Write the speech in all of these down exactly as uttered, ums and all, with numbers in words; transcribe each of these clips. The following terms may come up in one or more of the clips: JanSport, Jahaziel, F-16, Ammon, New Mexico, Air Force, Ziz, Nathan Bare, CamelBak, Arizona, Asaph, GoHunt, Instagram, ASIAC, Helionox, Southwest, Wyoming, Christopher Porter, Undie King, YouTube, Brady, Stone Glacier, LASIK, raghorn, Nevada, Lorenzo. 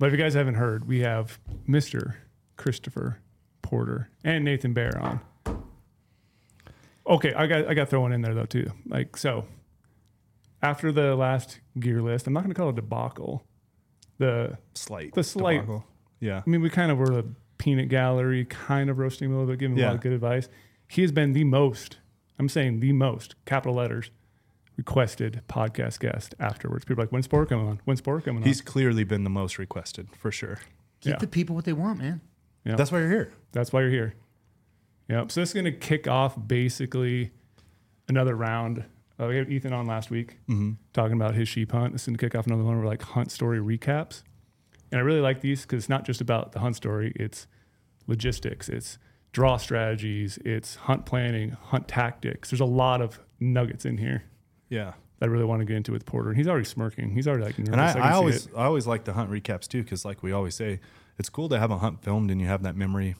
But if you guys haven't heard, we have Mister Christopher Porter and Nathan Bare on. Okay, I got I got thrown in there though too. Like so, after the last gear list, I'm not going to call it a debacle. The slight, the slight. Debacle. Yeah, I mean we kind of were a peanut gallery, kind of roasting him a little bit, giving him yeah. a lot of good advice. He has been the most, I'm saying the most, capital letters, requested podcast guest afterwards. People are like, when's Spore coming on? When's Spore coming on? He's clearly been the most requested, for sure. Give yeah. the people what they want, man. Yep. That's why you're here. That's why you're here. Yep. So this is going to kick off basically another round. Uh, we had Ethan on last week mm-hmm. talking about his sheep hunt. This is going to kick off another one where like hunt story recaps. And I really like these because it's not just about the hunt story. It's logistics. It's draw strategies, it's hunt planning, hunt tactics. There's a lot of nuggets in here. Yeah. I really want to get into with Porter. And he's already smirking. He's already like nervous. And I, I, I always I always like the hunt recaps too, because like we always say, it's cool to have a hunt filmed and you have that memory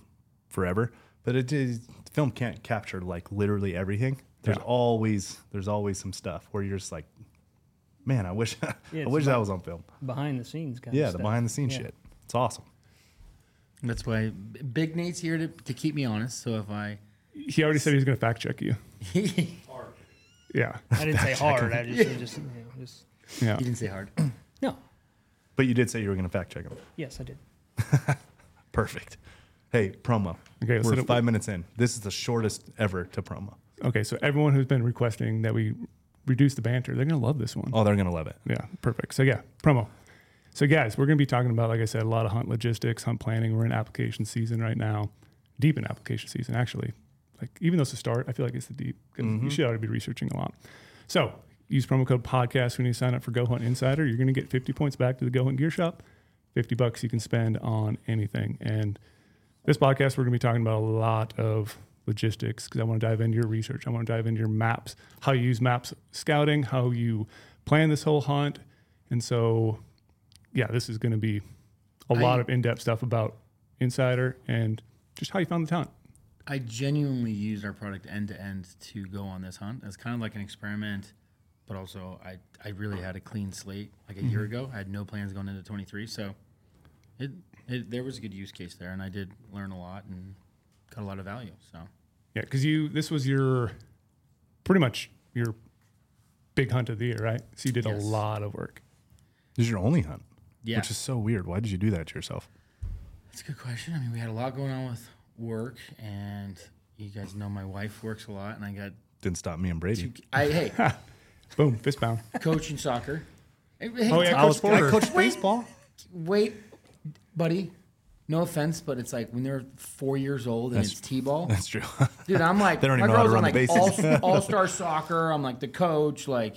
forever. But it is, the film can't capture like literally everything. There's yeah. always there's always some stuff where you're just like, man, I wish yeah, I wish that was on film. Behind the scenes kind yeah, of stuff. Yeah, the behind the scenes yeah. shit. It's awesome. That's why Big Nate's here to, to keep me honest. So if I... He already said he was going to fact check you. Hard. Yeah. I didn't say hard. I just, yeah. just, you know, just... Yeah. You didn't say hard. No. But you did say you were going to fact check him. Yes, I did. Perfect. Hey, promo. Okay, we're so five we... minutes in. This is the shortest ever to promo. Okay, so everyone who's been requesting that we reduce the banter, they're going to love this one. Oh, they're going to love it. Yeah, perfect. So yeah, promo. So, guys, we're going to be talking about, like I said, a lot of hunt logistics, hunt planning. We're in application season right now, deep in application season, actually. Like, even though it's a start, I feel like it's the deep. Mm-hmm. You should already be researching a lot. So, use promo code podcast when you sign up for GoHunt Insider. You're going to get fifty points back to the GoHunt Gear Shop, fifty bucks you can spend on anything. And this podcast, we're going to be talking about a lot of logistics because I want to dive into your research. I want to dive into your maps, how you use maps scouting, how you plan this whole hunt. And so... yeah, this is going to be a I, lot of in-depth stuff about Insider and just how you found the talent. I genuinely used our product end-to-end to go on this hunt. It's kind of like an experiment, but also I, I really had a clean slate like a mm-hmm. year ago. I had no plans going into twenty-three, so it, it there was a good use case there, and I did learn a lot and got a lot of value. So yeah, because you this was your pretty much your big hunt of the year, right? So you did yes. a lot of work. This is your only hunt. Yeah. Which is so weird. Why did you do that to yourself? That's a good question. I mean, we had a lot going on with work, and you guys know my wife works a lot, and I got... Didn't stop me and Brady. Two, I Hey. Boom, fist bound. Coaching soccer. Hey, oh, yeah, I, was, I coached baseball. Wait, buddy. No offense, but it's like when they're four years old and that's, it's T-ball. That's true. Dude, I'm like... They don't even know how to run the bases. All, all-star soccer. I'm like the coach, like...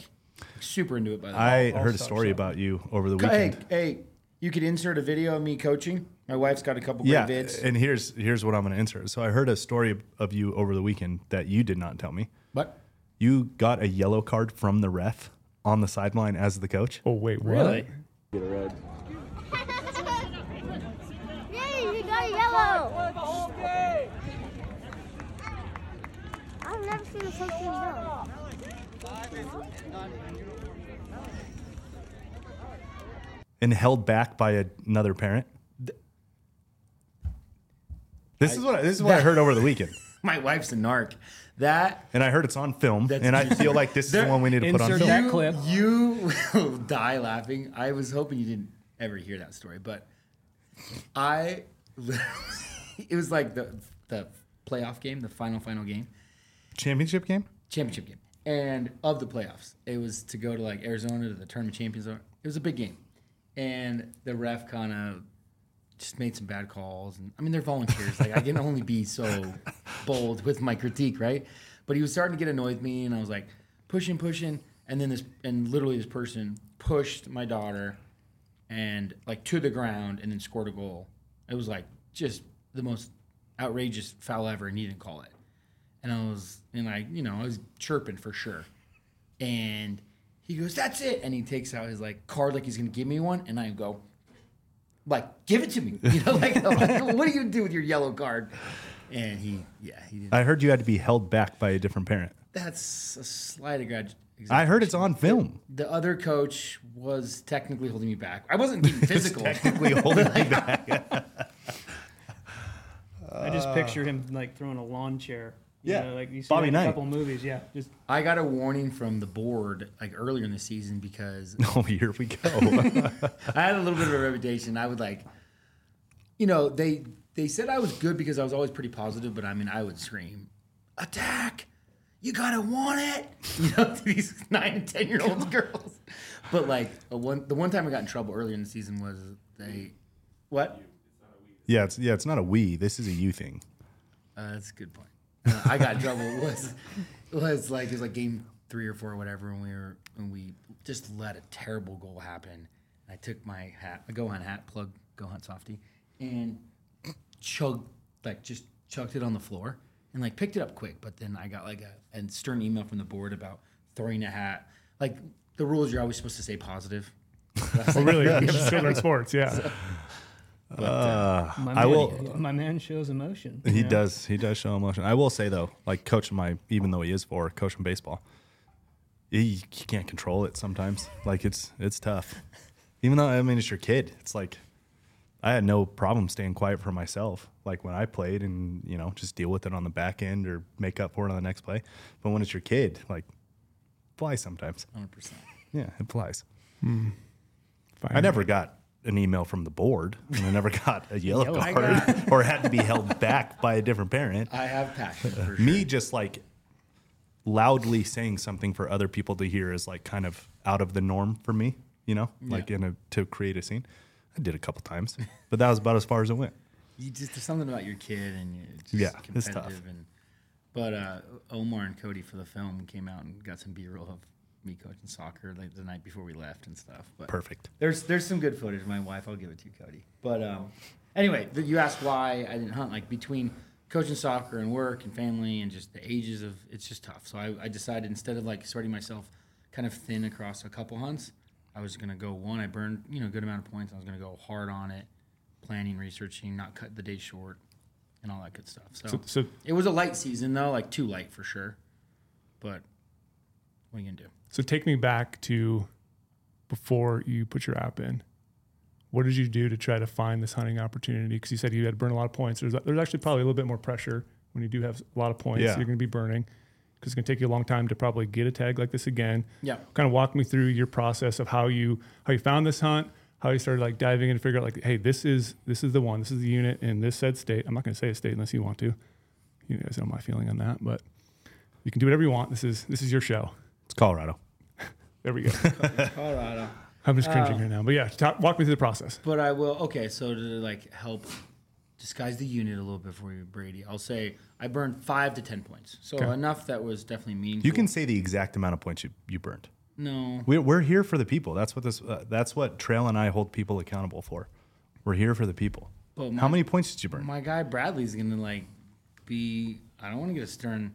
Super into it, by the way. I heard a story about you over the weekend. Hey, hey, you could insert a video of me coaching. My wife's got a couple great yeah, vids. And here's here's what I'm going to insert. So I heard a story of you over the weekend that you did not tell me. What? You got a yellow card from the ref on the sideline as the coach. Oh, wait, what? Really? Get a red. Yay, you got a yellow. I've never seen something yellow. And held back by a, another parent. This I, is what I, this is what that, I heard over the weekend. My wife's a narc. That and I heard it's on film, and I feel like this is the one we need to put on film. That clip. You will die laughing. I was hoping you didn't ever hear that story, but I. It was like the the playoff game, the final final game, championship game, championship game. And of the playoffs, it was to go to like Arizona to the tournament champions. It was a big game, and the ref kind of just made some bad calls. And I mean, they're volunteers. Like I can only be so bold with my critique, right? But he was starting to get annoyed with me, and I was like pushing, pushing, and then this, and literally this person pushed my daughter, and like to the ground, and then scored a goal. It was like just the most outrageous foul ever, and he didn't call it. And I was, and I, you know, I was chirping for sure. And he goes, that's it. And he takes out his, like, card like he's going to give me one. And I go, like, give it to me. You know, like, like what do you do with your yellow card? And he, yeah. he didn't. I heard you had to be held back by a different parent. That's a slight Exactly. I heard it's on film. The other coach was technically holding me back. I wasn't being physical. technically holding me back. I just picture him like throwing a lawn chair. You yeah, know, like you see Bobby like Knight. A couple movies. Yeah, just. I got a warning from the board like earlier in the season because. Oh, here we go. I had a little bit of a reputation. I would like, you know, they they said I was good because I was always pretty positive, but I mean, I would scream, "Attack! You gotta want it!" You know, to these nine and ten year old girls. But like a one, the one time I got in trouble earlier in the season was they, what? Yeah, it's yeah, it's not a we. This is a you thing. Uh, that's a good point. Uh, I got in trouble was was like it was like game three or four or whatever, and we were and we just let a terrible goal happen. I took my hat, a GoHunt hat, plug GoHunt softy, and chugged like just chucked it on the floor and like picked it up quick. But then I got like a, a stern email from the board about throwing a hat. Like the rules, you're always supposed to stay positive. That's oh, really? Just children's sports, yeah. So, But, uh, uh, my, man, I will, my man shows emotion. He know? does. He does show emotion. I will say, though, like coaching my, even though he is for coaching baseball, he, he can't control it sometimes. Like, it's it's tough. Even though, I mean, it's your kid. It's like I had no problem staying quiet for myself, like when I played and, you know, just deal with it on the back end or make up for it on the next play. But when it's your kid, like, it flies sometimes. one hundred percent. Yeah, it flies. Hmm. I never got an email from the board, and I never got a yellow, yellow card or had to be held back by a different parent. I have passion for Me sure. Just like loudly saying something for other people to hear is like kind of out of the norm for me, you know, yeah. like in a, to create a scene. I did a couple times, but that was about as far as it went. You just, there's something about your kid and you're just yeah, competitive. It's tough. And, but uh, Omar and Cody for the film came out and got some B-roll of me coaching soccer like the night before we left and stuff. But perfect. There's there's some good footage. My wife, I'll give it to you, Cody. But um, anyway, you asked why I didn't hunt. Like between coaching soccer and work and family and just the ages of, it's just tough. So I, I decided instead of like spreading myself kind of thin across a couple hunts, I was gonna go one. I burned you know a good amount of points. I was gonna go hard on it, planning, researching, not cut the day short, and all that good stuff. So, so, so it was a light season though, like too light for sure. But what are you gonna do? So take me back to before you put your app in. What did you do to try to find this hunting opportunity? Because you said you had burned a lot of points. There's, there's actually probably a little bit more pressure when you do have a lot of points. Yeah. You're going to be burning because it's going to take you a long time to probably get a tag like this again. Yeah. Kind of walk me through your process of how you how you found this hunt, how you started like diving in and figure out like, hey, this is this is the one, this is the unit in this said state. I'm not going to say a state unless you want to. You guys know my feeling on that, but you can do whatever you want. This is this is your show. It's Colorado. There we go. Colorado. I'm just cringing uh, right now. But yeah, talk, walk me through the process. But I will. Okay, so to like help disguise the unit a little bit for you, Brady, I'll say I burned five to ten points. So okay. Enough that was definitely meaningful. You can say the exact amount of points you, you burned. No. We're, we're here for the people. That's what this. Uh, that's what Trail and I hold people accountable for. We're here for the people. But my, how many points did you burn? My guy Bradley's going to like be, I don't want to get a stern.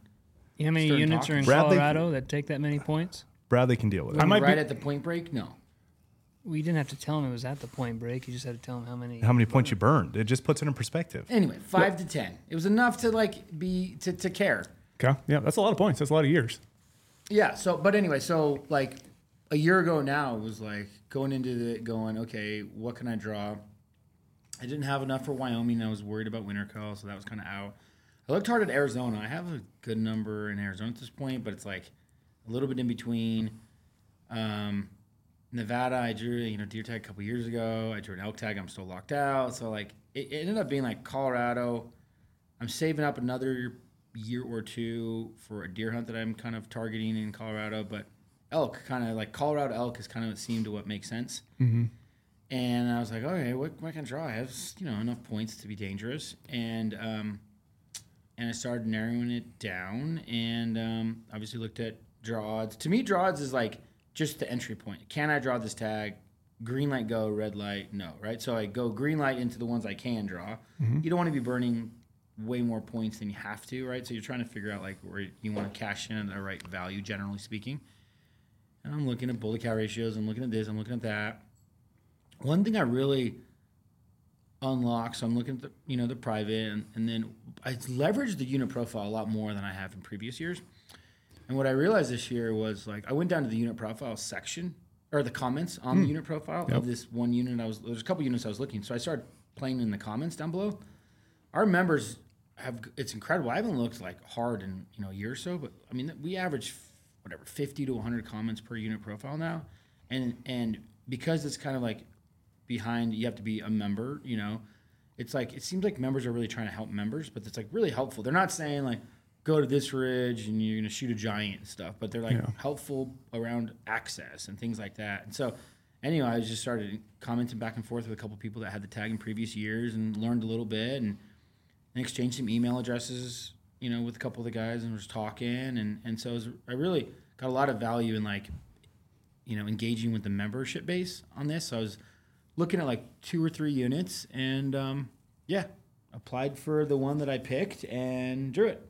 You know how many units talk? Are in Bradley, Colorado that take that many points? Bradley can deal with it. I might right be, at the point break? No. We didn't have to tell him it was at the point break. You just had to tell him how many... How many points you burned. It just puts it in perspective. Anyway, five what? to ten. It was enough to, like, be... To, to care. Okay. Yeah, that's a lot of points. That's a lot of years. Yeah, so... But anyway, so, like, a year ago now, it was, like, going into the... Going, okay, what can I draw? I didn't have enough for Wyoming. I was worried about Winterkill, so that was kind of out. I looked hard at Arizona. I have a good number in Arizona at this point, but it's, like... A little bit in between. Um, Nevada, I drew, you know, deer tag a couple years ago. I drew an elk tag. I'm still locked out. So, like, it, it ended up being, like, Colorado. I'm saving up another year or two for a deer hunt that I'm kind of targeting in Colorado. But elk kind of, like, Colorado elk is kind of what seemed to what makes sense. Mm-hmm. And I was like, okay, what, what can I draw? I have, you know, enough points to be dangerous. And um, and I started narrowing it down and um, obviously looked at draw odds. To me, draw odds is like just the entry point. Can I draw this tag? Green light, go. Red light, no. Right? So I go green light into the ones I can draw. Mm-hmm. You don't want to be burning way more points than you have to, right? So you're trying to figure out like where you want to cash in the right value, generally speaking. And I'm looking at bull to cow ratios. I'm looking at this. I'm looking at that. One thing I really unlocked, so I'm looking at the, you know, the private, and, and then I leveraged the unit profile a lot more than I have in previous years. And what I realized this year was, like, I went down to the unit profile section, or the comments on mm. the unit profile yep. of this one unit. I was There's a couple units I was looking. So I started playing in the comments down below. Our members have, it's incredible. I haven't looked, like, hard in, you know, a year or so. But, I mean, we average, whatever, fifty to one hundred comments per unit profile now. And and because it's kind of, like, behind, you have to be a member, you know. It's like, it seems like members are really trying to help members, but it's, like, really helpful. They're not saying, like, go to this ridge and you're going to shoot a giant and stuff, but they're like yeah. helpful around access and things like that. And so anyway, I just started commenting back and forth with a couple people that had the tag in previous years and learned a little bit and, and exchanged some email addresses, you know, with a couple of the guys and was talking. And, and so it was, I really got a lot of value in, like, you know, engaging with the membership base on this. So I was looking at, like, two or three units and, um, yeah, applied for the one that I picked and drew it.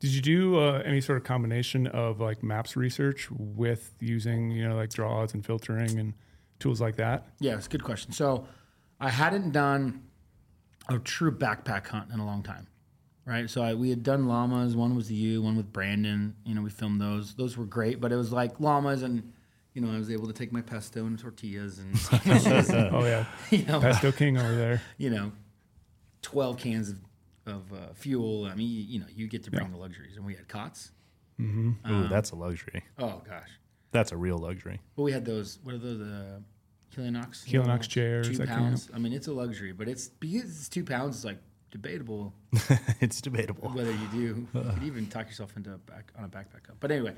Did you do uh, any sort of combination of, like, maps research with using, you know, like, draw odds and filtering and tools like that? Yeah, it's a good question. So I hadn't done a true backpack hunt in a long time, right? So I, we had done llamas. One was the U, one with Brandon. You know, we filmed those. Those were great, but it was like llamas and, you know, I was able to take my pesto and tortillas and oh, yeah. You know, pesto king over there. You know, twelve cans of of uh, fuel. I mean, you, you know, you get to bring yeah. the luxuries. And we had cots. Mm-hmm. Um, Ooh, that's a luxury. Oh, gosh. That's a real luxury. Well, we had those, what are those, uh, Helionox? Helionox chairs. Two pounds. I mean, it's a luxury, but it's, because it's two pounds, it's, like, debatable. It's debatable. Whether you do, you could even talk yourself into a back, on a backpack hunt. But anyway,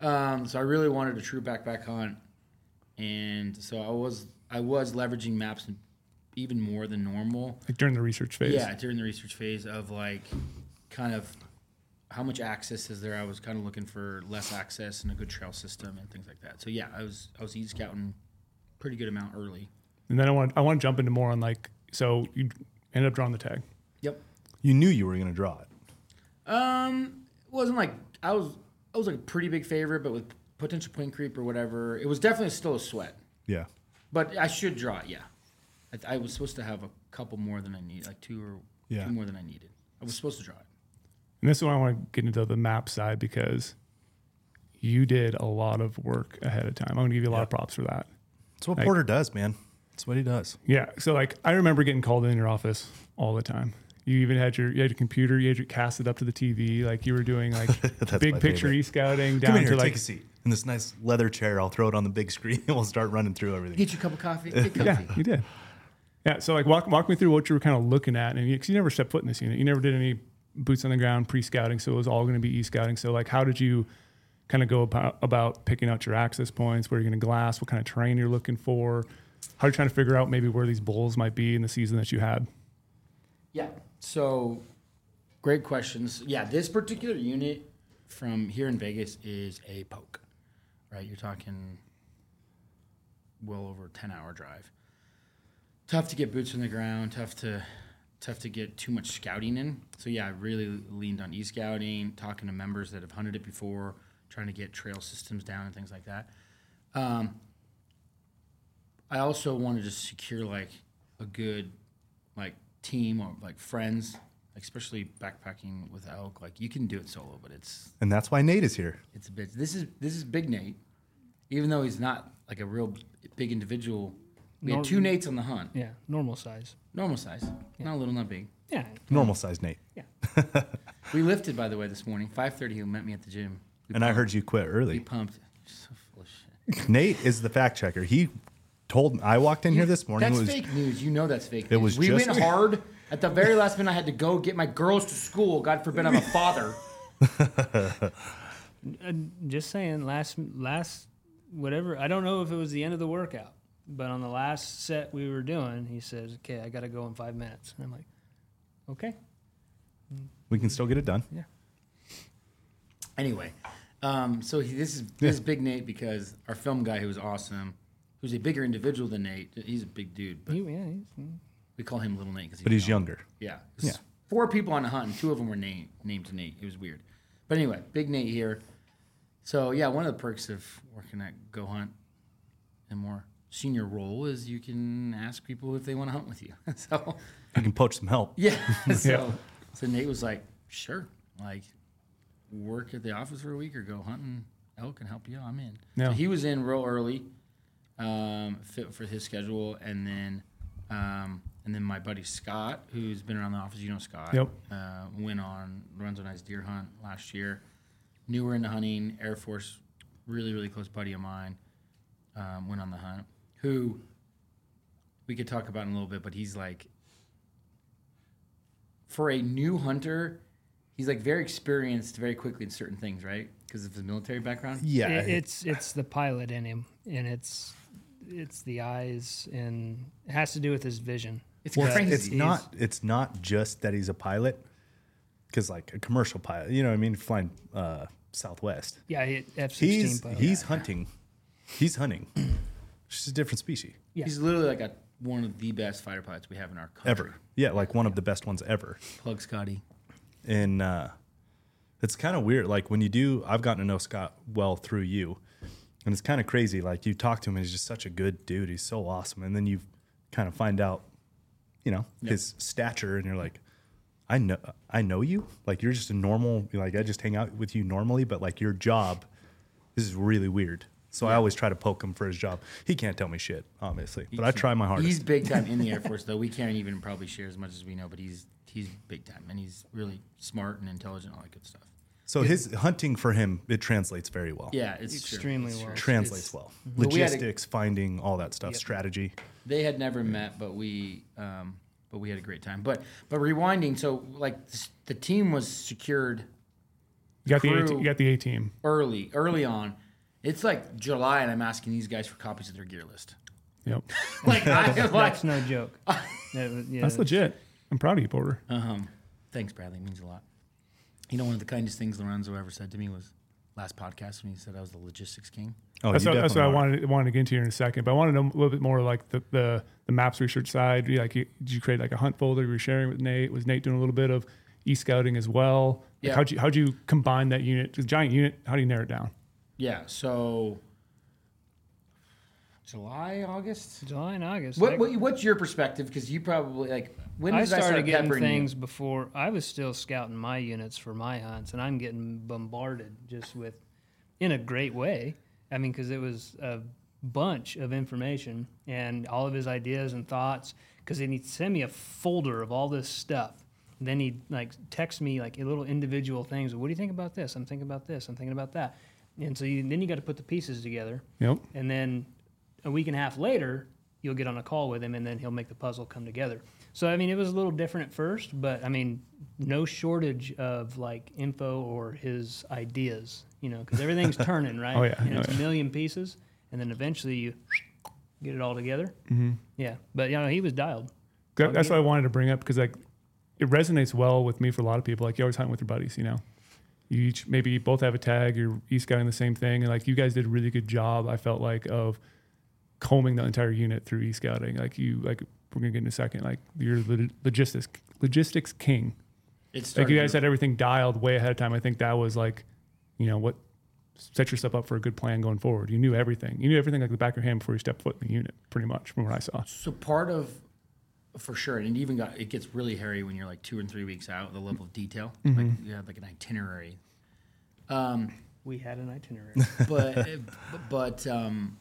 um, so I really wanted a true backpack hunt. And so I was, I was leveraging maps and even more than normal. Like during the research phase? Yeah, during the research phase of, like, kind of how much access is there. I was kind of looking for less access and a good trail system and things like that. So, yeah, I was I was e-scouting a pretty good amount early. And then I want I want to jump into more on, like, so you ended up drawing the tag. Yep. You knew you were going to draw it. Um, it wasn't like I was I was like a pretty big favorite, but with potential point creep or whatever, it was definitely still a sweat. Yeah. But I should draw it, yeah. I, th- I was supposed to have a couple more than I need, like two or yeah. two more than I needed. I was supposed to draw it. And this is why I want to get into the map side, because you did a lot of work ahead of time. I'm going to give you a lot yeah. of props for that. That's what, like, Porter does, man. That's what he does. Yeah. So, like, I remember getting called in your office all the time. You even had your you had your computer, you had your cast it up to the T V. Like, you were doing, like, big picture e-scouting down Come here, to, like, take a seat. In this nice leather chair. I'll throw it on the big screen and we'll start running through everything. Get you a cup of coffee. Get coffee. Yeah, you did. Yeah, so, like, walk walk me through what you were kind of looking at, and because you, you never stepped foot in this unit, you never did any boots on the ground pre-scouting, so it was all going to be e-scouting. So, like, how did you kind of go about, about picking out your access points, where you're going to glass, what kind of terrain you're looking for, how you're trying to figure out maybe where these bulls might be in the season that you had? Yeah, so great questions. Yeah, this particular unit from here in Vegas is a poke, right? You're talking well over a ten-hour drive. Tough to get boots on the ground, tough to tough to get too much scouting in. So, yeah, I really leaned on e-scouting, talking to members that have hunted it before, trying to get trail systems down and things like that. Um, I also wanted to secure, like, a good, like, team or, like, friends, like, especially backpacking with elk. Like, you can do it solo, but it's... And that's why Nate is here. It's a bit... This is, this is Big Nate, even though he's not, like, a real big individual... We Norm- had two Nates on the hunt. Yeah, normal size. Normal size. Yeah. Not little, not big. Yeah. Normal size Nate. Yeah. We lifted, by the way, this morning. five thirty, he met me at the gym. We and pumped. I heard you quit early. He pumped. You're so full of shit. Nate is the fact checker. He told me. I walked in yeah, here this morning. That's was, fake news. You know that's fake it news. Was we just went hard. At the very last minute, I had to go get my girls to school. God forbid I'm a father. Just saying, last, last, whatever. I don't know if it was the end of the workout. But on the last set we were doing, he says, okay, I got to go in five minutes. And I'm like, okay. We can still get it done. Yeah. Anyway, um, so he, this is this yeah. is Big Nate because our film guy, who was awesome, who's a bigger individual than Nate, he's a big dude. But he, yeah, he's, we call him Little Nate. Cause he but he's young. younger. Yeah. yeah. Four people on a hunt, and two of them were named, named Nate. It was weird. But anyway, Big Nate here. So, yeah, one of the perks of working at GoHunt and more. Senior role is you can ask people if they want to hunt with you. So you can poach some help. Yeah. So, yeah. so Nate was like, sure. Like, work at the office for a week or go hunting elk and help you out, I'm in. Yeah. So he was in real early, um, fit for his schedule, and then um, and then my buddy Scott, who's been around the office, you know Scott, yep. uh, went on Lorenzo and I's deer hunt last year. Knew we're into hunting, Air Force, really, really close buddy of mine, um, went on the hunt, who we could talk about in a little bit, but he's like, for a new hunter, he's like very experienced very quickly in certain things, right? Because of his military background. Yeah, it, it's it's the pilot in him, and it's it's the eyes, and it has to do with his vision. It's well, crazy. It's not it's not just that he's a pilot, because like a commercial pilot, you know what I mean, flying uh, Southwest. Yeah, F sixteen he's, pilot. He's hunting, he's hunting. It's just a different species. Yeah. He's literally like a. One of the best fighter pilots we have in our country. Ever. Yeah, like one of the best ones ever. Plug Scotty. And uh, it's kind of weird. Like when you do, I've gotten to know Scott well through you. And it's kind of crazy. Like you talk to him and he's just such a good dude. He's so awesome. And then you kind of find out, you know, yep. his stature. And you're like, I know I know you. Like you're just a normal, like I just hang out with you normally. But like your job, this is really weird. So yeah. I always try to poke him for his job. He can't tell me shit, obviously, he but I try my hardest. He's big time in the Air Force, though. We can't even probably share as much as we know, but he's he's big time, and he's really smart and intelligent, all that good stuff. So it's, his hunting for him, it translates very well. Yeah, it's extremely true. well. Translates it's, well. Mm-hmm. Logistics, we a, finding, all that stuff, yep. strategy. They had never met, but we um, but we had a great time. But but rewinding, so like the team was secured. You got the A, you got the A team early early on. It's like July, and I'm asking these guys for copies of their gear list. Yep. like, I, like That's no joke. that, yeah, that's, that's legit. I'm proud of you, Porter. Uh-huh. Thanks, Bradley. It means a lot. You know, one of the kindest things Lorenzo ever said to me was last podcast when he said I was the logistics king. Oh, That's, you what, that's what I wanted, wanted to get into here in a second, but I want to know a little bit more like the, the, the maps research side. Like, you, did you create like a hunt folder you were sharing with Nate? Was Nate doing a little bit of e-scouting as well? Like, yeah. How'd you, how'd you combine that unit? It's a giant unit. How do you narrow it down? Yeah, so July, August? July and August. What, what What's your perspective? Because you probably, like, when did I start peppering you? I started getting things before. I was still scouting my units for my hunts, and I'm getting bombarded just with, in a great way. I mean, because it was a bunch of information and all of his ideas and thoughts, because then he'd send me a folder of all this stuff. And then he'd, like, text me, like, little individual things. What do you think about this? I'm thinking about this. I'm thinking about that. And so you, then you got to put the pieces together. Yep. And then a week and a half later, you'll get on a call with him, and then he'll make the puzzle come together. So, I mean, it was a little different at first, but, I mean, no shortage of, like, info or his ideas, you know, because everything's turning, right? Oh, yeah. And oh, it's yeah. a million pieces, and then eventually you get it all together. Mm-hmm. Yeah. But, you know, he was dialed. That, that's what I wanted to bring up because, like, it resonates well with me for a lot of people. Like, you always hunt with your buddies, you know. You each maybe you both have a tag, you're e-scouting the same thing. And like you guys did a really good job, I felt like, of combing the entire unit through e-scouting. Like you, like we're gonna get in a second, like you're log- logistics logistics king. It's like you guys had everything dialed way ahead of time. I think that was like, you know, what set yourself up for a good plan going forward. You knew everything. You knew everything like the back of your hand before you stepped foot in the unit, pretty much, from what I saw. So part of For sure, and it even got it gets really hairy when you're like two and three weeks out. The level of detail, mm-hmm. like you have like an itinerary. Um, we had an itinerary, but but um,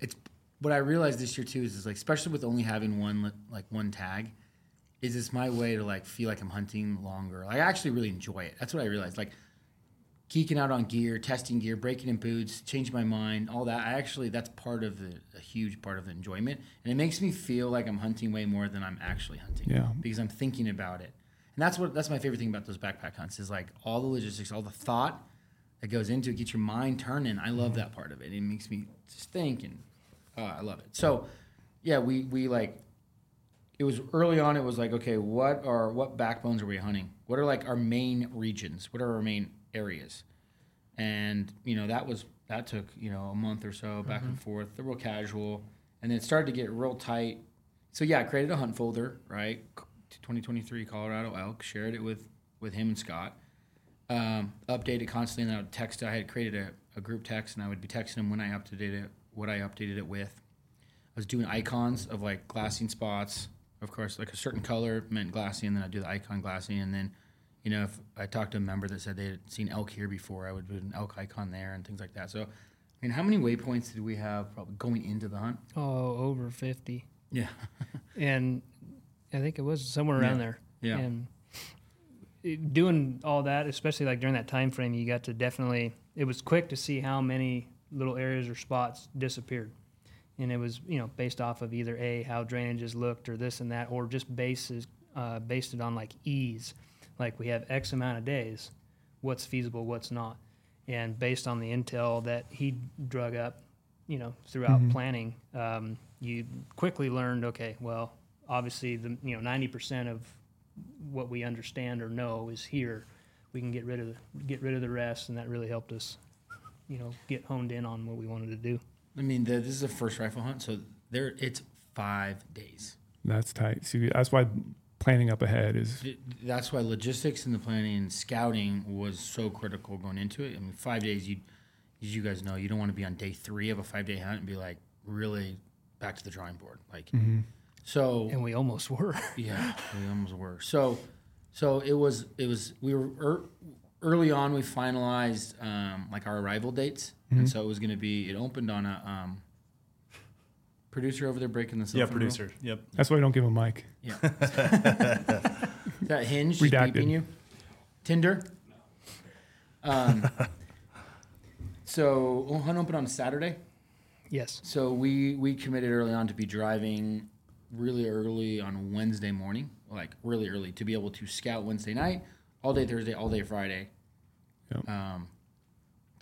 it's what I realized this year too is, is like especially with only having one like one tag, is it's my way to like feel like I'm hunting longer. Like I actually really enjoy it. That's what I realized. Like geeking out on gear, testing gear, breaking in boots, changing my mind, all that. I actually, that's part of the, a huge part of the enjoyment. And it makes me feel like I'm hunting way more than I'm actually hunting. Yeah. Because I'm thinking about it. And that's what, that's my favorite thing about those backpack hunts is like all the logistics, all the thought that goes into it, gets your mind turning. I love that part of it. It makes me just think and uh, I love it. So yeah, we, we like, it was early on, it was like, okay, what are, what backbones are we hunting? What are like our main regions? What are our main areas? And you know that was that took you know a month or so back mm-hmm. and forth. They're real casual, and then it started to get real tight. So yeah, I created a hunt folder, right? twenty twenty-three Colorado elk. Shared it with with him and Scott. Um, updated constantly, and I would text. I had created a, a group text, and I would be texting him when I updated it, what I updated it with. I was doing icons of like glassing spots. Of course, like a certain color meant glassing, and then I do the icon glassing, and then you know, if I talked to a member that said they had seen elk here before, I would put an elk icon there and things like that. So, I mean, how many waypoints did we have probably going into the hunt? Oh, over fifty. Yeah. And I think it was somewhere around yeah. there. Yeah. And it, doing all that, especially like during that time frame, you got to definitely, it was quick to see how many little areas or spots disappeared. And it was, you know, based off of either A, how drainages looked or this and that, or just bases, uh, based it on like ease. Like we have X amount of days, what's feasible, what's not. And based on the intel that he drug up, you know, throughout mm-hmm. planning, um, you quickly learned, okay, well, obviously, the you know, ninety percent of what we understand or know is here. We can get rid of the, get rid of the rest, and that really helped us, you know, get honed in on what we wanted to do. I mean, the, this is a first rifle hunt, so there it's five days. That's tight. See, that's why planning up ahead is... That's why logistics and the planning and scouting was so critical going into it. I mean, five days, you, as you guys know, you don't want to be on day three of a five-day hunt and be, like, really back to the drawing board. Like, mm-hmm. so... And we almost were. yeah, we almost were. So, so it was... it was we were er, early on, we finalized, um, like, our arrival dates. And so it was going to be, it opened on a um, producer over there breaking the cell phone. Yeah, producer. Roll. Yep. That's why we don't give a mic. Yeah. Is that Hinge beeping you? Tinder? No. Um, so, oh, hunt opened on a Saturday? Yes. So we, we committed early on to be driving really early on Wednesday morning, like really early, to be able to scout Wednesday night, all day Thursday, all day Friday. Yep. Um,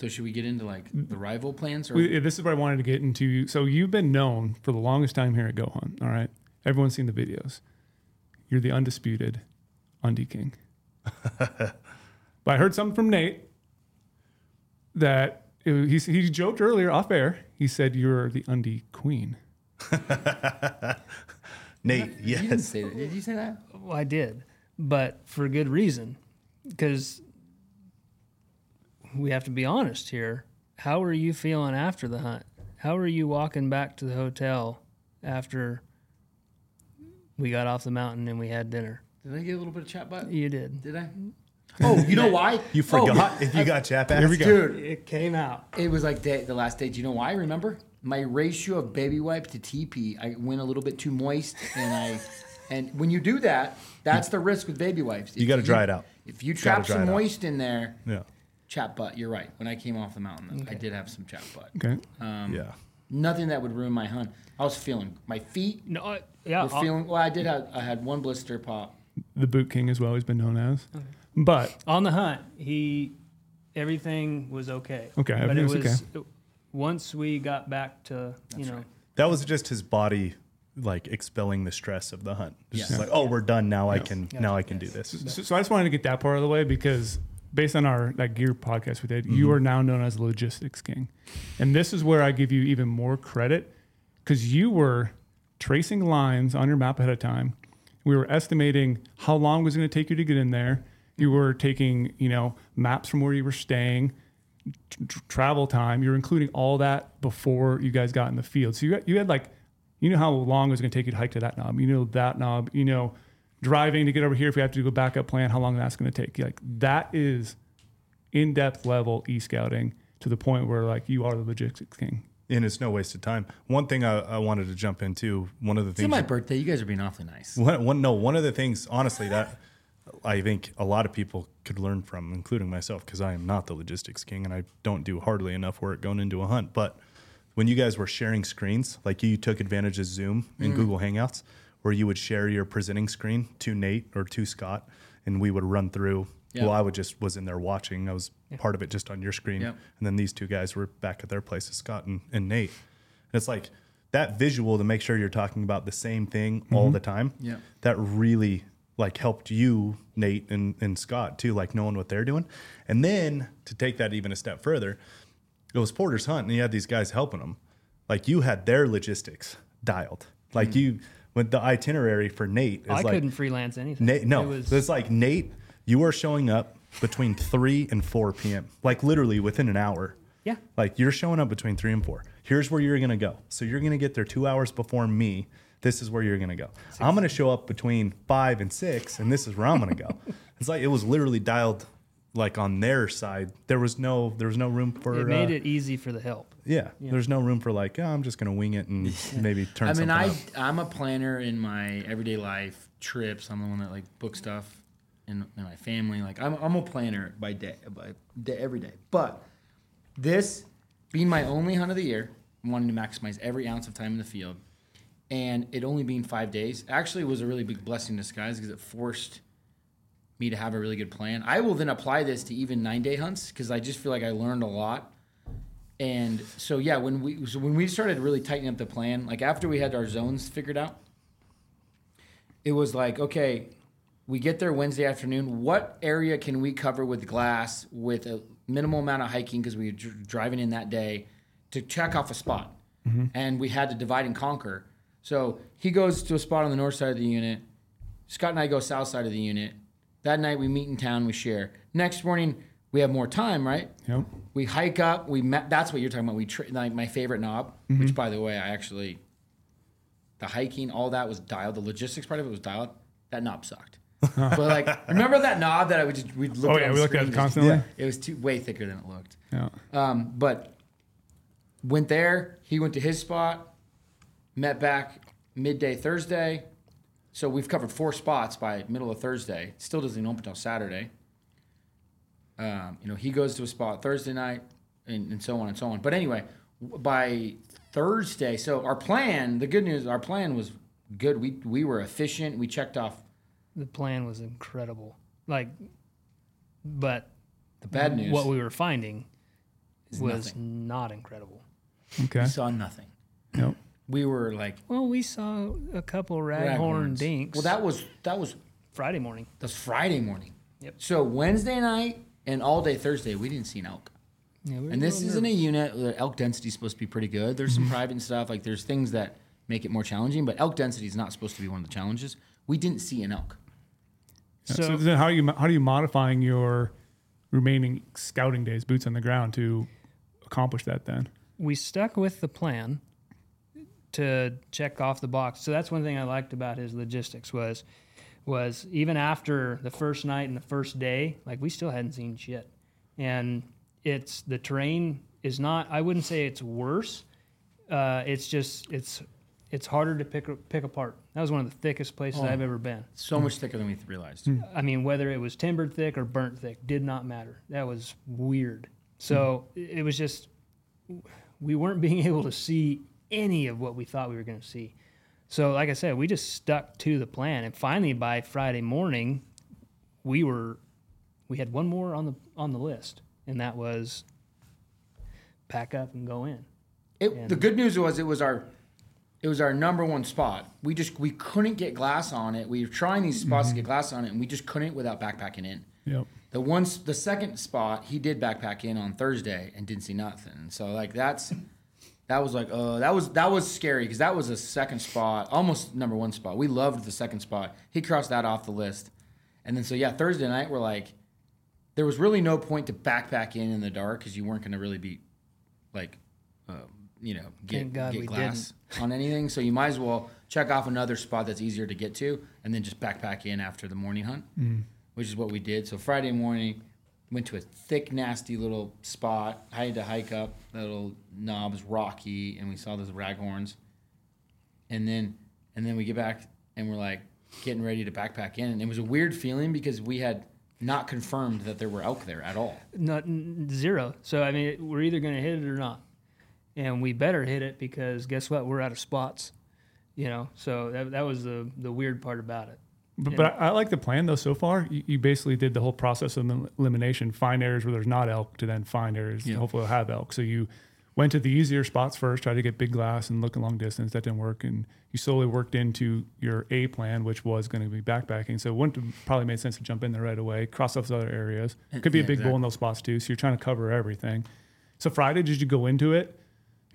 So should we get into, like, the rival plans? Or? We, this is what I wanted to get into. So you've been known for the longest time here at GoHunt, all right? Everyone's seen the videos. You're the undisputed Undie King. But I heard something from Nate that it, he, he joked earlier off air. He said you're the Undie Queen. Nate, you yes. Didn't say that. Did you say that? Well, I did, but for good reason, because... We have to be honest here. How are you feeling after the hunt? How are you walking back to the hotel after we got off the mountain and we had dinner? Did I get a little bit of chat butt? You did. Did I? Oh, you know why? You forgot oh, if you I, got chat butt. Here we go. Dude, it came out. It was like day, the last day. Do you know why? Remember? My ratio of baby wipe to T P, I went a little bit too moist. And I, and when you do that, that's the risk with baby wipes. If you got to dry it out. If you trap some moist in there. Yeah. Chat butt, you're right. When I came off the mountain, okay. I did have some chat butt. Okay. Um, yeah. Nothing that would ruin my hunt. I was feeling my feet. No. Uh, yeah. Were feeling. Well, I did have. I had one blister pop. The Boot King as well. He's been known as. Okay. But on the hunt, he everything was okay. Okay. But it was okay. Once we got back to That's you know. Right. That was just his body, like expelling the stress of the hunt. Just yeah. like, oh, we're done now. Yeah. I can yeah. now I can yes. do this. So, so I just wanted to get that part of the way because. Based on our that gear podcast we did, mm-hmm. you are now known as Logistics King. And this is where I give you even more credit because you were tracing lines on your map ahead of time. We were estimating how long it was going to take you to get in there. You were taking, you know, maps from where you were staying, tr- travel time. You were including all that before you guys got in the field. So you got, you had like, you know how long it was going to take you to hike to that knob. You know that knob, you know, driving to get over here if we have to do a backup plan, how long that's going to take. Like that is in-depth level e-scouting to the point where like you are the Logistics King. And it's no waste of time. One thing I, I wanted to jump into, one of the things... It's my birthday. You guys are being awfully nice. One, one, no, one of the things, honestly, that I think a lot of people could learn from, including myself, because I am not the Logistics King and I don't do hardly enough work going into a hunt. But when you guys were sharing screens, like you took advantage of Zoom and mm. Google Hangouts, where you would share your presenting screen to Nate or to Scott, and we would run through. Yeah. Well, I would just was in there watching. I was yeah. part of it just on your screen. Yeah. And then these two guys were back at their places, Scott and, and Nate. And it's like that visual to make sure you're talking about the same thing mm-hmm. all the time. Yeah. That really like helped you, Nate and, and Scott, too, like knowing what they're doing. And then to take that even a step further, it was Porter's hunt, and you had these guys helping him. Like you had their logistics dialed. Like mm-hmm. you... But the itinerary for Nate is I like... I couldn't freelance anything. Nate, no, it was, it's like, Nate, you are showing up between three and four p.m., like literally within an hour. Yeah. Like, you're showing up between three and four. Here's where you're going to go. So you're going to get there two hours before me. This is where you're going to go. Six. I'm going to show up between five and six, and this is where I'm going to go. It's like it was literally dialed like on their side. There was no there was no room for. It made uh, it easy for the help. Yeah, yeah. There's no room for like, oh, I'm just gonna wing it and yeah. maybe turn. I mean, something I up. I'm a planner in my everyday life trips. I'm the one that like book stuff, and my family. Like I'm I'm a planner by day by day, every day. But this being my only hunt of the year, I'm wanting to maximize every ounce of time in the field, and it only being five days actually was a really big blessing in disguise because it forced me to have a really good plan. I will then apply this to even nine-day hunts because I just feel like I learned a lot. And so, yeah, when we so when we started really tightening up the plan, like after we had our zones figured out, it was like, okay, we get there Wednesday afternoon. What area can we cover with glass with a minimal amount of hiking because we were dr- driving in that day to check off a spot? Mm-hmm. And we had to divide and conquer. So he goes to a spot on the north side of the unit. Scott and I go south side of the unit. That night, we meet in town, we share. Next morning, we have more time, right? Yep. We hike up. We ma- That's what you're talking about. We tra- like my favorite knob, mm-hmm. which, by the way, I actually... The hiking, all that was dialed. The logistics part of it was dialed. That knob sucked. But, like, remember that knob that I would just... We'd look oh, yeah, we looked at it constantly? Just, yeah. It was too, way thicker than it looked. Yeah. Um, but went there. He went to his spot. Met back midday Thursday. So we've covered four spots by middle of Thursday. It still doesn't open until Saturday. Um, you know, he goes to a spot Thursday night, and, and so on and so on. But anyway, by Thursday, so our plan, the good news, our plan was good. We we were efficient. We checked off. The plan was incredible. Like, but the bad news, what we were finding was nothing. Not incredible. Okay. We saw nothing. Nope. We were like, well, we saw a couple raghorn dinks. Well, that was that was Friday morning. That's Friday morning. Yep. So Wednesday night and all day Thursday, we didn't see an elk. Yeah, we and this isn't nervous. A unit. The elk density is supposed to be pretty good. There's some private and stuff. Like there's things that make it more challenging, but elk density is not supposed to be one of the challenges. We didn't see an elk. So, so then, how are you how are you modifying your remaining scouting days, boots on the ground, to accomplish that? Then we stuck with the plan to check off the box. So that's one thing I liked about his logistics was was even after the first night and the first day, like we still hadn't seen shit. And it's the terrain is not, I wouldn't say it's worse. Uh, it's just, it's it's harder to pick pick apart. That was one of the thickest places oh, I've ever been. So mm. much thicker than we realized. Mm. I mean, whether it was timbered thick or burnt thick, did not matter. That was weird. So mm. it was just, we weren't being able to see any of what we thought we were going to see. So like I said, we just stuck to the plan, and finally by Friday morning we were we had one more on the on the list, and that was pack up and go in. It, and the good news was it was our it was our number one spot. We just we couldn't get glass on it. We were trying these spots mm-hmm. to get glass on it, and we just couldn't without backpacking in. Yep. The one the second spot he did backpack in on Thursday and didn't see nothing. So like that's That was like, uh, that was that was scary because that was a second spot, almost number one spot. We loved the second spot. He crossed that off the list. And then so, yeah, Thursday night we're like, there was really no point to backpack in in the dark because you weren't going to really be, like, uh, you know, get, get glass on anything. So you might as well check off another spot that's easier to get to and then just backpack in after the morning hunt, mm. which is what we did. So Friday morning, went to a thick, nasty little spot. I had to hike up. That little knob was rocky, and we saw those raghorns. And then, and then we get back, and we're like getting ready to backpack in. And it was a weird feeling because we had not confirmed that there were elk there at all. Not zero. So I mean, we're either going to hit it or not, and we better hit it because guess what? We're out of spots. You know. So that that was the the weird part about it. But, yeah. but I, I like the plan, though, so far. You, you basically did the whole process of elimination, find areas where there's not elk to then find areas yeah. that hopefully will have elk. So you went to the easier spots first, tried to get big glass and look a long distance. That didn't work. And you slowly worked into your A plan, which was going to be backpacking. So it wouldn't have probably made sense to jump in there right away, cross off those other areas. Could be yeah, a big exactly. bull in those spots, too. So you're trying to cover everything. So Friday, did you go into it?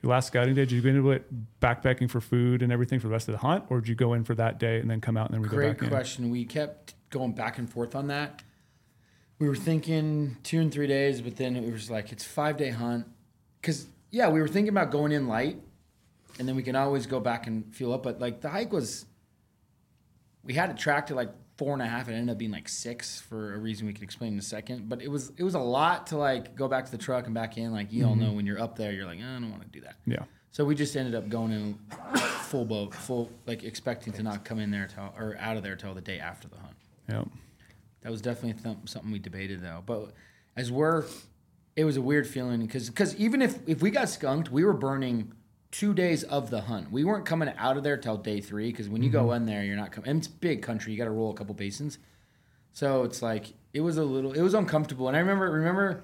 Your last scouting day, did you go into it backpacking for food and everything for the rest of the hunt, or did you go in for that day and then come out and then we go back in? Great question. We kept going back and forth on that. We were thinking two and three days, but then it was like, it's five-day hunt. Because, yeah, we were thinking about going in light, and then we can always go back and fuel up. But, like, the hike was – we had it tracked to, like, four and a half. It ended up being like six for a reason we can explain in a second. But it was it was a lot to like go back to the truck and back in. Like you mm-hmm. all know when you're up there, you're like, oh, I don't want to do that. Yeah. So we just ended up going in full boat, full like expecting to not come in there till, or out of there till the day after the hunt. Yeah. That was definitely th- something we debated though. But as we're, it was a weird feeling because because even if if we got skunked, we were burning two days of the hunt. We weren't coming out of there till day three because when you mm-hmm. go in there, you're not coming. And it's big country. You got to roll a couple basins. So it's like, it was a little, it was uncomfortable. And I remember, remember,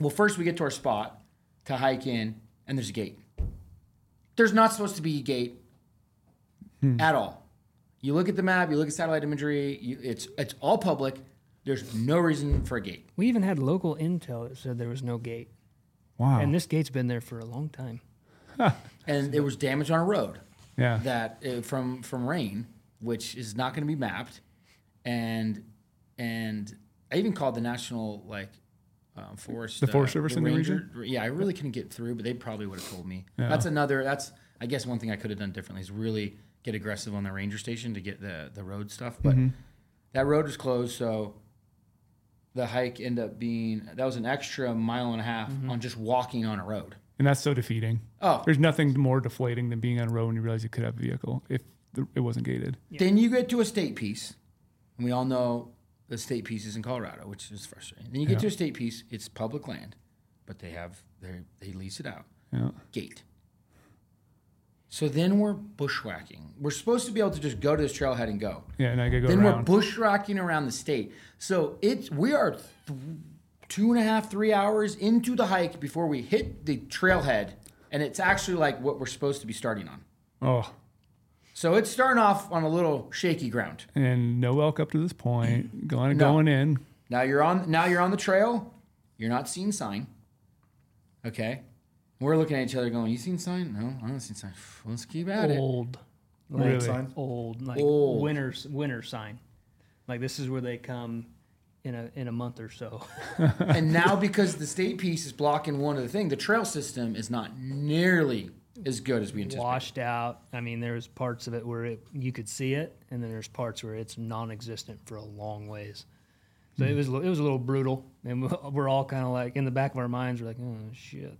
well, first we get to our spot to hike in and there's a gate. There's not supposed to be a gate hmm. at all. You look at the map, you look at satellite imagery, you, it's it's all public. There's no reason for a gate. We even had local intel that said there was no gate. Wow. And this gate's been there for a long time. And there was damage on a road yeah. that uh, from from rain, which is not going to be mapped. And and I even called the National like uh, Forest the Forest uh, Service the in Ranger, the region. Yeah, I really couldn't get through, but they probably would have told me. Yeah. That's another. That's I guess one thing I could have done differently is really get aggressive on the ranger station to get the the road stuff. But mm-hmm. that road was closed, so the hike ended up being that was an extra mile and a half mm-hmm. on just walking on a road. And that's so defeating. Oh. There's nothing more deflating than being on a road when you realize you could have a vehicle if the, it wasn't gated. Yeah. Then you get to a state piece, and we all know the state piece is in Colorado, which is frustrating. Then you get yeah. to a state piece, it's public land, but they have they they lease it out. Yeah. Gate. So then we're bushwhacking. We're supposed to be able to just go to this trailhead and go. Yeah, and I could go then around. Then we're bushwhacking around the state. So it's we are... Th- two and a half, three hours into the hike before we hit the trailhead, and it's actually like what we're supposed to be starting on. Oh. So it's starting off on a little shaky ground. And no elk up to this point. Going no. going in. Now you're on now you're on the trail. You're not seeing sign. Okay. We're looking at each other going, you seen sign? No, I don't see sign. Let's keep at it. Old. Like really? Sign. Old. Like Old. Winter, winter sign. Like this is where they come... In a in a month or so, and now because the state piece is blocking one of the thing, the trail system is not nearly as good as we anticipated. Washed out. I mean, there's parts of it where it, you could see it, and then there's parts where it's non-existent for a long ways. So mm-hmm. it was it was a little brutal, and we're all kind of like in the back of our minds, we're like, oh shit,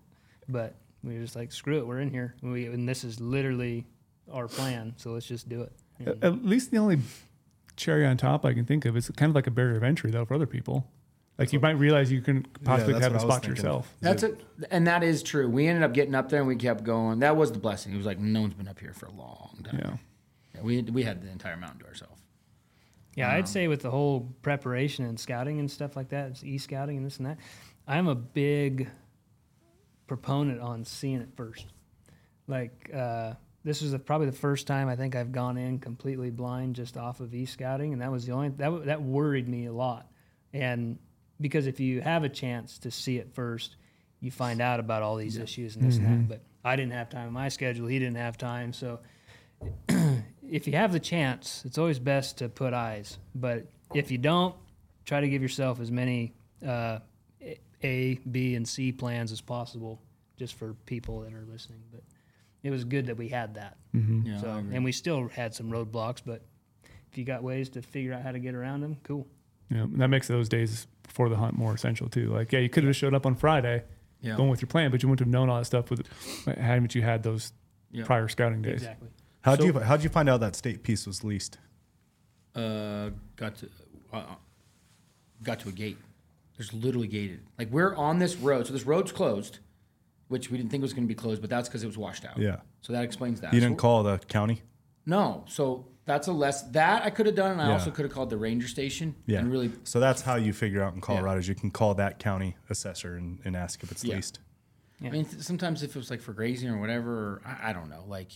but we were just like, screw it, we're in here, and, we, and this is literally our plan, so let's just do it. And at least the only. Cherry on top I can think of. It's kind of like a barrier of entry though for other people. Like that's you might realize you can possibly yeah, have a spot yourself. That's it, a, and that is true. We ended up getting up there and we kept going. That was the blessing. It was like no one's been up here for a long time. Yeah, yeah we we had the entire mountain to ourselves. Yeah, um, I'd say with the whole preparation and scouting and stuff like that, it's e-scouting and this and that. I'm a big proponent on seeing it first. Like. uh This was the, probably the first time I think I've gone in completely blind just off of e-scouting, and that was the only that that worried me a lot. And because if you have a chance to see it first, you find out about all these yeah. issues and this mm-hmm. and that. But I didn't have time in my schedule; he didn't have time. So if you have the chance, it's always best to put eyes. But if you don't, try to give yourself as many uh, A, B, and C plans as possible, just for people that are listening. But it was good that we had that. Mm-hmm. Yeah, so, and we still had some roadblocks, but if you got ways to figure out how to get around them, cool. Yeah, and that makes those days before the hunt more essential too. Like, yeah, you could have showed up on Friday yeah. going with your plan, but you wouldn't have known all that stuff with hadn't you had those yeah. prior scouting days. Exactly. How'd so, you how'd you find out that state piece was leased? Uh, got to uh, got to a gate. There's literally gated. Like we're on this road, so this road's closed. Which we didn't think was going to be closed, but that's because it was washed out. Yeah. So that explains that. You didn't so, call the county? No. So that's a less... That I could have done, and I yeah. also could have called the ranger station. Yeah. And really, so that's how you figure out in Colorado yeah. is you can call that county assessor and, and ask if it's yeah. leased. Yeah. I mean, th- sometimes if it was like for grazing or whatever, or I, I don't know. Like,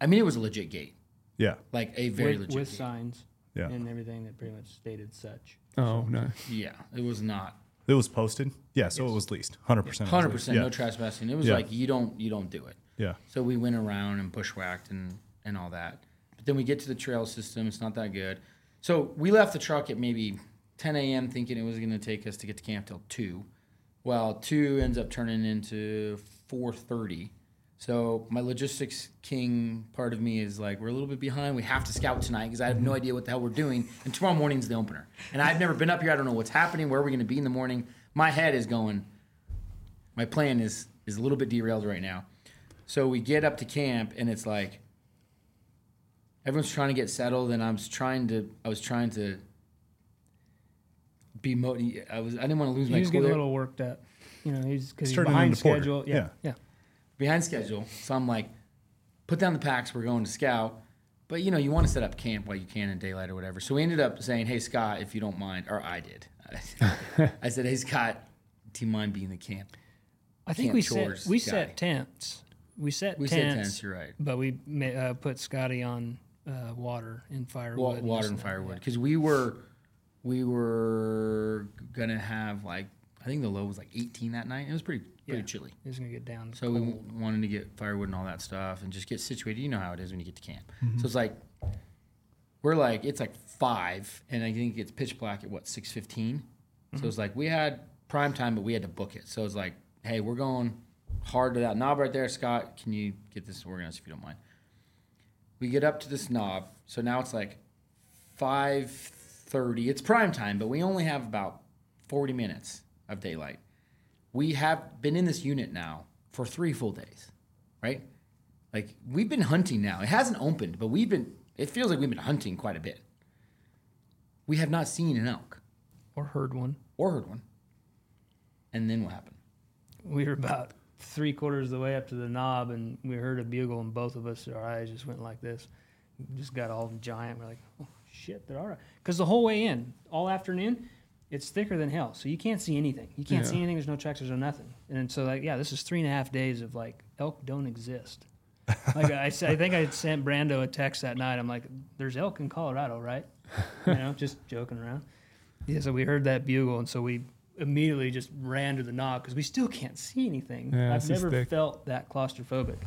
I mean, it was a legit gate. Yeah. Like a very with, legit with gate. With signs yeah. and everything that pretty much stated such. Oh, so, no. Yeah. It was not... It was posted? Yeah, so yes. it was leased. one hundred percent. one hundred percent, yeah. no trespassing. It was yeah. like, you don't you don't do it. Yeah. So we went around and bushwhacked and, and all that. But then we get to the trail system. It's not that good. So we left the truck at maybe ten a.m. thinking it was going to take us to get to camp till two. Well, two ends up turning into four thirty. So my logistics king part of me is like, we're a little bit behind. We have to scout tonight because I have no idea what the hell we're doing. And tomorrow morning's the opener. And I've never been up here. I don't know what's happening. Where are we going to be in the morning? My head is going. My plan is is a little bit derailed right now. So we get up to camp, and it's like everyone's trying to get settled, and I'm trying to. I was trying to be. Mo- I was. I didn't want to lose you my. He's getting a little worked up, you know, because he's behind schedule. Yeah. yeah, yeah. Behind schedule, so I'm like, put down the packs, we're going to scout. But, you know, you want to set up camp while you can in daylight or whatever. So we ended up saying, hey, Scott, if you don't mind, or I did. I said, hey, Scott, do you mind being the camp? I think camp we, set, we set tents. We set we tents. We set tents, you're right. But we uh, put Scotty on uh, water and firewood. Well, water and, and firewood. Because we were, we were going to have, like, I think the low was like eighteen that night. It was pretty pretty yeah. chilly. It was going to get down. So cold. We wanted to get firewood and all that stuff and just get situated. You know how it is when you get to camp. Mm-hmm. So it's like, we're like, it's like five, and I think it's pitch black at, what, six fifteen? Mm-hmm. So it's like, we had prime time, but we had to book it. So it's like, hey, we're going hard to that knob right there. Scott, can you get this organized if you don't mind? We get up to this knob. So now it's like five thirty. It's prime time, but we only have about forty minutes. Of daylight. We have been in this unit now for three full days, right? Like, we've been hunting now. It hasn't opened, but we've been, it feels like we've been hunting quite a bit. We have not seen an elk. Or heard one. Or heard one. And then what happened? We were about three quarters of the way up to the knob, and we heard a bugle, and both of us, our eyes just went like this. We just got all giant. We're like, oh, shit, they're all right. Because the whole way in, all afternoon, it's thicker than hell, so you can't see anything. You can't yeah. see anything. There's no tracks. There's no nothing. And so, like, yeah, this is three and a half days of, like, elk don't exist. Like, I, I think I had sent Brando a text that night. I'm like, there's elk in Colorado, right? You know, just joking around. Yeah, so we heard that bugle, and so we immediately just ran to the knob because we still can't see anything. Yeah, I've never thick. felt that claustrophobic.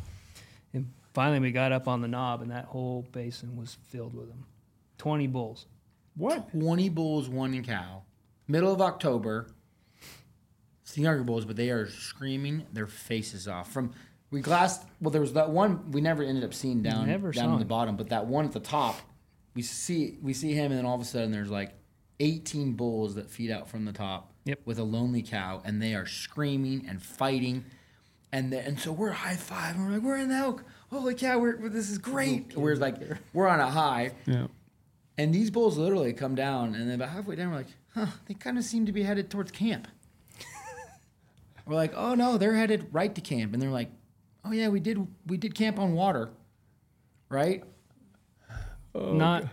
And finally we got up on the knob, and that whole basin was filled with them. twenty bulls. What? twenty bulls, one cow. Middle of October, it's the younger bulls, but they are screaming their faces off. From we glassed, well, there was that one we never ended up seeing down down in the bottom, but that one at the top, we see we see him, and then all of a sudden there's like eighteen bulls that feed out from the top yep. with a lonely cow, and they are screaming and fighting, and the, and so we're high five, and we're like, we're in the elk, holy cow, we're, we're this is great, we're like we're on a high, yeah. and these bulls literally come down, and then about halfway down we're like. Huh, they kind of seem to be headed towards camp. We're like, oh, no, they're headed right to camp. And they're like, oh, yeah, we did we did camp on water, right? Oh, Not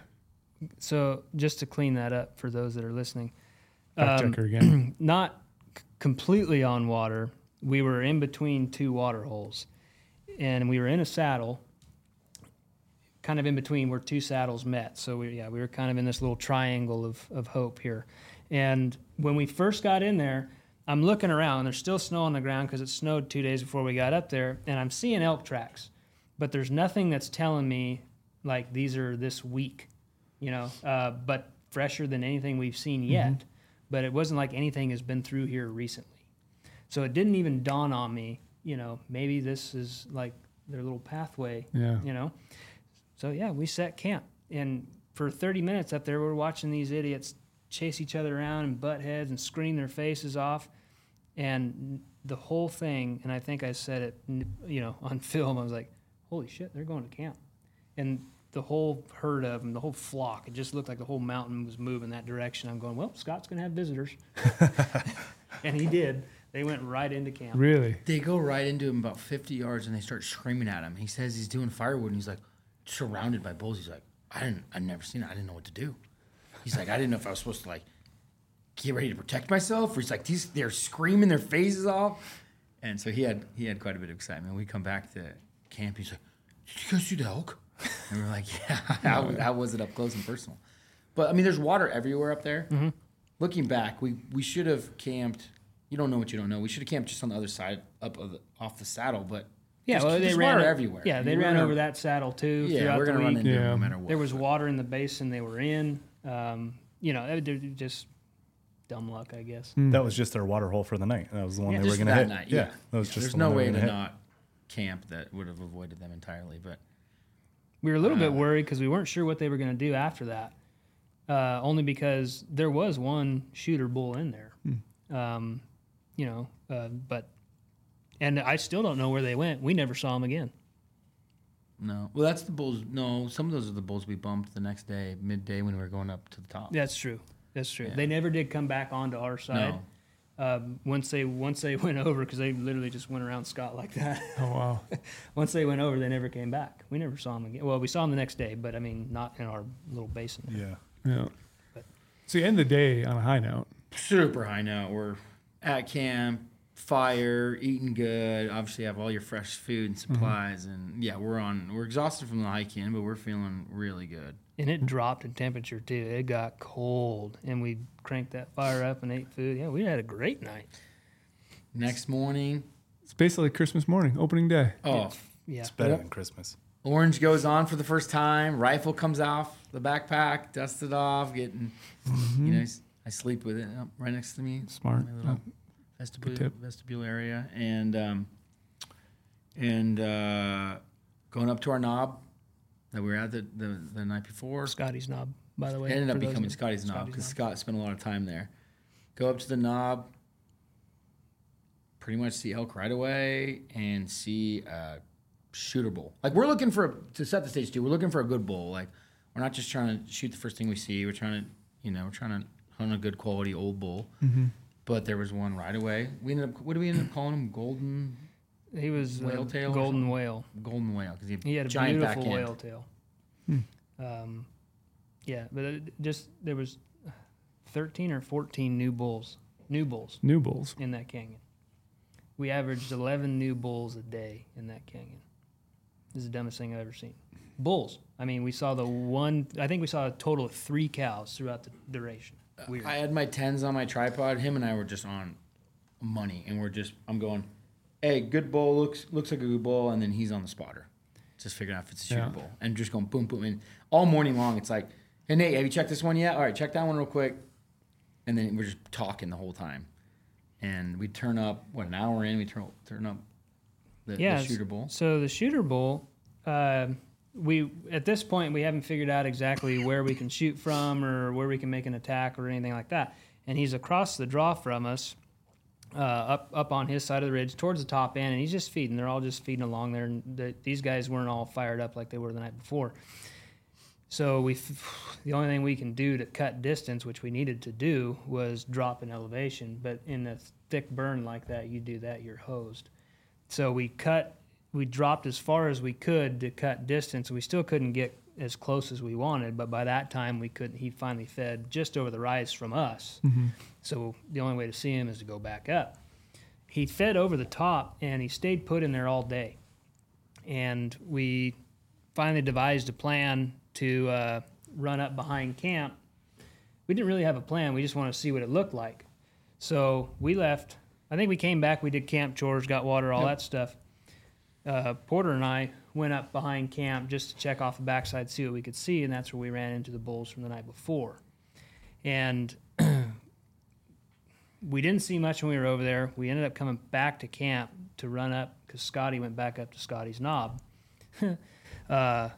God. So just to clean that up for those that are listening. Fact um, checker again. Not c- completely on water. We were in between two water holes. And we were in a saddle, kind of in between where two saddles met. So, we, yeah, we were kind of in this little triangle of, of hope here. And when we first got in there, I'm looking around, and there's still snow on the ground because it snowed two days before we got up there, and I'm seeing elk tracks. But there's nothing that's telling me, like, these are this week, you know, uh, but fresher than anything we've seen yet. Mm-hmm. But it wasn't like anything has been through here recently. So it didn't even dawn on me, you know, maybe this is, like, their little pathway, yeah. you know. So, yeah, we set camp. And for thirty minutes up there, we're watching these idiots chase each other around and butt heads and scream their faces off, and the whole thing. And I think I said it, you know, on film. I was like, "Holy shit, they're going to camp!" And the whole herd of them, the whole flock. It just looked like the whole mountain was moving that direction. I'm going, "Well, Scott's going to have visitors," and he did. They went right into camp. Really? They go right into him about fifty yards, and they start screaming at him. He says he's doing firewood, and he's like, surrounded by bulls. He's like, "I didn't. I'd never seen it. I didn't know what to do." He's like, I didn't know if I was supposed to, like, get ready to protect myself. Or he's like, these they're screaming their faces off. And so he had he had quite a bit of excitement. We come back to camp. He's like, "Did you guys see the elk?" And we're like, "Yeah, how, how was it up close and personal?" But, I mean, there's water everywhere up there. Mm-hmm. Looking back, we, we should have camped. You don't know what you don't know. We should have camped just on the other side, up of the, off the saddle. But yeah, just, well, they ran water everywhere. Yeah, they ran over that saddle, too. Yeah, we're going to run into it no matter what. There was water in the basin they were in. Um, you know, just dumb luck, I guess. Mm. That was just their water hole for the night. That was the one yeah, they were going to hit. Night, yeah. yeah. That was yeah. Just There's the no way to hit. not camp that would have avoided them entirely. But we were a little uh, bit worried because we weren't sure what they were going to do after that, uh, only because there was one shooter bull in there. Hmm. Um, you know, uh, but and I still don't know where they went. We never saw them again. No. Well, that's the bulls. No, some of those are the bulls we bumped the next day, midday, when we were going up to the top. That's true. That's true. Yeah. They never did come back onto our side. No. Uh, once they once they went over, because they literally just went around Scott like that. Oh, wow. Once they went over, they never came back. We never saw them again. Well, we saw them the next day, but, I mean, not in our little basin. Yeah. Yeah. But, so you end the day on a high note. Super high note. We're at camp. Fire, eating good, obviously have all your fresh food and supplies, mm-hmm. and yeah, we're on. We're exhausted from the hike in, but we're feeling really good. And it dropped in temperature too. It got cold, and we cranked that fire up and ate food. Yeah, we had a great night. Next morning, it's basically Christmas morning, opening day. Oh, it's, yeah, it's better than Christmas. Orange goes on for the first time. Rifle comes off the backpack, dust it off. Getting, mm-hmm. you know, I sleep with it up right next to me. Smart. Vestibule, vestibule area, and um, and uh, going up to our knob that we were at the, the, the night before. Scotty's knob, by the way. It ended up becoming Scotty's, Scotty's knob because Scott spent a lot of time there. Go up to the knob, pretty much see elk right away, and see a shooter bull. Like, we're looking for, a, to set the stage too, we're looking for a good bull. Like, we're not just trying to shoot the first thing we see. We're trying to, you know, we're trying to hunt a good quality old bull. Mm-hmm. But there was one right away. We ended up. What did we end up calling him? Golden. He was whale tail. Golden whale. Golden whale, because he, he had a giant beautiful back whale end. tail. Hmm. Um, yeah, but it just there was thirteen or fourteen new bulls. New bulls. New bulls in that canyon. We averaged eleven new bulls a day in that canyon. This is the dumbest thing I've ever seen. Bulls. I mean, we saw the one. I think we saw a total of three cows throughout the duration. Weird. I had my tens on my tripod. Him and I were just on money, and we're just, I'm going, hey, good bull, looks looks like a good bull, and then he's on the spotter, just figuring out if it's a shooting yeah. bull, and just going boom, boom, and all morning long, it's like, hey, Nate, have you checked this one yet? All right, check that one real quick, and then we're just talking the whole time, and we turn up, what, an hour in, we turn, turn up the, yeah, the shooter bull. So the shooter bull, uh, we at this point we haven't figured out exactly where we can shoot from or where we can make an attack or anything like that. And he's across the draw from us, uh, up up on his side of the ridge towards the top end, and he's just feeding. They're all just feeding along there. And the, these guys weren't all fired up like they were the night before. So we, the only thing we can do to cut distance, which we needed to do, was drop in elevation. But in a thick burn like that, you do that, you're hosed. So we cut. We dropped as far as we could to cut distance. We still couldn't get as close as we wanted, but by that time we couldn't. He finally fed just over the rise from us. Mm-hmm. So the only way to see him is to go back up. He fed over the top, and he stayed put in there all day. And we finally devised a plan to uh, run up behind camp. We didn't really have a plan. We just wanted to see what it looked like. So we left. I think we came back. We did camp chores, got water, all yep. that stuff. Uh, Porter and I went up behind camp just to check off the backside, see what we could see, and that's where we ran into the bulls from the night before. And we didn't see much when we were over there. We ended up coming back to camp to run up because Scotty went back up to Scotty's knob. uh,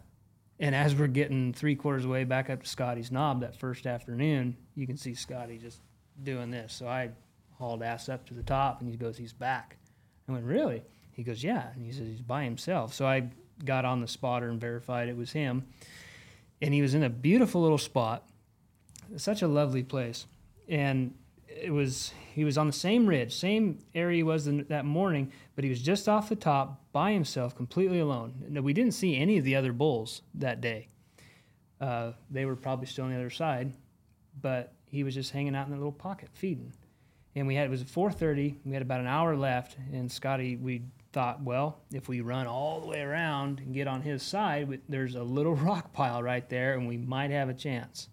and as we're getting three-quarters of the way back up to Scotty's knob that first afternoon, you can see Scotty just doing this. So I hauled ass up to the top, and he goes, he's back. I went, really? He goes, yeah, and he says he's by himself. So I got on the spotter and verified it was him. And he was in a beautiful little spot, such a lovely place. And it was he was on the same ridge, same area he was that morning, but he was just off the top by himself, completely alone. We didn't see any of the other bulls that day. Uh, they were probably still on the other side, but he was just hanging out in that little pocket feeding. And we had it was four thirty. We had about an hour left, and Scotty, we thought, well, if we run all the way around and get on his side, we, there's a little rock pile right there, and we might have a chance.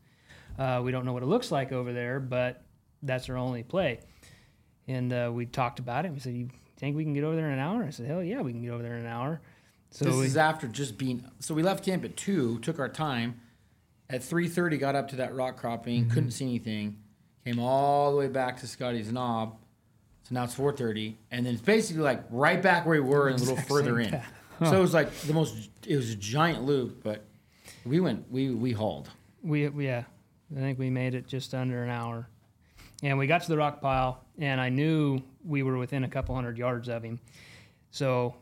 Uh, we don't know what it looks like over there, but that's our only play. And uh, we talked about it. We said, you think we can get over there in an hour? I said, hell yeah, we can get over there in an hour. So This we, is after just being – so we left camp at two, took our time. At three thirty, got up to that rock cropping, mm-hmm. couldn't see anything, came all the way back to Scotty's knob. So now it's four thirty, and then it's basically like right back where we were and a little further in. Huh. So it was like the most, it was a giant loop, but we went, we, we hauled. We, yeah, I think we made it just under an hour. And we got to the rock pile, and I knew we were within a couple hundred yards of him. So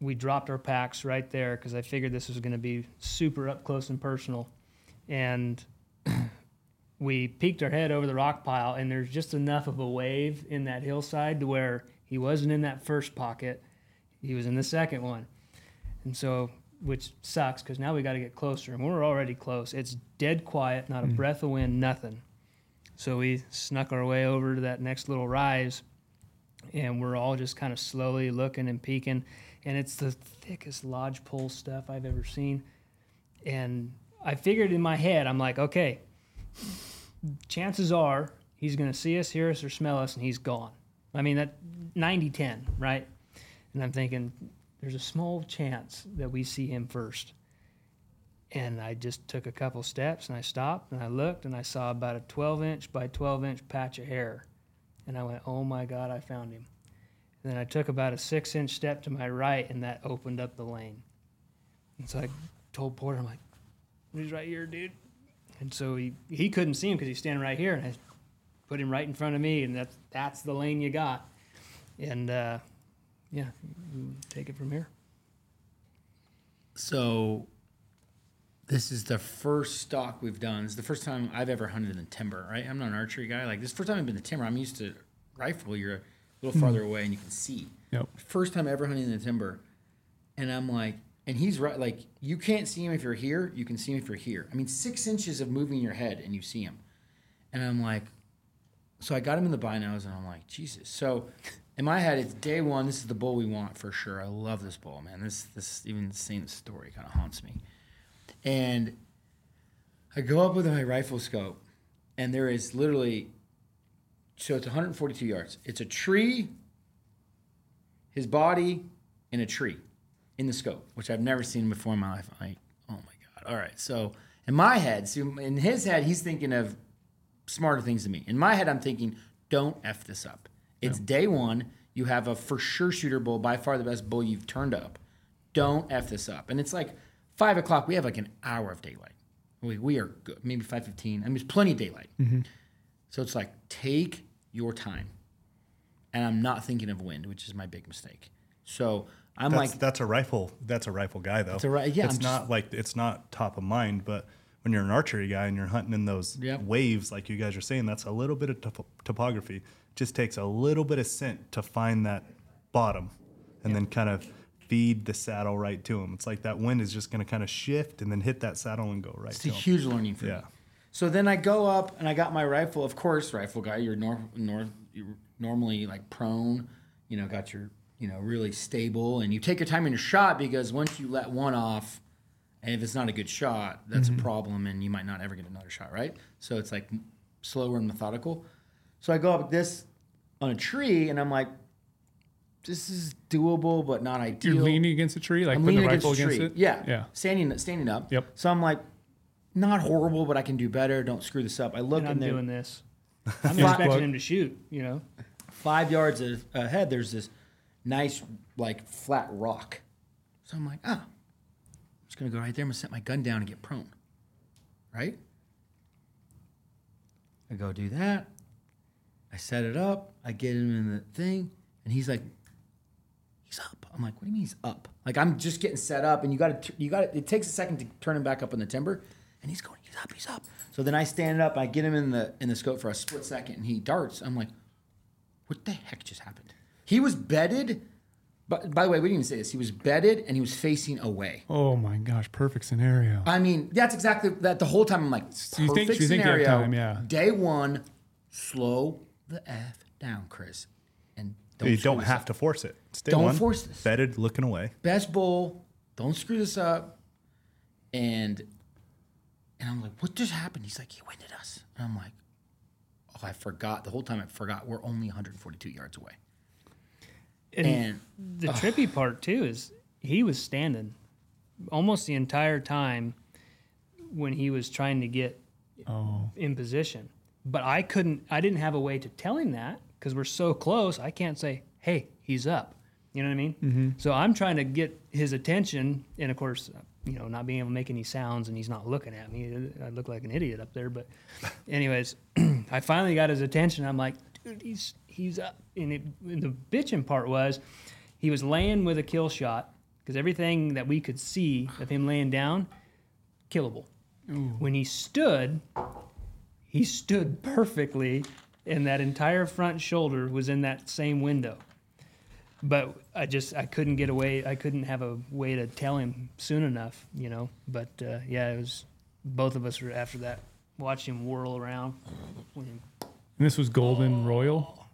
we dropped our packs right there because I figured this was going to be super up close and personal. And we peeked our head over the rock pile, and there's just enough of a wave in that hillside to where he wasn't in that first pocket. He was in the second one. And so, which sucks because now we got to get closer, and we're already close. It's dead quiet, not a mm. breath of wind, nothing. So we snuck our way over to that next little rise, and we're all just kind of slowly looking and peeking, and it's the thickest lodgepole stuff I've ever seen. And I figured in my head, I'm like, okay, chances are he's going to see us, hear us, or smell us, and he's gone. I mean, that ninety ten, right? And I'm thinking there's a small chance that we see him first. And I just took a couple steps, and I stopped, and I looked, and I saw about a twelve-inch by twelve-inch patch of hair. And I went, oh, my God, I found him. And then I took about a six-inch step to my right, and that opened up the lane. And so I told Porter, I'm like, he's right here, dude. And so he, he couldn't see him because he's standing right here, and I put him right in front of me, and that's, that's the lane you got. And, uh, yeah, take it from here. So... this is the first stock we've done. It's the first time I've ever hunted in timber, right? I'm not an archery guy. Like, this is the first time I've been in timber. I'm used to rifle. You're a little farther mm-hmm. away, and you can see. Yep. First time ever hunting in the timber. And I'm like, and he's right. Like, you can't see him if you're here. You can see him if you're here. I mean, six inches of moving your head, and you see him. And I'm like, so I got him in the binos, and I'm like, Jesus. So in my head, it's day one. This is the bull we want for sure. I love this bull, man. This, this even seeing the story kind of haunts me. And I go up with my rifle scope, and there is literally, so it's one hundred forty-two yards. It's a tree, his body, and a tree in the scope, which I've never seen before in my life. I'm like, oh, my God. All right. So in my head, so in his head, he's thinking of smarter things than me. In my head, I'm thinking, don't F this up. It's no. day one. You have a for sure shooter bull, by far the best bull you've turned up. Don't F this up. And it's like, Five o'clock, we have like an hour of daylight. We we are good, maybe five fifteen. I mean, there's plenty of daylight. Mm-hmm. So it's like, take your time. And I'm not thinking of wind, which is my big mistake. So I'm that's, like, that's a rifle. That's a rifle guy though. It's a ri- yeah. It's I'm not just, like it's not top of mind, but when you're an archery guy and you're hunting in those yep. waves, like you guys are saying, that's a little bit of top- topography. It just takes a little bit of scent to find that bottom, and yep. then kind of feed the saddle right to him. It's like that wind is just going to kind of shift and then hit that saddle and go right it's to him. It's a huge learning for yeah. me. So then I go up and I got my rifle. Of course, rifle guy, you're nor- nor- you're normally like prone, you know, got your, you know, really stable. And you take your time in your shot because once you let one off, and if it's not a good shot, that's mm-hmm. a problem and you might not ever get another shot, right? So it's like slower and methodical. So I go up this on a tree and I'm like, this is doable, but not ideal. You're leaning against a tree, like I'm putting the rifle against, against it. Yeah, yeah. Standing, standing up. Yep. So I'm like, not horrible, but I can do better. Don't screw this up. I look and I'm in there, doing this. I'm expecting him to shoot. You know, five yards ahead, there's this nice, like flat rock. So I'm like, ah, oh, I'm just gonna go right there. I'm gonna set my gun down and get prone. Right. I go do that. I set it up. I get him in the thing, and he's like. He's up. I'm like, what do you mean he's up? Like, I'm just getting set up, and you got to, you got it takes a second to turn him back up in the timber, and he's going, he's up, he's up. So then I stand up, I get him in the in the scope for a split second, and he darts. I'm like, what the heck just happened? He was bedded, but by the way, we didn't even say this. He was bedded, and he was facing away. Oh my gosh, perfect scenario. I mean, that's exactly that. The whole time I'm like, perfect you think, you scenario. Think you have time, yeah. Day one, slow the F down, Chris, and. Don't you don't have up. To force it. Stay don't one, force this. Bedded, looking away. Best bull. Don't screw this up. And and I'm like, what just happened? He's like, he winded us. And I'm like, oh, I forgot. The whole time I forgot. We're only one hundred forty-two yards away. And, and the uh, trippy part, too, is he was standing almost the entire time when he was trying to get oh. in position. But I couldn't, I didn't have a way to tell him that. because we're so close, I can't say, hey, he's up. You know what I mean? Mm-hmm. So I'm trying to get his attention, and of course, you know, not being able to make any sounds, and he's not looking at me. I look like an idiot up there, but anyways, I finally got his attention. I'm like, dude, he's he's up. And, it, and the bitching part was, he was laying with a kill shot, because everything that we could see of him laying down, killable. Ooh. When he stood, he stood perfectly, and that entire front shoulder was in that same window. But I just, I couldn't get away, I couldn't have a way to tell him soon enough, you know. But, uh, yeah, it was, both of us were after that, watched him whirl around. And this was Golden oh. Royal?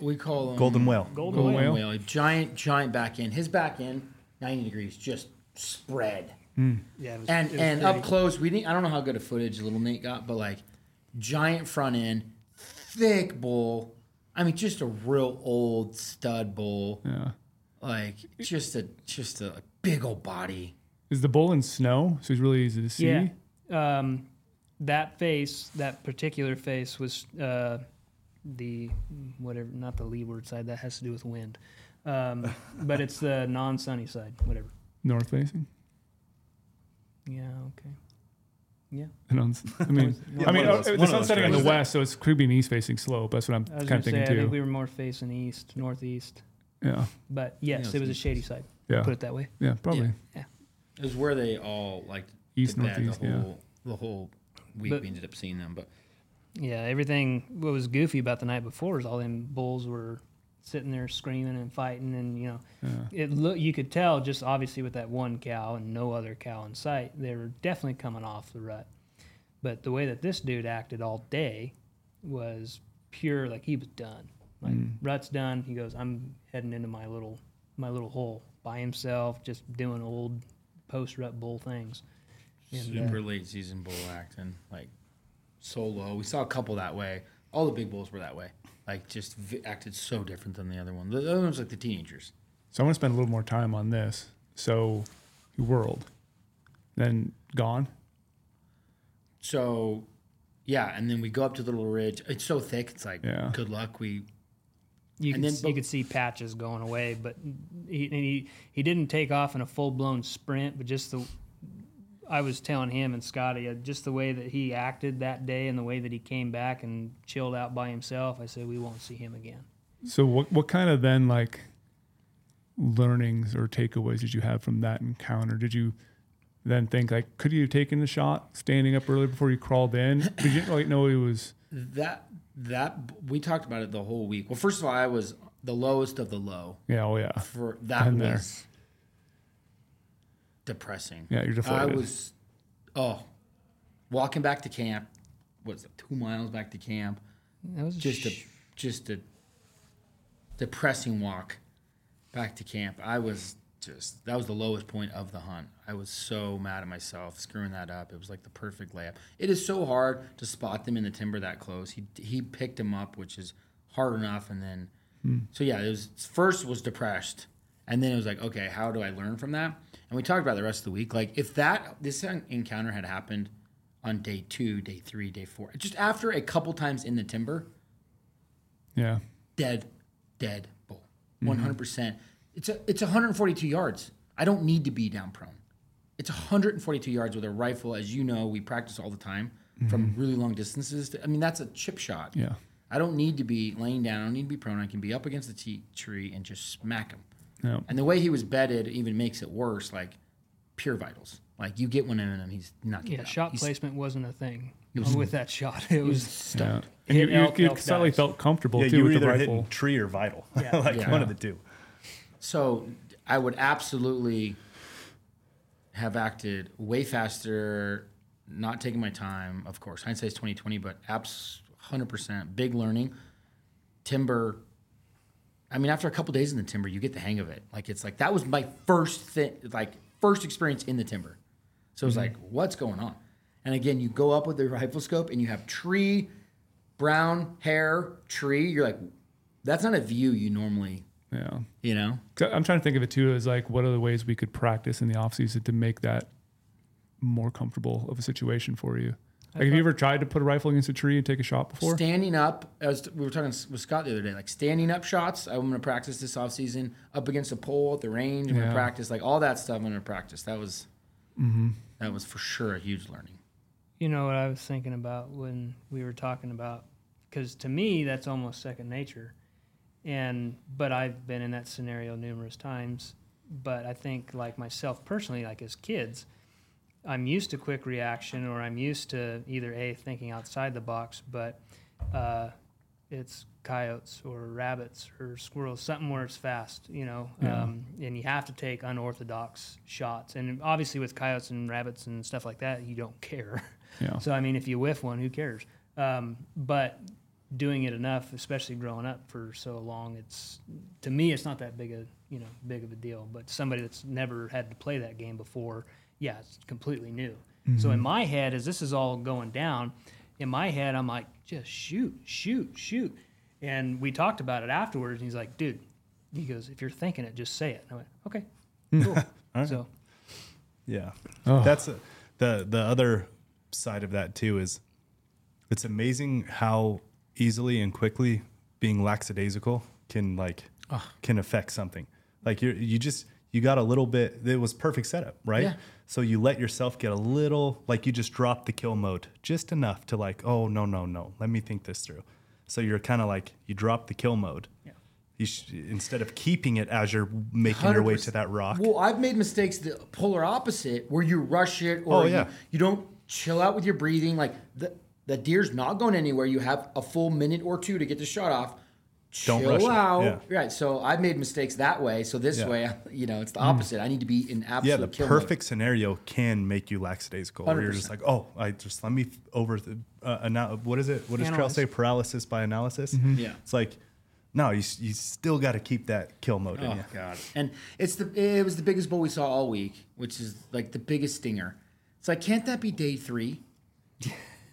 We call him... Golden Whale. Golden, Golden Whale. Whale. A giant, giant back end. His back end, ninety degrees, just spread. Mm. Yeah, it was, and it was and up close, we didn't, I don't know how good a footage little Nate got, but, like, giant front end, thick bull. I mean, just a real old stud bull. Yeah. Like, just a just a big old body. Is the bull in snow? So he's really easy to see? Yeah. Um, that face, that particular face was uh, the, whatever, not the leeward side. That has to do with wind. Um, but it's the non-sunny side, whatever. North facing? Yeah, okay. Yeah. And on, I mean, yeah, I mean, those, the sun's setting on the west, so it's could be an east-facing slope. That's what I'm kind of thinking, say, too. I think we were more facing east, northeast. Yeah. But, yes, yeah, it was a shady side. Yeah. Put it that way. Yeah, probably. Yeah. It was where they all, like, east, northeast, the whole, yeah. The whole week but, we ended up seeing them. But yeah, everything, what was goofy about the night before is all them bulls were sitting there screaming and fighting, and, you know, yeah. it look you could tell just obviously with that one cow and no other cow in sight, they were definitely coming off the rut. But the way that this dude acted all day was pure, like he was done. Like mm. rut's done. He goes, I'm heading into my little my little hole by himself, just doing old post rut bull things. And, super uh, late season bull acting, like solo. We saw a couple that way. All the big bulls were that way. Like, just v- acted so different than the other one. The other one's like the teenagers. So I want to spend a little more time on this. So he whirled, then gone. So, yeah, and then we go up to the little ridge. It's so thick. It's like, yeah. Good luck. We. You and could, then, but, you could see patches going away, but he, and he he didn't take off in a full blown sprint. But just the, I was telling him and Scotty, uh, just the way that he acted that day and the way that he came back and chilled out by himself, I said, we won't see him again. So what what kind of then, like, learnings or takeaways did you have from that encounter? Did you then think, like, could you have taken the shot standing up earlier before you crawled in? Because you didn't really know it was... That, that we talked about it the whole week. Well, first of all, I was the lowest of the low. Yeah, oh, yeah. For that was... There. Depressing. Yeah, you're deflated. I was, oh, walking back to camp. What's it, two miles back to camp? That was just a sh- just a depressing walk back to camp. I was just that was the lowest point of the hunt. I was so mad at myself screwing that up. It was like the perfect layup. It is so hard to spot them in the timber that close. He he picked him up, which is hard enough, and then hmm. so yeah, it was first was depressed, and then it was like, okay, how do I learn from that? And we talked about the rest of the week. Like, if that this encounter had happened on day two, day three, day four, just after a couple times in the timber, yeah, dead, dead bull, one hundred percent. It's a it's one hundred and forty two yards. I don't need to be down prone. It's one hundred and forty two yards with a rifle, as you know. We practice all the time mm-hmm. from really long distances. To, I mean, that's a chip shot. Yeah, I don't need to be laying down. I don't need to be prone. I can be up against the t- tree and just smack him. No. And the way he was bedded even makes it worse, like pure vitals. Like, you get one in him, he's not getting yeah, out. Shot he's, placement wasn't a thing was, with that shot. It was stunned. Yeah. And you, you, elk, you elk slightly dives. Felt comfortable, yeah, too, you were with the rifle. Hitting tree or vital, yeah. like yeah. one of the two. So I would absolutely have acted way faster, not taking my time, of course. Hindsight's twenty twenty, but abs- one hundred percent big learning. Timber... I mean, after a couple days in the timber, you get the hang of it. Like, it's like, that was my first thing, like, first experience in the timber. So it was mm-hmm. like, what's going on? And again, you go up with the rifle scope and you have tree, brown hair, tree. You're like, that's not a view you normally, yeah. you know? I'm trying to think of it, too, as like, what are the ways we could practice in the off season to make that more comfortable of a situation for you? Like, have you ever tried to put a rifle against a tree and take a shot before? Standing up, I was, we were talking with Scott the other day, like standing up shots, I'm going to practice this off season. Up against a pole at the range, I'm yeah. going to practice. Like, all that stuff I'm going to practice. That was, mm-hmm. that was for sure a huge learning. You know what I was thinking about when we were talking about, because to me, that's almost second nature. And but I've been in that scenario numerous times. But I think, like myself personally, like as kids, I'm used to quick reaction, or I'm used to either A, thinking outside the box, but uh, it's coyotes or rabbits or squirrels, something where it's fast, you know, yeah. um, and you have to take unorthodox shots. And obviously with coyotes and rabbits and stuff like that, you don't care. Yeah. So, I mean, if you whiff one, who cares? Um, but doing it enough, especially growing up for so long, it's, to me, it's not that big a, you know, big of a deal. But somebody that's never had to play that game before, yeah, it's completely new. Mm-hmm. So in my head, as this is all going down, in my head, I'm like, just shoot, shoot, shoot. And we talked about it afterwards, and he's like, dude, he goes, if you're thinking it, just say it. And I went, okay, cool. Right. So, yeah, oh. that's a, the the other side of that too is it's amazing how easily and quickly being lackadaisical can like oh. can affect something. Like you, you just you got a little bit. It was perfect setup, right? Yeah. So you let yourself get a little, like you just dropped the kill mode just enough to like, oh, no, no, no. Let me think this through. So you're kind of like, you drop the kill mode. Yeah. You sh- instead of keeping it as you're making one hundred percent your way to that rock. Well, I've made mistakes the polar opposite where you rush it or oh, yeah. you, you don't chill out with your breathing. Like the, the deer's not going anywhere. You have a full minute or two to get the shot off. Chill don't rush out. It. Yeah. Right. So I've made mistakes that way. So this yeah. way, you know, it's the opposite. Mm. I need to be in absolute Yeah, the kill perfect mode. Scenario can make you lackadaisical. Where you're just like, oh, I just let me over, th- uh, ana- what is it? What does Trail say? Paralysis by analysis? Mm-hmm. Yeah. It's like, no, you you still got to keep that kill mode oh, in you. Oh, God. And it's the, it was the biggest bull we saw all week, which is like the biggest stinger. It's like, can't that be day three?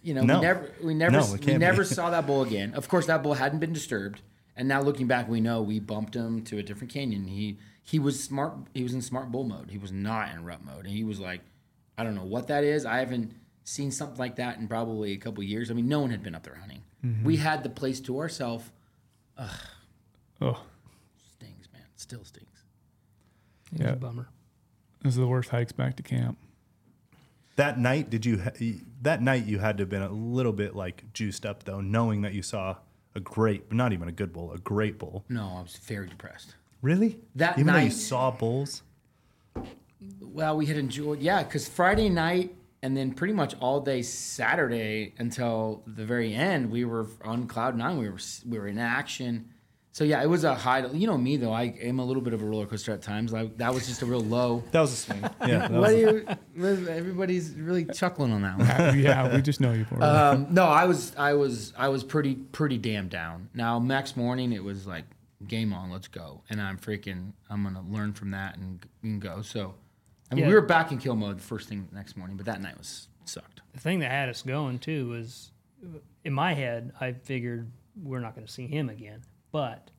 You know, no. we never, we never, no, we never saw that bull again. Of course, that bull hadn't been disturbed. And now looking back, we know we bumped him to a different canyon. He he was smart. He was in smart bull mode. He was not in rut mode. And he was like, I don't know what that is. I haven't seen something like that in probably a couple of years. I mean, no one had been up there hunting. Mm-hmm. We had the place to ourselves. Ugh. Oh, stings, man. Still stings. It yeah, was a bummer. This is the worst hikes back to camp. That night, did you? Ha- that night you had to have been a little bit like juiced up though, knowing that you saw. A great, not even a good bull, a great bull. No, I was very depressed. Really? That even night. Even though you saw bulls? Well, we had enjoyed, yeah, because Friday night and then pretty much all day Saturday until the very end, we were on cloud nine. We were we were in action. So, yeah, it was a high. You know me, though. I am a little bit of a roller coaster at times. I, that was just a real low. That was a swing. Yeah. What do you, everybody's really chuckling on that one. Yeah, we just know you. Um, no, I was, I was, I was pretty, pretty damn down. Now, next morning, it was like game on, let's go, and I'm freaking, I'm gonna learn from that and, and go. So, I mean, yeah. we were back in kill mode the first thing the next morning, but that night was sucked. The thing that had us going too was, in my head, I figured we're not gonna see him again. But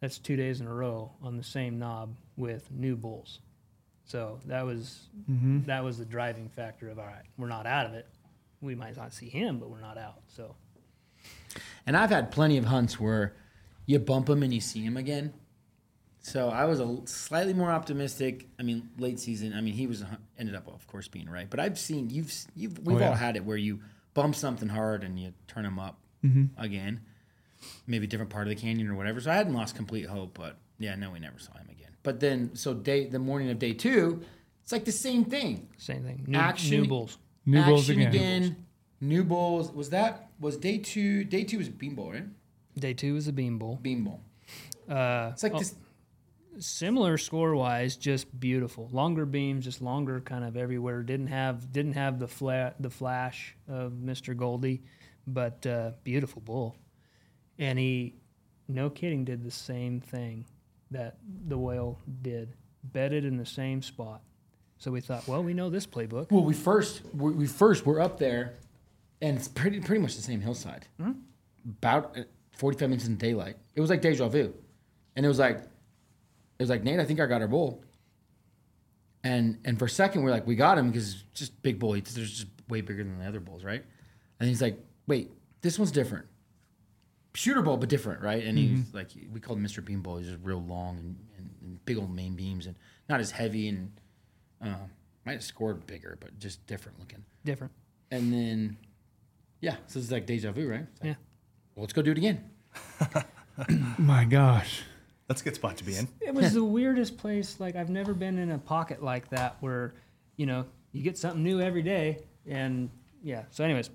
that's two days in a row on the same knob with new bulls. So that was mm-hmm. that was the driving factor of, all right, we're not out of it. We might not see him, but we're not out. So, and I've had plenty of hunts where you bump him and you see him again. So I was a slightly more optimistic. I mean, late season. I mean, he was ended up, of course, being right. But I've seen you've you've we've oh, yeah. all had it where you bump something hard and you turn him up mm-hmm. again. Maybe a different part of the canyon or whatever. So I hadn't lost complete hope, but yeah, no, we never saw him again. But then, so day the morning of day two, it's like the same thing. Same thing. New, action, new bulls. New bulls again. again. New, bulls. new bulls. Was that, was day two, day two was a beam bowl, right? Day two was a beam bowl. Beam bowl. Uh, it's like oh, this. Similar score-wise, just beautiful. Longer beams, just longer kind of everywhere. Didn't have, didn't have the, fla- the flash of Mister Goldie, but uh, beautiful bull. And he, no kidding, did the same thing that the whale did. Bedded in the same spot. So we thought, well, we know this playbook. Well, we first we, we first were up there, and it's pretty pretty much the same hillside. Mm-hmm. About forty-five minutes in daylight. It was like deja vu, and it was like, it was like Nate, I think I got our bull. And and for a second we we're like, we got him because just big bull. There's just way bigger than the other bulls, right? And he's like, wait, this one's different. Shooter bowl, but different, right? And mm-hmm. he's like, we called him Mister Beam Bowl. He's just real long and, and, and big old main beams and not as heavy and uh, might have scored bigger, but just different looking. Different. And then, yeah, so it's like deja vu, right? Like, yeah. Well, let's go do it again. My gosh. That's a good spot to be in. It was the weirdest place. Like, I've never been in a pocket like that where, you know, you get something new every day. And, yeah. So, anyways,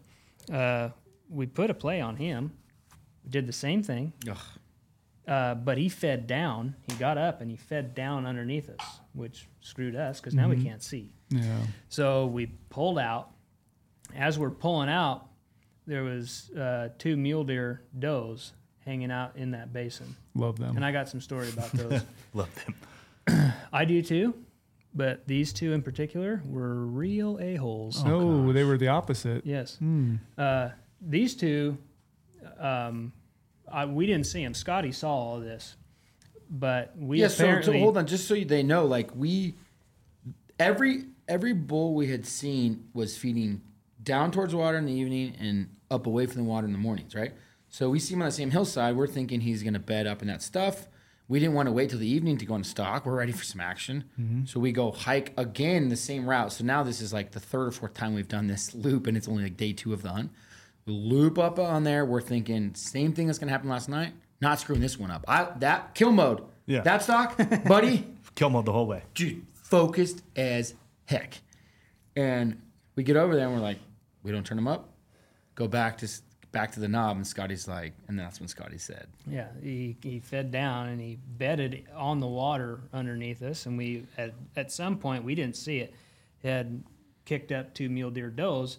uh, we put a play on him. We did the same thing. Ugh. Uh, but he fed down. He got up and he fed down underneath us, which screwed us because now mm-hmm. we can't see. Yeah. So, we pulled out. As we're pulling out, there was uh, two mule deer does hanging out in that basin. Love them. And I got some story about those. Love them. I do too, but these two in particular were real a-holes. Oh, oh they were the opposite. Yes. Mm. Uh, these two, um, I, we didn't see them. Scotty saw all this, but we yeah, apparently... Yeah, so, so hold on, just so they know, like we... Every, every bull we had seen was feeding down towards water in the evening and up away from the water in the mornings, right? So we see him on the same hillside. We're thinking he's going to bed up in that stuff. We didn't want to wait till the evening to go on stock. We're ready for some action. Mm-hmm. So we go hike again the same route. So now this is like the third or fourth time we've done this loop, and it's only like day two of the hunt. We loop up on there. We're thinking same thing that's going to happen last night. Not screwing this one up. I, that kill mode. Yeah. That stock, buddy. Kill mode the whole way. Dude, focused as heck. And we get over there, and we're like, we don't turn him up. Go back to... back to the knob, and Scotty's like, and that's when Scotty said, yeah, he, he fed down and he bedded on the water underneath us, and we had, at some point we didn't see it, had kicked up two mule deer does,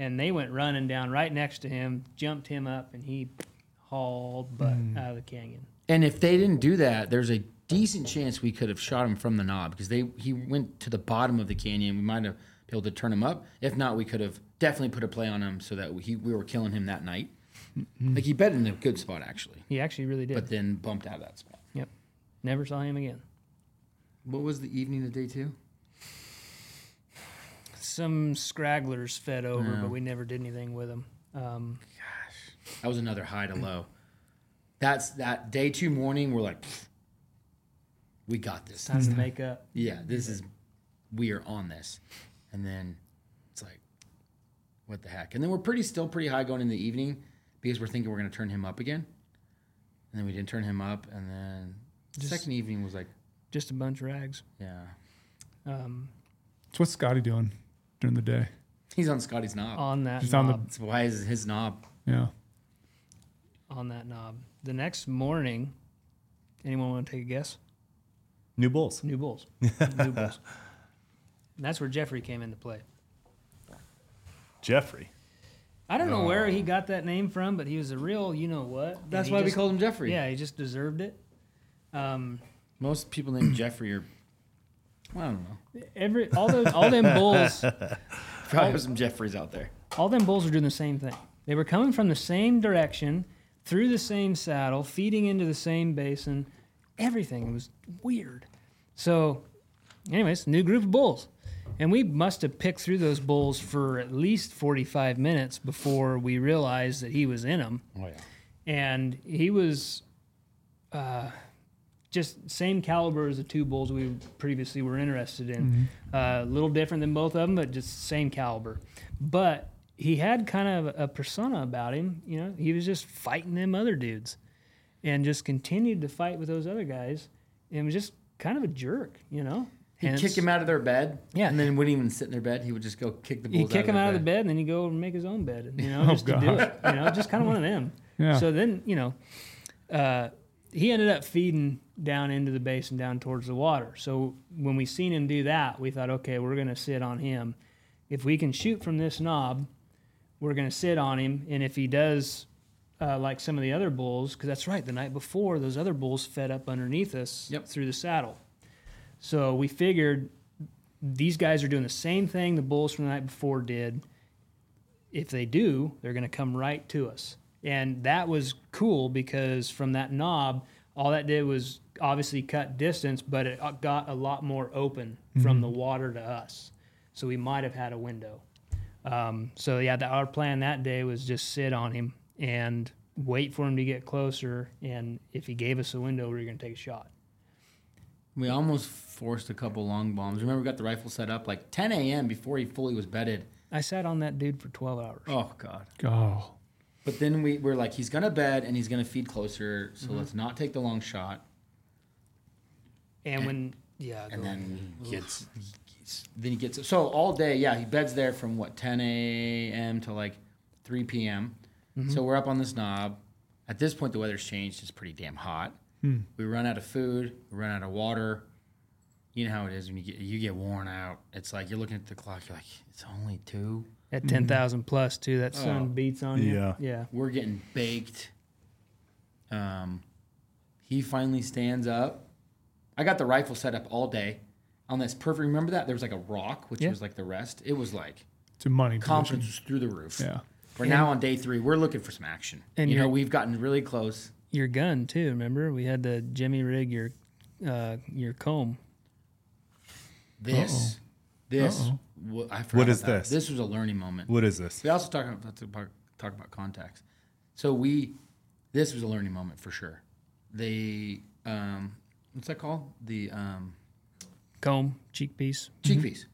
and they went running down right next to him, jumped him up, and he hauled butt mm. out of the canyon. And if they didn't do that, there's a decent chance we could have shot him from the knob, because they he went to the bottom of the canyon. We might have been able to turn him up. If not, we could have definitely put a play on him so that he, we were killing him that night. Mm-hmm. Like, he bet in a good spot, actually. He actually really did. But then bumped out of that spot. Yep. Never saw him again. What was the evening of day two? Some scragglers fed over, no. but we never did anything with them. Um, Gosh. That was another high to low. That's that day two morning, we're like, we got this. Time to make up. Yeah, this is, we are on this. And then it's like, what the heck? And then we're pretty still pretty high going in the evening because we're thinking we're going to turn him up again. And then we didn't turn him up. And then just, the second evening was like... just a bunch of rags. Yeah. Um, so what's Scotty doing during the day? He's on Scotty's knob. On that He's knob. On the, That's why is his knob. Yeah. On that knob. The next morning, anyone want to take a guess? New bulls. New bulls. New bulls. And that's where Jeffrey came into play. Jeffrey. I don't know oh. where he got that name from, but he was a real, you know what. That's why just, we called him Jeffrey. Yeah, he just deserved it. Um, Most people named Jeffrey are, well, I don't know. Every all those all them bulls. Probably all, some Jeffreys out there. All them bulls are doing the same thing. They were coming from the same direction, through the same saddle, feeding into the same basin. Everything. It was weird. So, anyways, new group of bulls. And we must have picked through those bulls for at least forty-five minutes before we realized that he was in them. Oh, yeah. And he was uh, just same caliber as the two bulls we previously were interested in. A mm-hmm. uh, little different than both of them, but just same caliber. But he had kind of a persona about him. You know, he was just fighting them other dudes and just continued to fight with those other guys and was just kind of a jerk, you know? He'd kick him out of their bed, yeah, and then wouldn't even sit in their bed. He would just go kick the bulls out of their bed. He'd kick him out of the bed, and then he'd go and make his own bed, you know, just oh, to do it. You know, just kind of one of them. Yeah. So then, you know, uh, he ended up feeding down into the basin, down towards the water. So when we seen him do that, we thought, okay, we're going to sit on him. If we can shoot from this knob, we're going to sit on him. And if he does uh, like some of the other bulls, because that's right, the night before, those other bulls fed up underneath us yep. through the saddle. So we figured these guys are doing the same thing the bulls from the night before did. If they do, they're going to come right to us. And that was cool because from that knob, all that did was obviously cut distance, but it got a lot more open mm-hmm. from the water to us. So we might have had a window. Um, so yeah, the, our plan that day was just sit on him and wait for him to get closer. And if he gave us a window, we were going to take a shot. We almost forced a couple long bombs. Remember, we got the rifle set up like ten a.m. before he fully was bedded. I sat on that dude for twelve hours. Oh, God. Oh. But then we were like, he's going to bed and he's going to feed closer, so mm-hmm. let's not take the long shot. And, and when, yeah. And then he gets, he gets, then he gets, so all day, yeah, he beds there from what, ten a.m. to like three p.m. Mm-hmm. So we're up on this knob. At this point, the weather's changed. It's pretty damn hot. Hmm. We run out of food. We run out of water. You know how it is when you get you get worn out. It's like you're looking at the clock. You're like, it's only two. At ten thousand mm-hmm. plus too, that sun oh. beats on you. Yeah, yeah. We're getting baked. Um, he finally stands up. I got the rifle set up all day on this perfect. Remember that there was like a rock, which yeah. was like the rest. It was like it's a money confidence position. Through the roof. Yeah. We're yeah. now on day three. We're looking for some action. And you know we've gotten really close. Your gun too. Remember we had to jimmy rig your uh, your comb. This, Uh-oh. this, Uh-oh. Wh- I forgot what is that. this? This was a learning moment. What is this? We also talk about talk about contacts. So we, this was a learning moment for sure. They, um, what's that called? The um, comb, cheek piece, cheek mm-hmm. piece.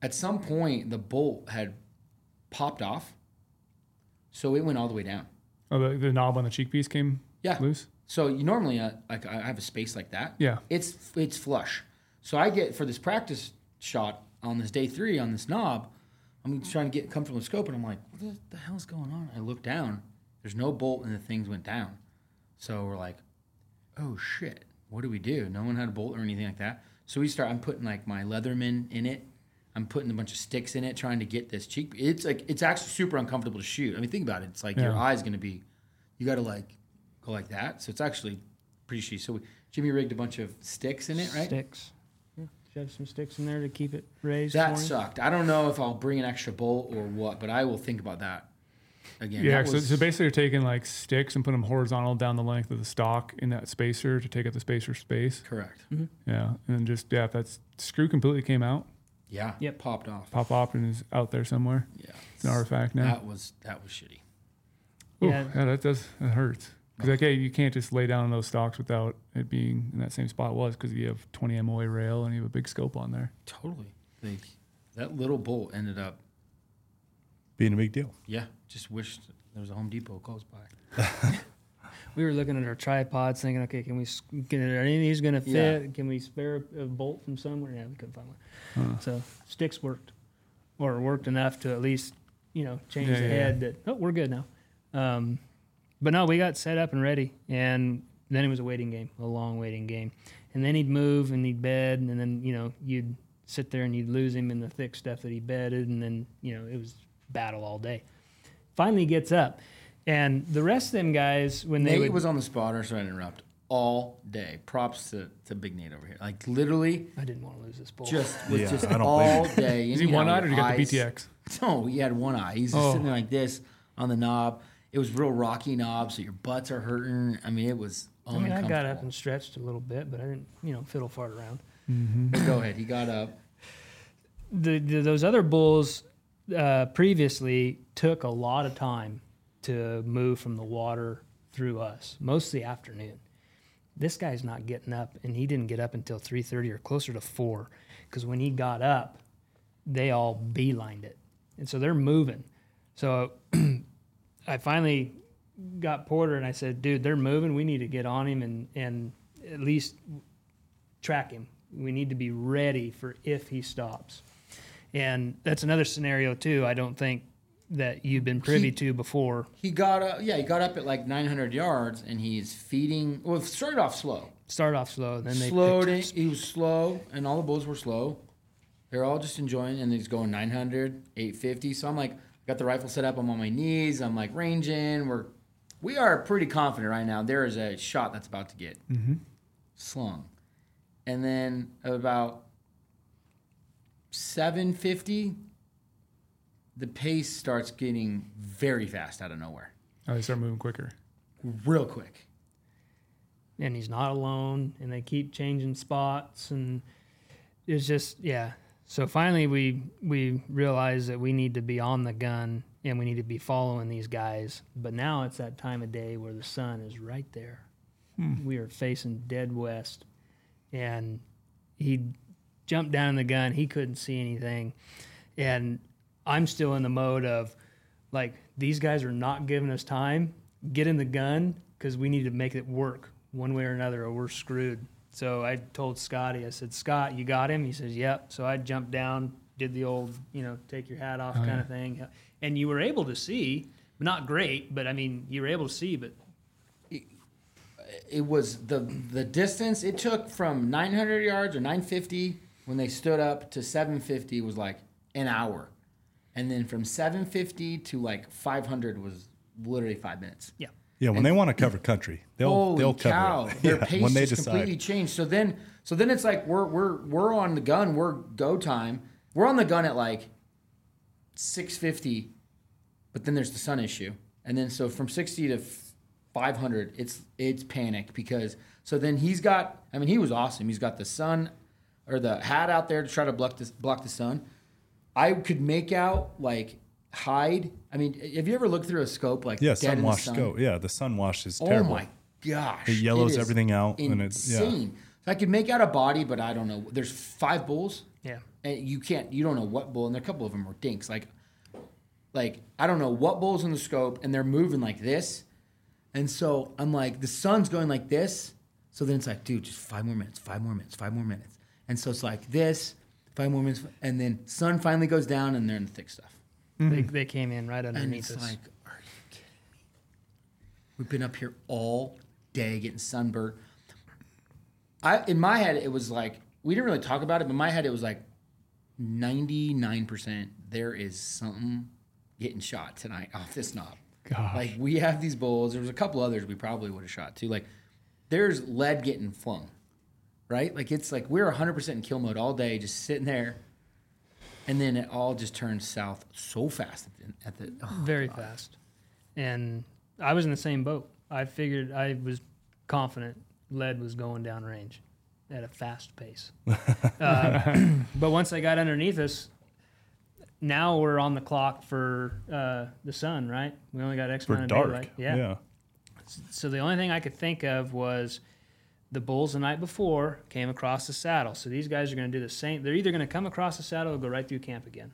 At some point, the bolt had popped off, so it went all the way down. Oh, the, the knob on the cheek piece came yeah. loose. So you normally, uh, like I have a space like that. Yeah, it's it's flush. So I get, for this practice shot on this day three on this knob, I'm trying to get comfortable with scope, and I'm like, what the hell's going on? I look down. There's no bolt, and the things went down. So we're like, oh, shit. What do we do? No one had a bolt or anything like that. So we start, I'm putting, like, my Leatherman in it. I'm putting a bunch of sticks in it, trying to get this cheek. It's, like, it's actually super uncomfortable to shoot. I mean, think about it. It's like yeah. your eye's going to be, you got to, like, go like that. So it's actually pretty shitty. So we, Jimmy rigged a bunch of sticks in it, right? Sticks. Have some sticks in there to keep it raised. That sucked. I don't know if I'll bring an extra bolt or what, but I will think about that again. Yeah, that so, was... so basically you're taking like sticks and putting them horizontal down the length of the stock in that spacer to take up the spacer space. Correct. Mm-hmm. Yeah, and then just, yeah, if that screw completely came out. Yeah, yeah, popped off. Pop off and is out there somewhere. Yeah. It's an artifact now. That was that was shitty. Ooh, yeah. yeah, that does, that hurts. Because, okay, you can't just lay down on those stocks without it being in that same spot it was because you have twenty M O A rail and you have a big scope on there. Totally. Like, that little bolt ended up... being a big deal. Yeah. Just wished there was a Home Depot close by. We were looking at our tripods thinking, okay, can we... Can, are any of these going to fit? Yeah. Can we spare a, a bolt from somewhere? Yeah, we couldn't find one. Huh. So sticks worked. Or worked enough to at least, you know, change yeah, the yeah, head yeah. that, oh, we're good now. Um... But no, we got set up and ready, and then it was a waiting game, a long waiting game. And then he'd move, and he'd bed, and then, you know, you'd sit there and you'd lose him in the thick stuff that he bedded, and then, you know, it was battle all day. Finally he gets up, and the rest of them guys, when they Nate would, was on the spotter, so I interrupt, all day. Props to, to Big Nate over here. Like, literally. I didn't want to lose this ball. Just, was yeah, just all day. Is he one-eyed, or did he got the B T X? No, he had one eye. He's just oh. sitting there like this on the knob. It was real rocky knob, so your butts are hurting. I mean, it was uncomfortable. I mean, I got up and stretched a little bit, but I didn't, you know, fiddle fart around. Mm-hmm. Go ahead. He got up. The, the those other bulls uh, previously took a lot of time to move from the water through us, mostly afternoon. This guy's not getting up, and he didn't get up until three thirty or closer to four, because when he got up, they all beelined it. And so they're moving. So... I finally got Porter, and I said, dude, they're moving. We need to get on him and, and at least track him. We need to be ready for if he stops. And that's another scenario, too, I don't think that you've been privy he, to before. He got up, yeah, he got up at like nine hundred yards, and he's feeding. Well, it started off slow. Started off slow. Then they slowed it. He was slow, and all the bulls were slow. They're all just enjoying, and he's going nine hundred, eight fifty. So I'm like, got the rifle set up. I'm on my knees. I'm like ranging. We're, we are pretty confident right now. There is a shot that's about to get mm-hmm. slung. And then about seven fifty, the pace starts getting very fast out of nowhere. Oh, they start moving quicker. Real quick. And he's not alone. And they keep changing spots. And it's just, yeah. So finally, we we realized that we need to be on the gun and we need to be following these guys. But now it's that time of day where the sun is right there. Hmm. We are facing dead west, and he jumped down in the gun. He couldn't see anything, and I'm still in the mode of, like, these guys are not giving us time. Get in the gun because we need to make it work one way or another, or we're screwed. So I told Scotty, I said, Scott, you got him? He says, yep. So I jumped down, did the old, you know, take your hat off oh, kind yeah. of thing. And you were able to see, not great, but, I mean, you were able to see, but... It, it was the the distance it took from nine hundred yards or nine fifty when they stood up to seven fifty was like an hour. And then from seven fifty to like five hundred was literally five minutes. Yeah. Yeah, when and, they want to cover country, they'll holy they'll cover cow. It. Their yeah, pace when they just decide. Completely changed. So then, so then it's like we're we're we're on the gun. We're go time. We're on the gun at like six fifty, but then there's the sun issue, and then so from sixty to five hundred, it's it's panic because so then he's got. I mean, he was awesome. He's got the sun or the hat out there to try to block this block the sun. I could make out like. Hide. I mean, have you ever looked through a scope like yeah, dead in the sun? Scope. Yeah, the sun wash is terrible. Oh my gosh, it yellows it everything out, insane. And it's insane. Yeah. So I could make out a body, but I don't know. There's five bulls. Yeah, and you can't. You don't know what bull, and there a couple of them were dinks. Like, like I don't know what bull's in the scope, and they're moving like this, and so I'm like, the sun's going like this. So then it's like, dude, just five more minutes, five more minutes, five more minutes, and so it's like this, five more minutes, and then sun finally goes down, and they're in the thick stuff. Mm-hmm. They they came in right underneath us. And it's us. Like, are you kidding me? We've been up here all day getting sunburned. I in my head it was like we didn't really talk about it, but in my head it was like ninety-nine percent there is something getting shot tonight off this knob. Gosh. Like we have these bulls. There was a couple others we probably would have shot too. Like there's lead getting flung, right? Like it's like we're one hundred percent in kill mode all day, just sitting there. And then it all just turned south so fast at the oh very God. Fast, and I was in the same boat. I figured I was confident lead was going downrange at a fast pace. uh, but once they got underneath us, now we're on the clock for uh, the sun. Right? We only got X amount of daylight. Yeah. yeah. So the only thing I could think of was. The bulls the night before came across the saddle. So these guys are going to do the same. They're either going to come across the saddle or go right through camp again.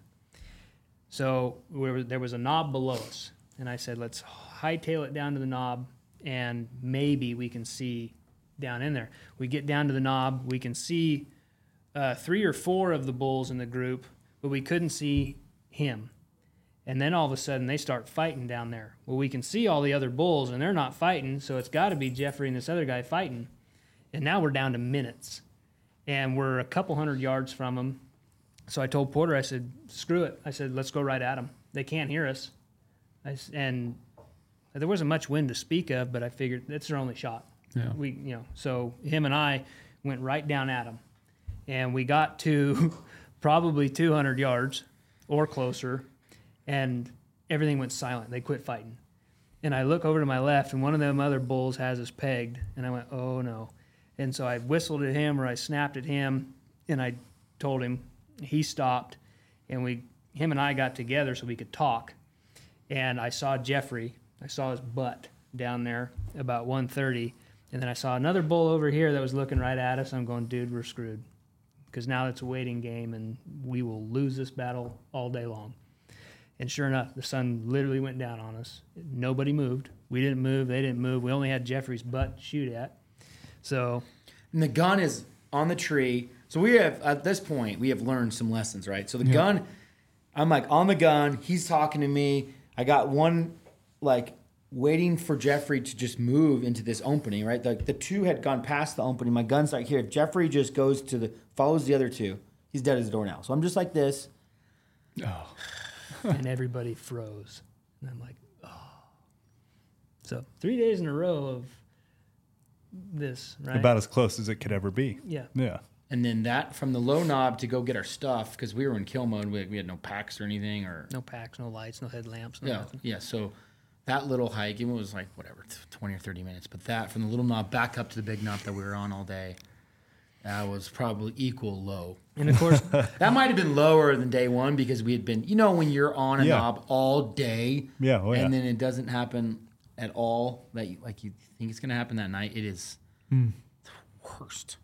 So we were, there was a knob below us. And I said, let's hightail it down to the knob, and maybe we can see down in there. We get down to the knob. We can see uh, three or four of the bulls in the group, but we couldn't see him. And then all of a sudden, they start fighting down there. Well, we can see all the other bulls, and they're not fighting, so it's got to be Jeffrey and this other guy fighting. And now we're down to minutes, and we're a couple hundred yards from them. So I told Porter, I said, screw it. I said, let's go right at them. They can't hear us. I, and there wasn't much wind to speak of, but I figured that's their only shot. Yeah. We, you know, so him and I went right down at them, and we got to probably two hundred yards or closer, and everything went silent. They quit fighting. And I look over to my left, and one of them other bulls has us pegged, and I went, oh, no. And so I whistled at him, or I snapped at him, and I told him. He stopped, and we, him and I got together so we could talk. And I saw Jeffrey. I saw his butt down there about one thirty. And then I saw another bull over here that was looking right at us. I'm going, dude, we're screwed. Because now it's a waiting game, and we will lose this battle all day long. And sure enough, the sun literally went down on us. Nobody moved. We didn't move. They didn't move. We only had Jeffrey's butt to shoot at. So, and the gun is on the tree. So we have, at this point, we have learned some lessons, right? So the yeah. gun, I'm like on the gun. He's talking to me. I got one, like, waiting for Jeffrey to just move into this opening, right? Like the, the two had gone past the opening. My gun's like here. If Jeffrey just goes to the, follows the other two, he's dead as a doornail. So I'm just like this. Oh. And everybody froze. And I'm like, oh. So three days in a row of. This, right? About as close as it could ever be. Yeah. Yeah. And then that, from the low knob to go get our stuff, because we were in kill mode, we, we had no packs or anything. Or No packs, no lights, no headlamps, no yeah, nothing. Yeah, so that little hike, it was like, whatever, twenty or thirty minutes. But that, from the little knob back up to the big knob that we were on all day, That was probably equal low. And of course, that might have been lower than day one because we had been, you know, when you're on a yeah. knob all day yeah, oh, yeah. and then it doesn't happen at all that you, like you think it's going to happen that night. It is mm. the worst.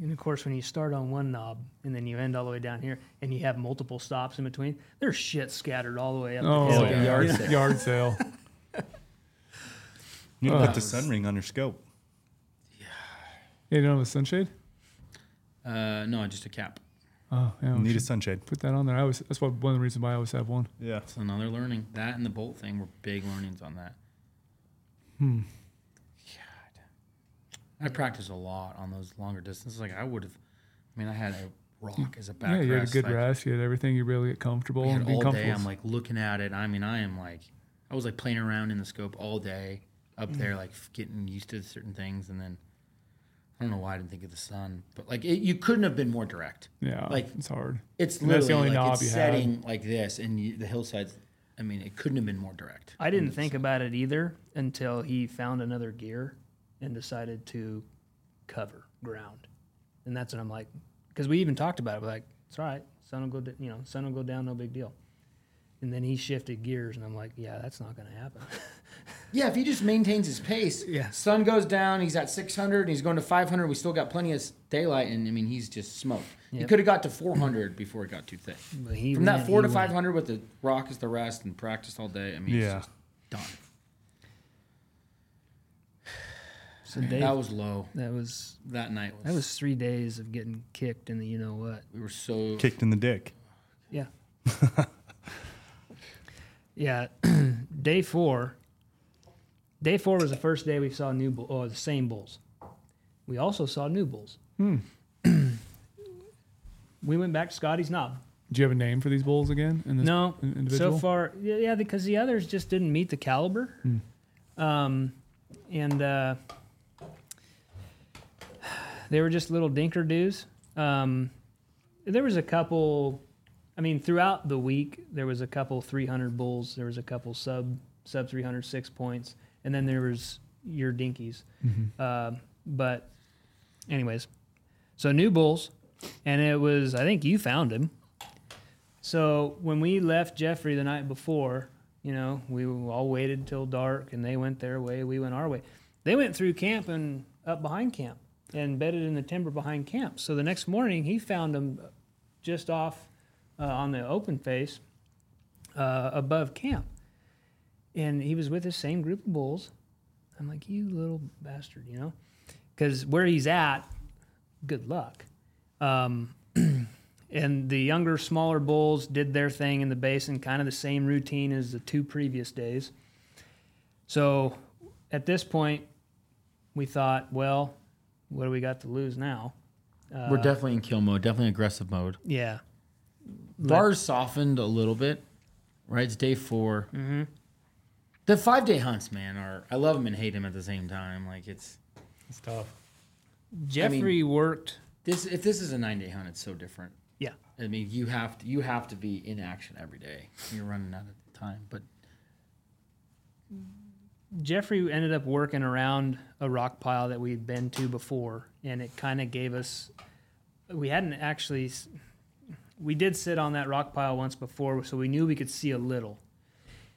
And of course, when you start on one knob and then you end all the way down here and you have multiple stops in between, there's shit scattered all the way up. Oh, the yeah. yard sale. Yard sale. You need to oh, put the sun ring on your scope. Yeah. You don't have a sunshade? Uh, no, just a cap. Oh, yeah. You need a sunshade. Put that on there. I always, that's one of the reasons why I always have one. Yeah. It's another learning. That and the bolt thing were big learnings on that. Hmm. God. I practiced a lot on those longer distances. Like, I would have, I mean, I had a rock as a back yeah, rest. Yeah, you had a good like, rest. You had everything. You really get comfortable. I had and all comfortable. Day. I'm, like, looking at it. I mean, I am, like, I was, like, playing around in the scope all day. Up there, like getting used to certain things, and then I don't know why I didn't think of the sun, but like it, you couldn't have been more direct. Yeah, like it's hard. It's and literally the only like knob it's you setting had. Like this, and you, the hillsides. I mean, it couldn't have been more direct. I didn't think about it either until he found another gear and decided to cover ground, and that's when I'm like, because we even talked about it. We're like, it's all right, sun will go, you know, sun will go down, no big deal. And then he shifted gears, and I'm like, yeah, that's not going to happen. Yeah, if he just maintains his pace, yeah. sun goes down, he's at six hundred, and he's going to five hundred. We still got plenty of daylight, and, I mean, he's just smoked. Yep. He could have got to four hundred before it got too thick. But he From went, that four to went. five hundred with the rock as the rest and practiced all day, I mean, yeah. it's just done. So Man, Dave, that was low. That was that night. Was, that was three days of getting kicked in the you-know-what. We were so... Kicked in the dick. Yeah. Yeah, day four. Day four was the first day we saw new bull, or the same bulls. We also saw new bulls. Hmm. We went back to Scotty's knob. Do you have a name for these bulls again? In this no, individual? So far, yeah, because the others just didn't meet the caliber. Hmm. Um, and uh, they were just little dinker doos. Um, there was a couple. I mean, throughout the week, there was a couple three hundred bulls. There was a couple sub sub three hundred six points, and then there was your dinkies. Mm-hmm. Uh, but, anyways, so new bulls, and it was I think you found him. So when we left Jeffrey the night before, you know, we all waited till dark, and they went their way. We went our way. They went through camp and up behind camp, and bedded in the timber behind camp. So the next morning, he found them just off. Uh, on the open face uh, above camp. And he was with his same group of bulls. I'm like, you little bastard, you know? Because where he's at, good luck. Um, and the younger, smaller bulls did their thing in the basin, kind of the same routine as the two previous days. So at this point, we thought, well, what do we got to lose now? Uh, We're definitely in kill mode, definitely aggressive mode. Yeah. Bars softened a little bit, right? It's day four. Mm-hmm. The five-day hunts, man, are I love them and hate them at the same time. Like it's, it's tough. Jeffrey I mean, worked this. If this is a nine-day hunt, it's so different. Yeah, I mean you have to you have to be in action every day. You're running out of time, but Jeffrey ended up working around a rock pile that we'd been to before, and it kind of gave us. We hadn't actually. We did sit on that rock pile once before, so we knew we could see a little.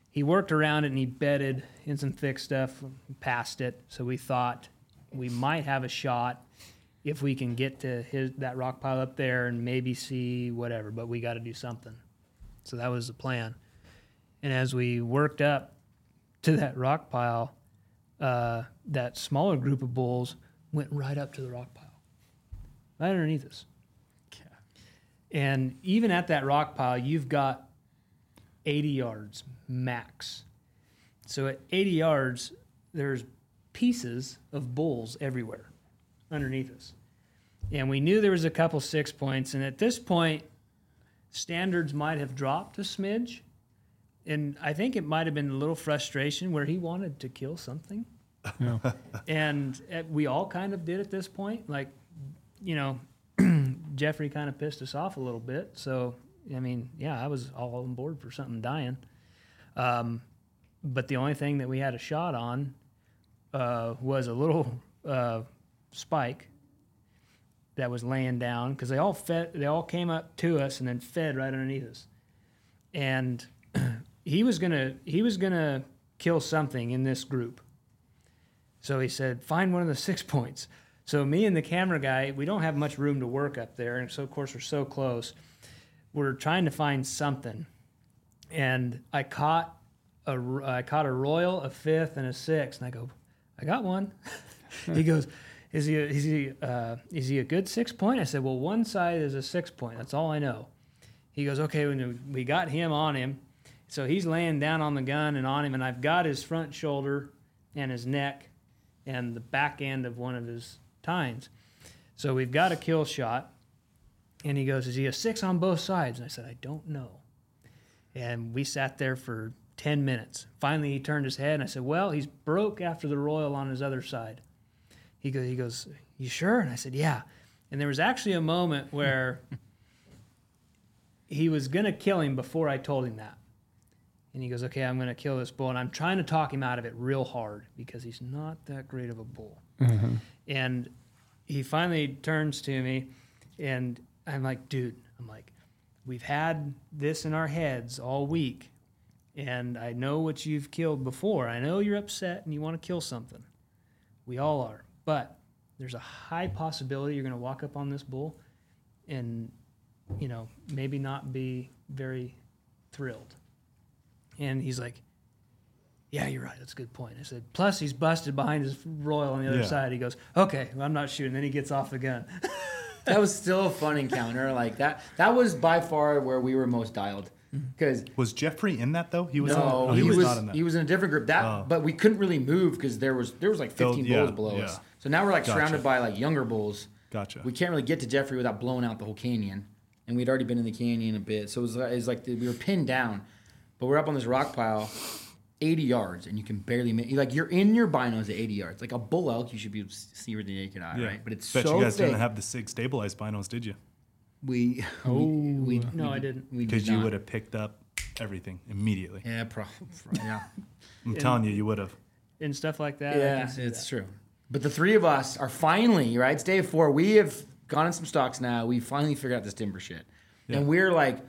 He worked around it, and he bedded in some thick stuff, past it, so we thought we might have a shot if we can get to his that rock pile up there and maybe see whatever, but we got to do something. So that was the plan. And as we worked up to that rock pile, uh, that smaller group of bulls went right up to the rock pile, right underneath us. And even at that rock pile, you've got eighty yards max. So at eighty yards, there's pieces of bulls everywhere underneath us. And we knew there was a couple six points. And at this point, standards might have dropped a smidge. And I think it might have been a little frustration where he wanted to kill something. Yeah. And we all kind of did at this point. Like, you know... Jeffrey kind of pissed us off a little bit. So, I mean, yeah, I was all on board for something dying. Um, but the only thing that we had a shot on uh, was a little uh, spike that was laying down, because they all fed, they all came up to us and then fed right underneath us. And he was gonna he was gonna kill something in this group. So he said, find one of the six points. So me and the camera guy, we don't have much room to work up there, and so of course we're so close. We're trying to find something, and I caught a I caught a royal, a fifth, and a sixth, and I go, I got one. He goes, is he a, is he uh, is he a good six point? I said, well, one side is a six point. That's all I know. He goes, okay. When we got him on him, so he's laying down on the gun and on him, and I've got his front shoulder and his neck and the back end of one of his tines. So we've got a kill shot, and he goes, is he a six on both sides? And I said, I don't know. And we sat there for ten minutes. Finally, he turned his head, and I said, well, he's broke after the royal on his other side. He goes, he goes, you sure? And I said, yeah. And there was actually a moment where he was going to kill him before I told him that. And he goes, okay, I'm going to kill this bull. And I'm trying to talk him out of it real hard because he's not that great of a bull. Mm-hmm. And he finally turns to me, and I'm like, dude, I'm like, we've had this in our heads all week, and I know what you've killed before. I know you're upset and you want to kill something. We all are. But there's a high possibility you're going to walk up on this bull and, you know, maybe not be very thrilled. And he's like, yeah, you're right. That's a good point. I said, plus he's busted behind his royal on the other yeah. side. He goes, okay, well, I'm not shooting. Then he gets off the gun. That was still a fun encounter. Like that, that was by far where we were most dialed. Because was Jeffrey in that though? He was no, no he, he was, was not in that. He was in a different group. That, oh. but we couldn't really move because there was there was like fifteen yeah, bulls below yeah. us. So now we're like gotcha. surrounded by like younger bulls. Gotcha. We can't really get to Jeffrey without blowing out the whole canyon, and we'd already been in the canyon a bit. So it was, it was like we were pinned down, but we're up on this rock pile, eighty yards, and you can barely make. Like you're in your binos at eighty yards, like a bull elk. You should be able to see with the naked eye, yeah. right? But it's Bet so. Bet you guys thick. Didn't have the SIG stabilized binos, did you? We, oh. we, we no, we, I didn't. Because you would have picked up everything immediately. Yeah, probably. Yeah, I'm and, telling you, you would have. And stuff like that. Yeah, it's that. true. But the three of us are finally right. It's day four. We have gone in some stocks now. We finally figured out this timber shit, yeah. and we're like, all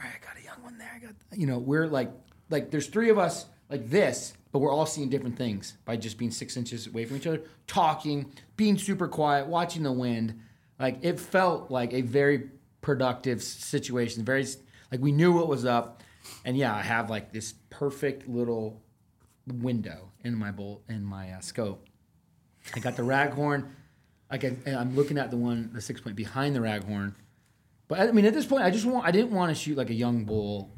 right, I got a young one there. I got, you know, we're like, like there's three of us like this, but we're all seeing different things by just being six inches away from each other, talking, being super quiet, watching the wind. Like it felt like a very productive situation. Very like we knew what was up, and yeah, I have like this perfect little window in my bowl in my uh, scope. I got the raghorn. Like I, I'm looking at the one the six point behind the raghorn. But I mean, at this point, I just want I didn't want to shoot like a young bull.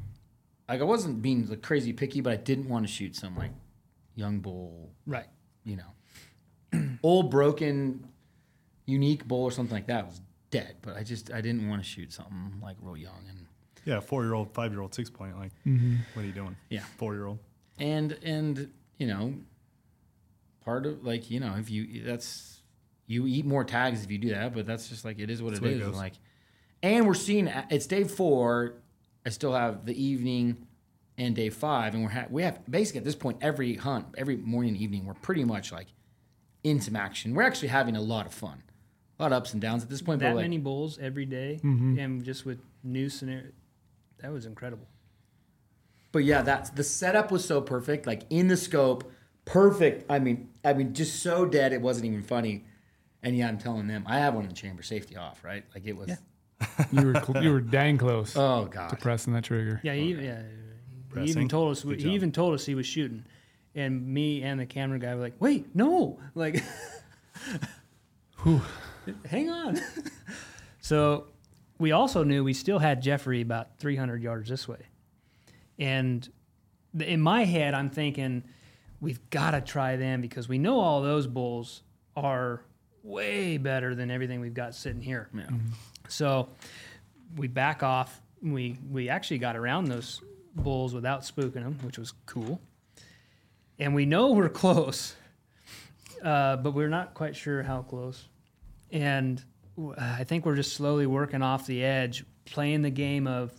Like I wasn't being like crazy picky, but I didn't want to shoot some like young bull, right? You know, old broken. Unique bull or something like that was dead, but I just I didn't want to shoot something like real young and yeah, four year old, five year old, six point like mm-hmm. what are you doing? Yeah, four year old and and you know part of like you know if you that's you eat more tags if you do that, but that's just like it is what that's it what is. It like and we're seeing it's day four. I still have the evening and day five, and we're ha- we have basically at this point every hunt, every morning and evening we're pretty much like in some action. We're actually having a lot of fun. A lot of ups and downs at this point. That but like, many bulls every day, mm-hmm. and just with new scenario, that was incredible. But yeah, that's the setup was so perfect. Like in the scope, perfect. I mean, I mean, just so dead it wasn't even funny. And yeah, I'm telling them I have one in the chamber, safety off, right? Like it was. Yeah. you were cl- you were dang close. Oh god, to pressing that trigger. Yeah, he, yeah. Pressing. He even told us. Good he job. even told us he was shooting, and me and the camera guy were like, "Wait, no!" Like, whew. Hang on. So we also knew we still had Jeffrey about three hundred yards this way. And in my head, I'm thinking, we've got to try them because we know all those bulls are way better than everything we've got sitting here. Yeah. Mm-hmm. So we back off. We, we actually got around those bulls without spooking them, which was cool. And we know we're close, uh, but we're not quite sure how close. And I think we're just slowly working off the edge, playing the game of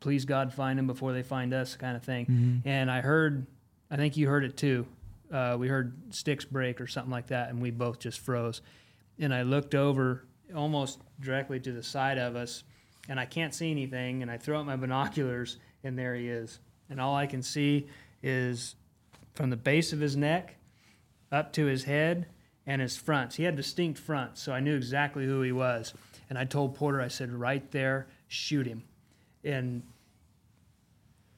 please God find them before they find us kind of thing. Mm-hmm. And I heard, I think you heard it too. Uh, we heard sticks break or something like that, and we both just froze. And I looked over almost directly to the side of us, and I can't see anything, and I throw out my binoculars, and there he is. And all I can see is from the base of his neck up to his head and his fronts. He had distinct fronts, so I knew exactly who he was. And I told Porter, I said, right there, shoot him. And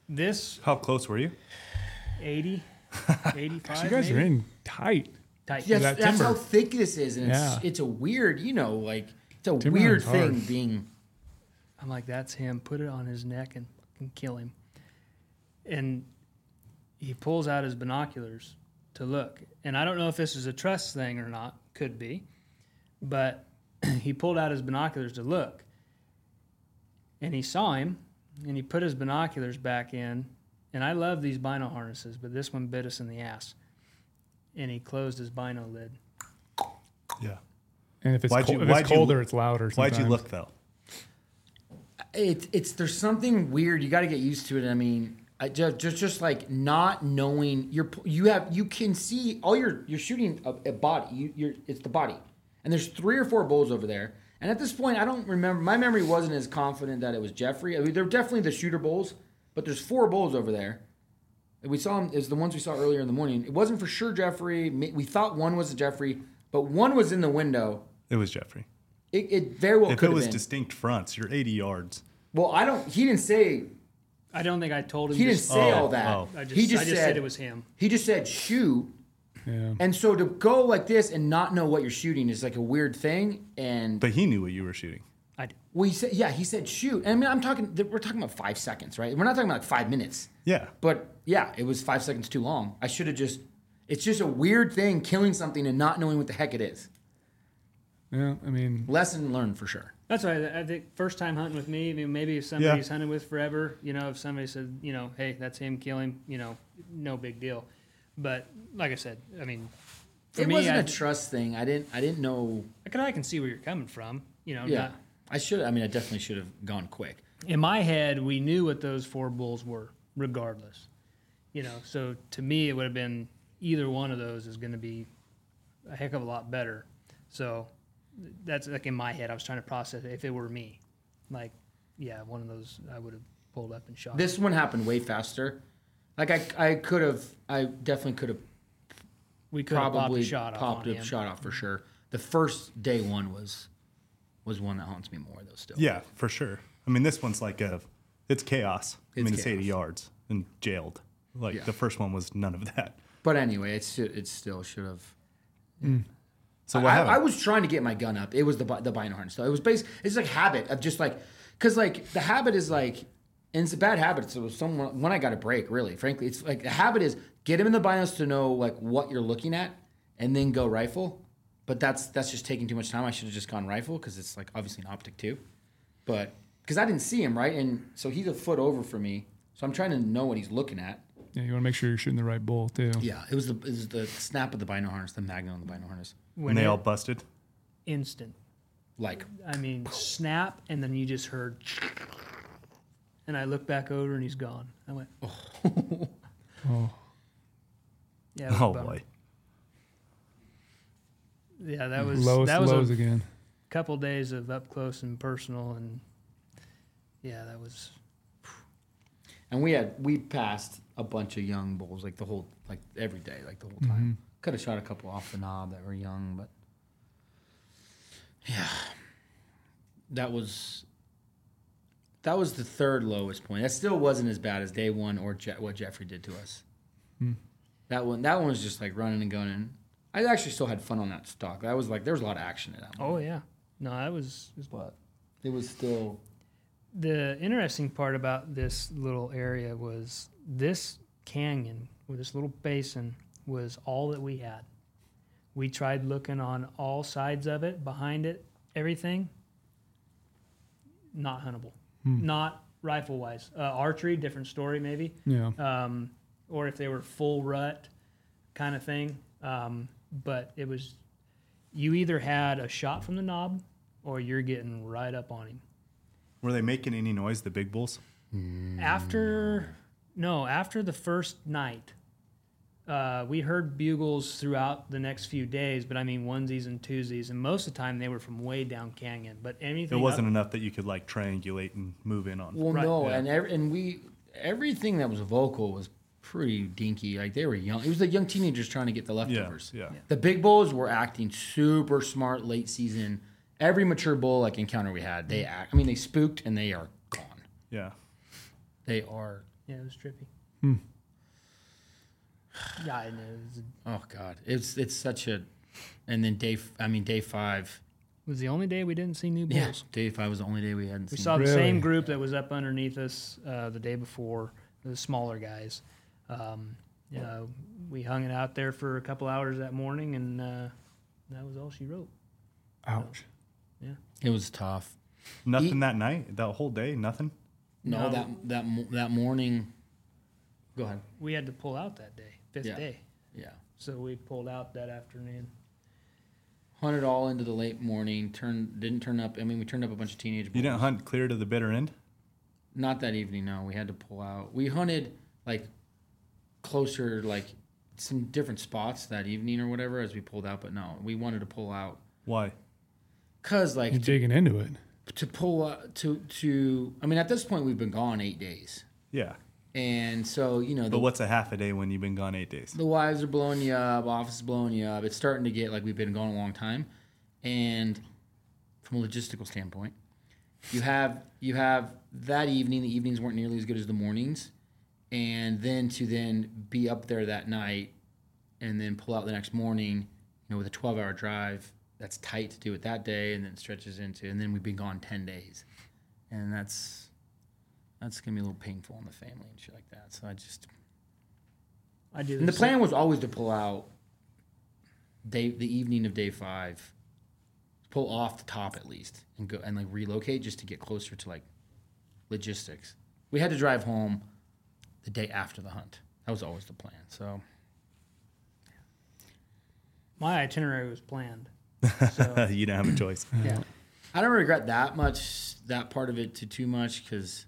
this... How close were you? eighty, eighty-five, Gosh, you guys maybe? Are in tight. Tight. That's, that that's how thick this is, and it's, yeah. it's a weird, you know, like, it's a timber weird thing being... I'm like, that's him. Put it on his neck and fucking kill him. And he pulls out his binoculars to look. And I don't know if this is a trust thing or not. Could be. But he pulled out his binoculars to look. And he saw him, and he put his binoculars back in. And I love these bino harnesses, but this one bit us in the ass. And he closed his bino lid. Yeah. And if it's, why'd you, col- if it's colder, you, it's louder sometimes. Why'd you look, though? It, it's there's something weird. You got to get used to it. I mean... I just, just just like not knowing you're you have you can see all your you're shooting a, a body you you're it's the body, and there's three or four bulls over there, and at this point I don't remember, my memory wasn't as confident that it was Jeffrey. I mean, they're definitely the shooter bulls, but there's four bulls over there, and we saw them is the ones we saw earlier in the morning. It wasn't for sure Jeffrey. We thought one was Jeffrey, but one was in the window. It was Jeffrey. It, it very well could have been. If it was distinct fronts, you're eighty yards. Well, I don't. He didn't say. I don't think I told him. He didn't say oh, all that. Oh. I just, he just, I just said, said it was him. He just said shoot. Yeah. And so to go like this and not know what you're shooting is like a weird thing. And but he knew what you were shooting. I did. Well, he said, yeah, he said shoot. And I mean, I'm talking. We're talking about five seconds, right? We're not talking about like five minutes. Yeah. But yeah, it was five seconds too long. I should have just. It's just a weird thing, killing something and not knowing what the heck it is. Yeah, I mean. Lesson learned for sure. That's right. I think first time hunting with me, I mean, maybe if somebody's yeah. hunted with forever, you know, if somebody said, you know, hey, that's him, kill him, you know, no big deal. But like I said, I mean, for it me, wasn't I, a trust thing. I didn't, I didn't know. I can, I can see where you're coming from. You know, yeah. Not, I should. I mean, I definitely should have gone quick. In my head, we knew what those four bulls were, regardless. You know, so to me, it would have been either one of those is going to be a heck of a lot better. So. That's like in my head. I was trying to process it. If it were me, like, yeah, one of those I would have pulled up and shot. This one happened way faster. Like I, I could have. I definitely could have. We could probably have shot popped up shot off for sure. The first day one was, was one that haunts me more though. Still. Yeah, for sure. I mean, this one's like a, it's chaos. It's I mean, chaos. It's eighty yards and jailed. Like yeah. The first one was none of that. But anyway, it's it still should have. Mm. So I, I was trying to get my gun up. It was the the bino harness. So it was based. It's like habit of just like, cause like the habit is like, and it's a bad habit. So someone when I got a break, really, frankly, it's like the habit is get him in the binos to know like what you're looking at, and then go rifle. But that's that's just taking too much time. I should have just gone rifle because it's like obviously an optic too, but because I didn't see him right, and so he's a foot over from me. So I'm trying to know what he's looking at. Yeah, you want to make sure you're shooting the right bull too. Yeah, it was the it was the snap of the bino harness, the magnum of the bino harness. When and they it, all busted? Instant. Like? I mean, poof. Snap, and then you just heard... And I looked back over, and he's gone. I went... Oh. oh. Yeah, oh, boy. Yeah, that was... Lowest that was lows a again. Couple days of up close and personal, and... Yeah, that was... And we had... We passed a bunch of young bulls, like the whole... Like, every day, like the whole time. Mm-hmm. Could have shot a couple off the knob that were young, but yeah, that was that was the third lowest point. That still wasn't as bad as day one or Je- what Jeffrey did to us. Mm. That one, that one was just like running and gunning. I actually still had fun on that stalk. That was like there was a lot of action in that one. Oh yeah, no, that was. But it was still. The interesting part about this little area was this canyon with this little basin. Was all that we had. We tried looking on all sides of it, behind it, everything. Not huntable. Hmm. Not rifle-wise. Uh, archery, different story maybe. Yeah. Um, or if they were full rut kind of thing. Um, but it was, you either had a shot from the knob or you're getting right up on him. Were they making any noise, the big bulls? Mm. After, no, after the first night, uh, we heard bugles throughout the next few days, but I mean onesies and twosies, and most of the time they were from way down canyon. But anything it wasn't up, enough that you could like triangulate and move in on. Well, right. no, yeah. and ev- and we everything that was vocal was pretty dinky. Like they were young. It was the young teenagers trying to get the leftovers. Yeah, yeah. yeah. The big bulls were acting super smart late season. Every mature bull like encounter we had, they act. I mean, they spooked and they are gone. Yeah, they are. Yeah, it was trippy. Hmm. Yeah, I know. Oh God, it's it's such a. And then day, I mean day five. Was the only day we didn't see new bulls. Yeah, day five was the only day we hadn't. We seen saw them. the really? same group that was up underneath us uh, the day before. The smaller guys. Um, you oh. know, we hung it out there for a couple hours that morning, and uh, that was all she wrote. Ouch. So, yeah, it was tough. Nothing Eat. that night, that whole day, nothing. No, no, that that that morning. Go ahead. We had to pull out that day, fifth yeah. day. Yeah. So we pulled out that afternoon. Hunted all into the late morning. Turned didn't turn up. I mean, we turned up a bunch of teenage bulls. You didn't hunt clear to the bitter end? Not that evening. No, we had to pull out. We hunted like closer, like some different spots that evening or whatever as we pulled out. But no, we wanted to pull out. Why? Cause like you're to, digging into it. To pull up to to. I mean, at this point, we've been gone eight days. Yeah. And so, you know... The, but what's a half a day when you've been gone eight days? The wives are blowing you up, office is blowing you up. It's starting to get like we've been gone a long time. And from a logistical standpoint, you have you have that evening. The evenings weren't nearly as good as the mornings. And then to then be up there that night and then pull out the next morning, you know, with a twelve-hour drive, that's tight to do it that day and then stretches into... And then we've been gone ten days. And that's... That's gonna be a little painful on the family and shit like that. So I just, I do. And the plan was always to pull out day the evening of day five, pull off the top at least, and go and like relocate just to get closer to like logistics. We had to drive home the day after the hunt. That was always the plan. So my itinerary was planned. So. You didn't have a choice. Yeah, I don't regret that much that part of it too too much because.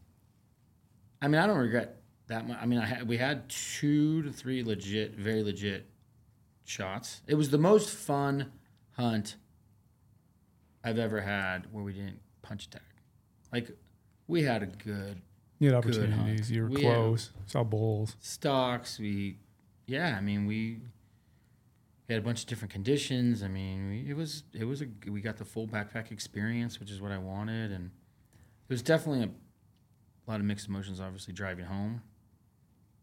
I mean, I don't regret that much. I mean, I had, we had two to three legit, very legit shots. It was the most fun hunt I've ever had where we didn't punch tag. Like, we had a good, you had opportunities. You were we close. Saw bulls. Stocks. We, yeah. I mean, we, we had a bunch of different conditions. I mean, we, it was it was a we got the full backpack experience, which is what I wanted, and it was definitely a. A lot of mixed emotions, obviously, driving home.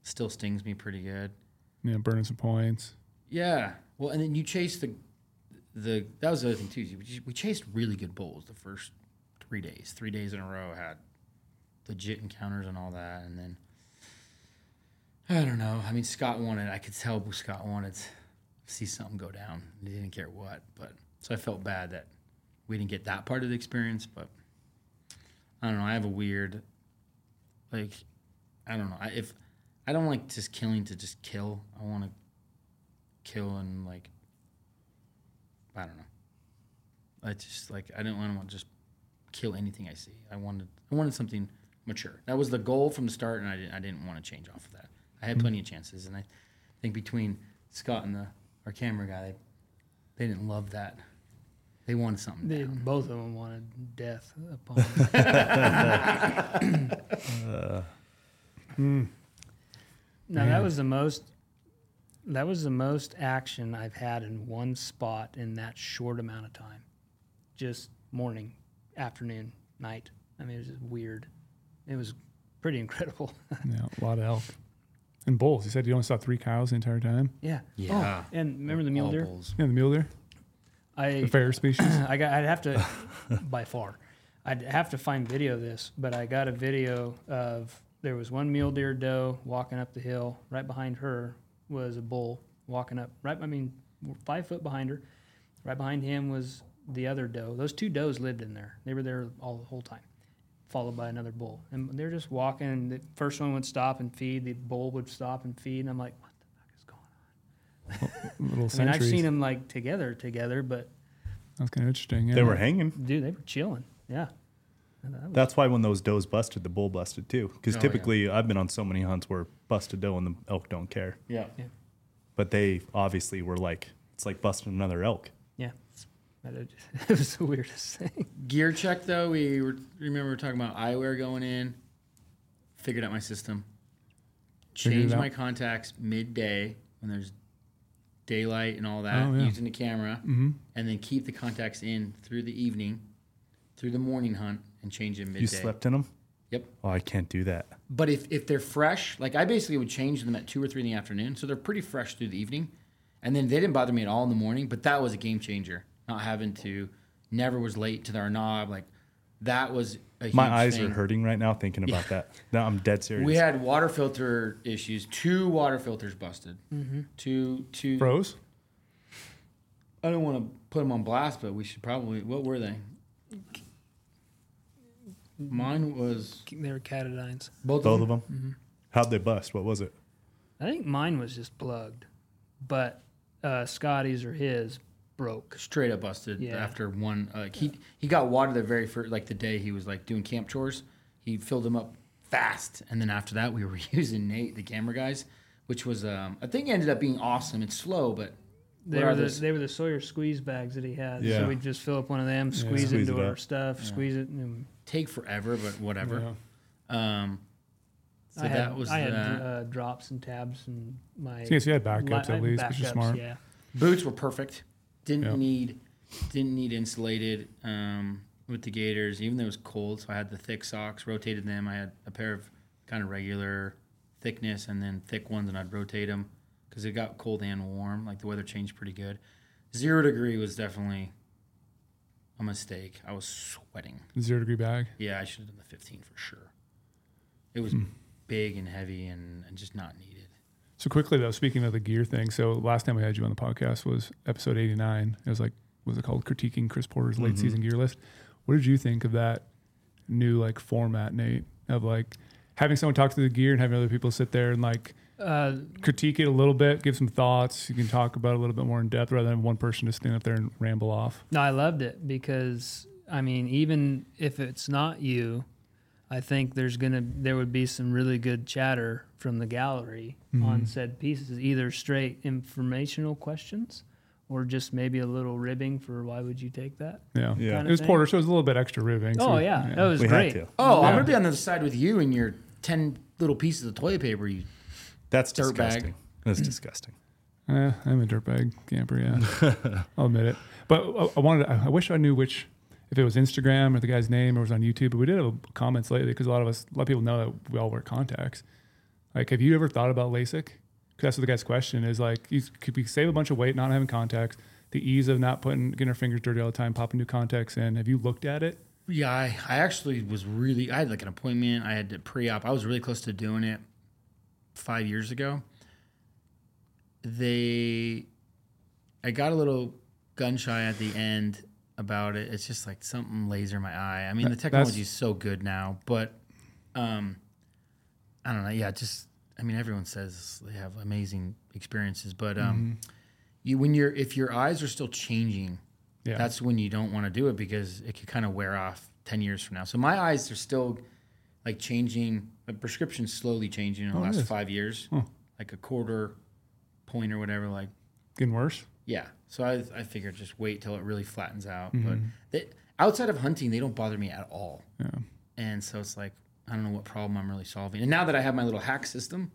Still stings me pretty good. Yeah, burning some points. Yeah. Well, and then you chased the... the that was the other thing, too. We chased really good bulls the first three days. Three days in a row had legit encounters and all that. And then... I don't know. I mean, Scott wanted... I could tell Scott wanted to see something go down. He didn't care what. But so I felt bad that we didn't get that part of the experience. But I don't know. I have a weird... Like, I don't know. I, if I don't like just killing to just kill. I want to kill and like, I don't know. I just like I didn't want to just kill anything I see. I wanted I wanted something mature. That was the goal from the start, and I didn't I didn't want to change off of that. I had plenty of chances, and I think between Scott and the our camera guy, they, they didn't love that. They wanted something. They, both of them wanted death upon them. uh, mm. Now, that was the most that was the most action I've had in one spot in that short amount of time. Just morning, afternoon, night. I mean, it was just weird. It was pretty incredible. Yeah, a lot of elk. And bulls. You said you only saw three cows the entire time? Yeah. Yeah. Oh, and remember the mule deer? Bulls. Yeah, the mule deer. I, the fair species? I got, I'd have to, by far, I'd have to find video of this, but I got a video of, there was one mule deer doe walking up the hill. Right behind her was a bull walking up, right, I mean, five foot behind her. Right behind him was the other doe. Those two does lived in there. They were there all the whole time, followed by another bull. And they're just walking, and the first one would stop and feed, the bull would stop and feed, and I'm like, what? Little I mean, I've seen them like together, together, but that's kind of interesting. Yeah. They were hanging, dude. They were chilling. Yeah, that that's why when those does busted, the bull busted too. Because oh, typically, yeah. I've been on so many hunts where busted doe and the elk don't care. Yeah, yeah. But they obviously were like, it's like busting another elk. Yeah. It was the weirdest thing. Gear check, though, we were, remember we were talking about eyewear going in. Figured out my system. Changed my contacts midday when there's daylight and all that, oh, yeah. using the camera, mm-hmm. and then keep the contacts in through the evening, through the morning hunt, and change them midday. You slept in them? Yep. Oh, I can't do that. But if, if they're fresh, like I basically would change them at two or three in the afternoon, so they're pretty fresh through the evening. And then they didn't bother me at all in the morning, but that was a game changer. Not having to, never was late to their knob. Like, that was a huge My eyes thing. Are hurting right now thinking about yeah. that. No, I'm dead serious. We had water filter issues. Two water filters busted. Mm-hmm. Two, two. Froze? I don't want to put them on blast, but we should probably, what were they? Mine was. They were Catadines. Both, both of them? Mm-hmm. How'd they bust? What was it? I think mine was just plugged, but uh, Scotty's or his broke. Straight up busted yeah. after one. Uh, he he got water the very first, like the day he was like doing camp chores. He filled them up fast, and then after that we were using Nate, the camera guys, which was um, I think ended up being awesome. It's slow, but they were the, they were the Sawyer squeeze bags that he had. Yeah. So we'd just fill up one of them, squeeze yeah. it into it our stuff, yeah. squeeze it. And take forever, but whatever. Yeah. Um, so I that had, was I that. had uh, drops and tabs and my. So you had backups li- at least, backups, which is smart. Yeah. Boots were perfect. Didn't yep. need, didn't need insulated um, with the gaiters. Even though it was cold, so I had the thick socks. Rotated them. I had a pair of kind of regular thickness and then thick ones, and I'd rotate them because it got cold and warm. Like the weather changed pretty good. Zero degree was definitely a mistake. I was sweating. Zero degree bag. Yeah, I should have done the fifteen for sure. It was mm. big and heavy and, and just not needed. So quickly though, speaking of the gear thing, so last time we had you on the podcast was episode eighty-nine. It was like, was it called Critiquing Chris Porter's Late mm-hmm. Season Gear List? What did you think of that new like format, Nate, of like having someone talk to the gear and having other people sit there and like uh, critique it a little bit, give some thoughts. You can talk about it a little bit more in depth rather than one person just stand up there and ramble off. No, I loved it because I mean, even if it's not you, I think there's gonna there would be some really good chatter from the gallery mm-hmm. on said pieces, either straight informational questions or just maybe a little ribbing for why would you take that? Yeah, yeah. It was thing. Porter, so it was a little bit extra ribbing. Oh so, yeah. yeah, that was we great. Had to. Oh, yeah. I'm gonna be on the other side with you and your ten little pieces of toilet paper. You, that's dirt disgusting. Bag. That's disgusting. Uh, I'm a dirtbag camper. Yeah, I'll admit it. But I, I wanted. I, I wish I knew which. If it was Instagram or the guy's name or it was on YouTube, but we did have comments lately because a lot of us, a lot of people know that we all wear contacts. Like, have you ever thought about LASIK? Because that's what the guy's question is. Like, you could we save a bunch of weight not having contacts, the ease of not putting getting our fingers dirty all the time, popping new contacts in. Have you looked at it? Yeah, I, I actually was really, I had like an appointment. I had to pre-op. I was really close to doing it five years ago. They, I got a little gun shy at the end about it. It's just like something laser in my eye. I mean, the technology is so good now, but um, I don't know. Yeah, just, I mean, everyone says they have amazing experiences, but um, mm-hmm. you when you're, if your eyes are still changing, yeah. that's when you don't want to do it because it could kind of wear off ten years from now. So my eyes are still like changing, the prescription's slowly changing in the oh, last five years, huh. like a quarter point or whatever. Like getting worse? Yeah. So I I figured just wait till it really flattens out. Mm-hmm. But they, outside of hunting, they don't bother me at all. Yeah. And so it's like, I don't know what problem I'm really solving. And now that I have my little hack system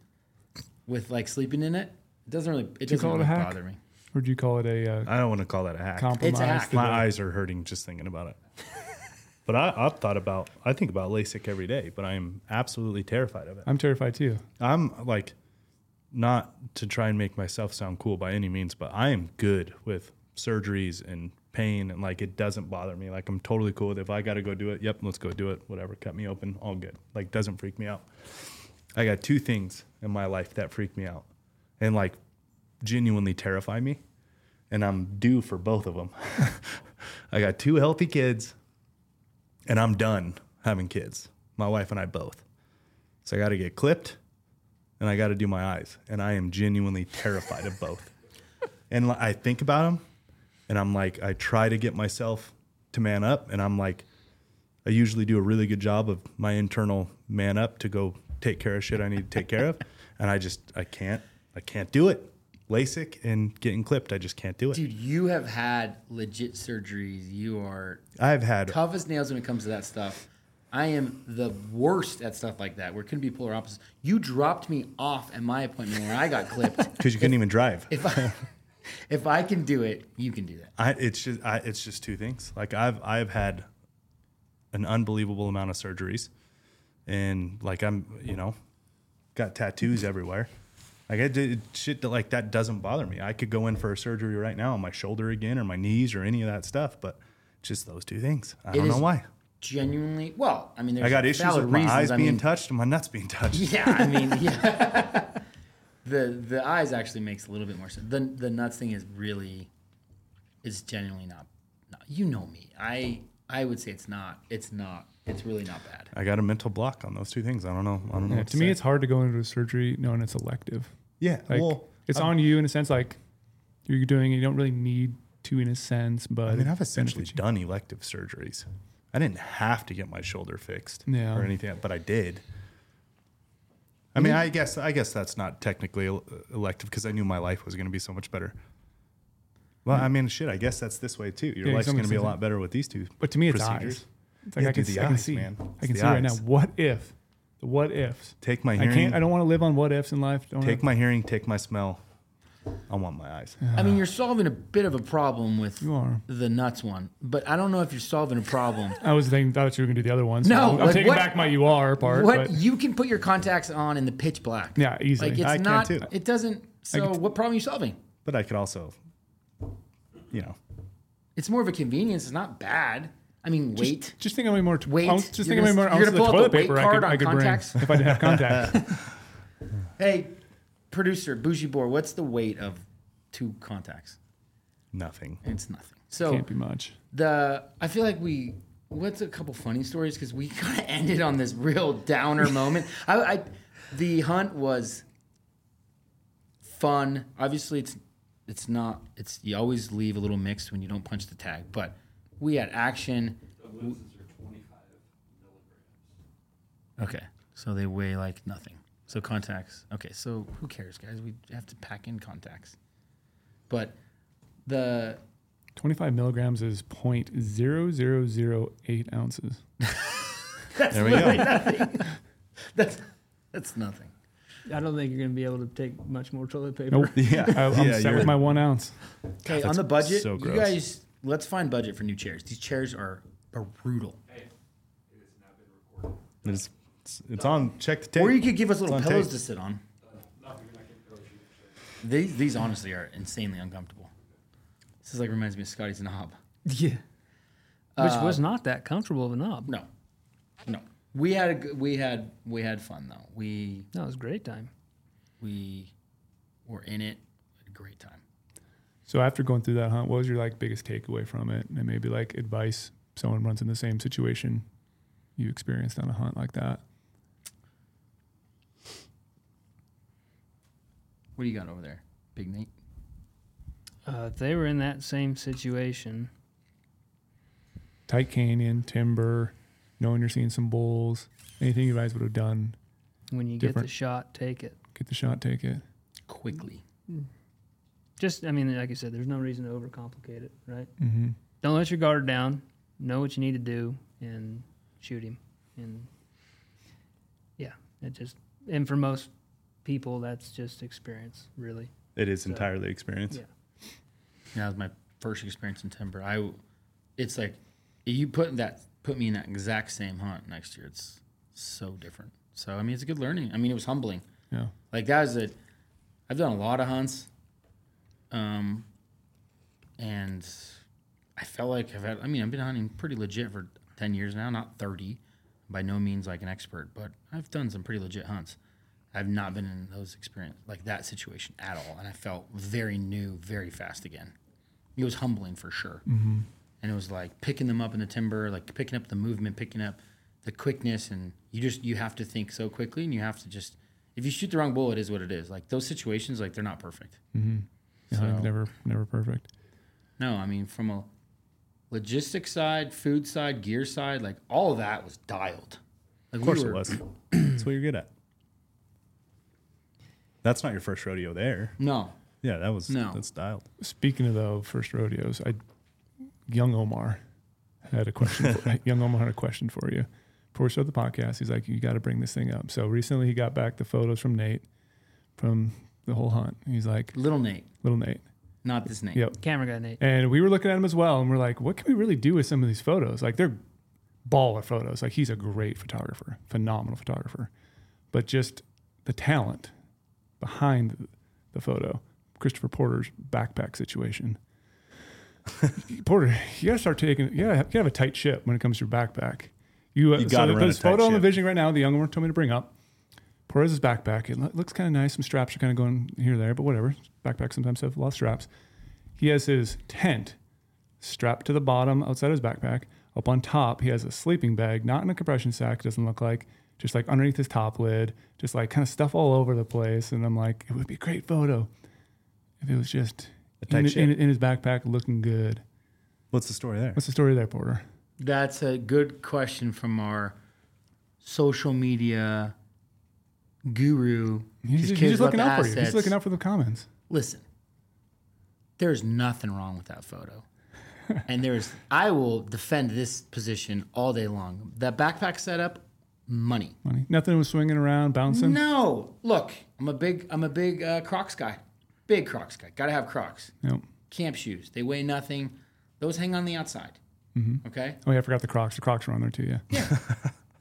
with like sleeping in it, it doesn't really it do doesn't really it bother me. Or do you call it a? Uh, I don't want to call that a hack. Compromise. It's a hack. My eyes are hurting just thinking about it. But I, I've thought about, I think about LASIK every day, but I am absolutely terrified of it. I'm terrified too. I'm like... Not to try and make myself sound cool by any means, but I am good with surgeries and pain, and like it doesn't bother me. Like I'm totally cool with it. If I got to go do it, yep, let's go do it. Whatever, cut me open, all good. Like doesn't freak me out. I got two things in my life that freak me out and like genuinely terrify me, and I'm due for both of them. I got two healthy kids, and I'm done having kids. My wife and I both. So I got to get clipped. And I got to do my eyes. And I am genuinely terrified of both. And I think about them. And I'm like, I try to get myself to man up. And I'm like, I usually do a really good job of my internal man up to go take care of shit I need to take care of. And I just, I can't, I can't do it. LASIK and getting clipped. I just can't do it. Dude, you have had legit surgeries. You are I've had tough as nails when it comes to that stuff. I am the worst at stuff like that. Where it couldn't be polar opposites. You dropped me off at my appointment where I got clipped because you couldn't if, even drive. If I, if I can do it, you can do that. I, it's just I, it's just two things. Like I've I've had an unbelievable amount of surgeries, and like I'm you know got tattoos everywhere. Like I did shit that like that doesn't bother me. I could go in for a surgery right now on my shoulder again or my knees or any of that stuff, but just those two things. I don't know why. Genuinely, well, I mean, there's I got issues with my reasons. eyes I mean, being touched and my nuts being touched. Yeah, I mean, yeah. the the eyes actually makes a little bit more sense. The the nuts thing is really is genuinely not, not. You know me. I I would say it's not. It's not. It's really not bad. I got a mental block on those two things. I don't know. I don't know. Yeah, to, to me, it's hard to go into a surgery knowing it's elective. Yeah, like, well, it's um, on you in a sense. Like you're doing, it, you don't really need to in a sense. But I mean, I've essentially done elective surgeries. I didn't have to get my shoulder fixed yeah. or anything, but I did. I mean, I guess I guess that's not technically elective because I knew my life was going to be so much better. Well, yeah. I mean, shit, I guess that's this way too. Your yeah, life's going to be a lot better with these two But to me, it's procedures. eyes. It's like I can, the I eyes, can see, man. It's I can see eyes. right now. What if? The what ifs. Take my hearing. I can't. I don't want to live on what ifs in life. Don't take have... my hearing. Take my smell. I want my eyes. I mean, you're solving a bit of a problem with the nuts one, but I don't know if you're solving a problem. I was thinking, thought you were going to do the other one. So no. I'm, like I'm taking what, back my U R part. What but. You can put your contacts on in the pitch black. Yeah, easily. Like it's I not, can too. It doesn't, so what problem are you solving? But I could also, you know. It's more of a convenience. It's not bad. I mean, wait. Just, just think how many more, t- wait. Ounce, just you're think how many more ounces of toilet paper I could, I could bring if I didn't have contacts. Hey. Producer, Bougie Boar, what's the weight of two contacts? Nothing. It's nothing. So can't be much. The I feel like we what's a couple funny stories because we kind of ended on this real downer moment. I, I the hunt was fun. Obviously, it's it's not. It's you always leave a little mixed when you don't punch the tag. But we had action. The lenses are twenty-five milligrams. Okay, so they weigh like nothing. So contacts. Okay, so who cares, guys? We have to pack in contacts. But the... twenty-five milligrams is zero point zero zero zero eight ounces. That's there we go. Nothing. that's, that's nothing. I don't think you're going to be able to take much more toilet paper. Nope. Yeah, I, I'm yeah, set with my one ounce. Okay, on the budget, so you guys, let's find budget for new chairs. These chairs are brutal. Hey, it has not been recorded. It is It's, it's on. Check the tape. Or you could give us little pillows tape. to sit on. These, these honestly are insanely uncomfortable. This is like reminds me of Scotty's knob. Yeah, which uh, was not that comfortable of a knob. No, no. We had a, we had we had fun though. We no, it was a great time. We were in it. Had a great time. So after going through that hunt, what was your like biggest takeaway from it, and maybe like advice someone runs in the same situation you experienced on a hunt like that? What do you got over there, Big Nate? Uh, they were in that same situation. Tight canyon, timber, knowing you're seeing some bulls. Anything you guys would have done? When you different. get the shot, take it. Get the shot, take it. Quickly. Just, I mean, like you said, there's no reason to overcomplicate it, right? Mm-hmm. Don't let your guard down. Know what you need to do and shoot him. And, yeah, it just, and for most people, that's just experience, really. It is so, entirely experience. Yeah. That was my first experience in timber. I, it's like, if you put that, put me in that exact same hunt next year, it's so different. So I mean, it's a good learning. I mean, it was humbling. Yeah. Like that was a, I've done a lot of hunts, um, and I felt like I've had. I mean, I've been hunting pretty legit for ten years now, not thirty, by no means like an expert, but I've done some pretty legit hunts. I've not been in those experience like that situation at all, and I felt very new, very fast again. It was humbling for sure, mm-hmm. and it was like picking them up in the timber, like picking up the movement, picking up the quickness, and you just you have to think so quickly, and you have to just if you shoot the wrong bullet, it is what it is. Like those situations, like they're not perfect. Mm-hmm. Yeah, so, like never, never perfect. No, I mean from a logistics side, food side, gear side, like all of that was dialed. Like, of course we were, it was. That's what you're good at. That's not your first rodeo there. No. Yeah, that was no. that's dialed. Speaking of the first rodeos, I young Omar had a question. for, young Omar had a question for you. Before we started the podcast, he's like, "You got to bring this thing up." So recently, he got back the photos from Nate from the whole hunt. He's like, "Little Nate, little Nate, not this Nate, yep. camera guy Nate." And we were looking at him as well, and we're like, "What can we really do with some of these photos? Like, they're baller photos. Like, he's a great photographer, phenomenal photographer, but just the talent behind the photo." Christopher Porter's backpack situation. Porter, you gotta start taking. Yeah, you, you gotta have a tight ship when it comes to your backpack. You, you so gotta run a tight photo ship. On the vision right now. The young one told me to bring up. Porter has his backpack. It looks kind of nice. Some straps are kind of going here or there, but whatever. Backpacks sometimes have a lot of straps. He has his tent strapped to the bottom outside his backpack. Up on top, he has a sleeping bag, not in a compression sack. It doesn't look like. Just like underneath his top lid, just like kind of stuff all over the place. And I'm like, it would be a great photo. If it was just in, in, in his backpack looking good. What's the story there? What's the story there, Porter? That's a good question from our social media guru. He's, he's just looking out for you. He's looking out for the comments. Listen, there's nothing wrong with that photo. And there's, I will defend this position all day long. That backpack setup, money. Money. Nothing was swinging around, bouncing? No. Look, I'm a big, I'm a big uh, Crocs guy. Big Crocs guy. Got to have Crocs. Yep. Camp shoes. They weigh nothing. Those hang on the outside. Mm-hmm. Okay? Oh, yeah, I forgot the Crocs. The Crocs are on there, too, yeah. Yeah.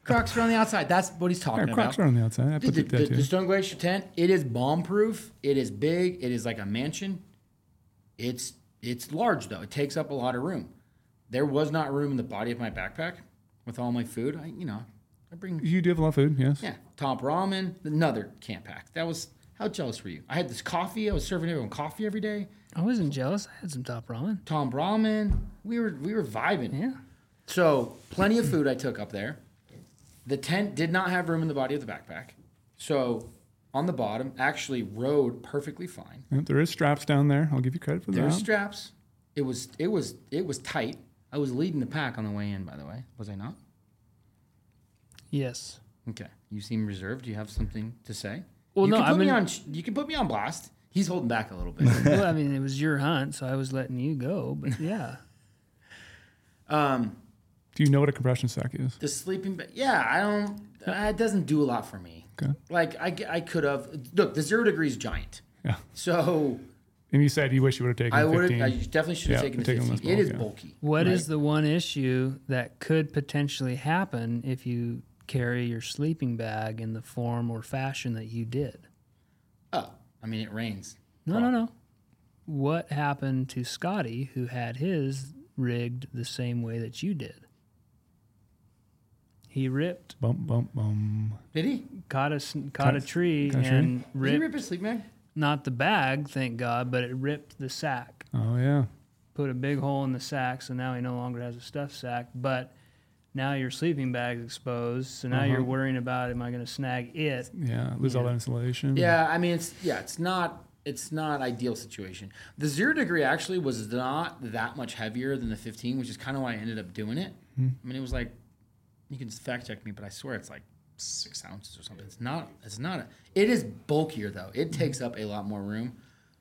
Crocs are on the outside. That's what he's talking yeah, about. Crocs are on the outside. I put the, the, the, the Stone Glacier tent, it is bomb-proof. It is big. It is like a mansion. It's it's large, though. It takes up a lot of room. There was not room in the body of my backpack with all my food. I, you know, I bring... You do have a lot of food, yes. Yeah. Top ramen, another camp pack. That was... How jealous were you? I had this coffee. I was serving everyone coffee every day. I wasn't jealous. I had some top ramen. Tom ramen. We were we were vibing. Yeah. So plenty of food I took up there. The tent did not have room in the body of the backpack. So on the bottom, actually rode perfectly fine. And there is straps down there. I'll give you credit for that. There's straps. It was it was it was tight. I was leading the pack on the way in, by the way. Was I not? Yes. Okay. You seem reserved. Do you have something to say? Well, you no, can put I mean, me on, you can put me on blast. He's holding back a little bit. Well, I mean, it was your hunt, so I was letting you go, but yeah. Um, do you know what a compression sack is? The sleeping bag. Yeah, I don't, yeah. It doesn't do a lot for me. Okay. Like, I, I could have, look, the zero degrees giant. Yeah. So. And you said you wish you would have taken I fifteen. I definitely should have yeah, taken the fifteen. Bulk, it is yeah. bulky. What right? is the one issue that could potentially happen if you carry your sleeping bag in the form or fashion that you did? Oh, I mean, it rains. No, Probably. no, no. What happened to Scotty, who had his rigged the same way that you did? He ripped. Bump, bump, bump. Did he? Caught a, caught caught a tree caught and tree? ripped. Did he rip his sleeping bag? Not the bag, thank God, but it ripped the sack. Oh, yeah. Put a big hole in the sack, so now he no longer has a stuffed sack, but... Now your sleeping bag's exposed, so now uh-huh. you're worrying about, am I going to snag it? Yeah, lose yeah. all that insulation. Yeah, I mean, it's yeah, it's not it's not ideal situation. The zero degree actually was not that much heavier than the fifteen, which is kind of why I ended up doing it. Hmm. I mean, it was like, you can fact check me, but I swear it's like six ounces or something. It's not. It's not. A, it is bulkier though. It takes up a lot more room.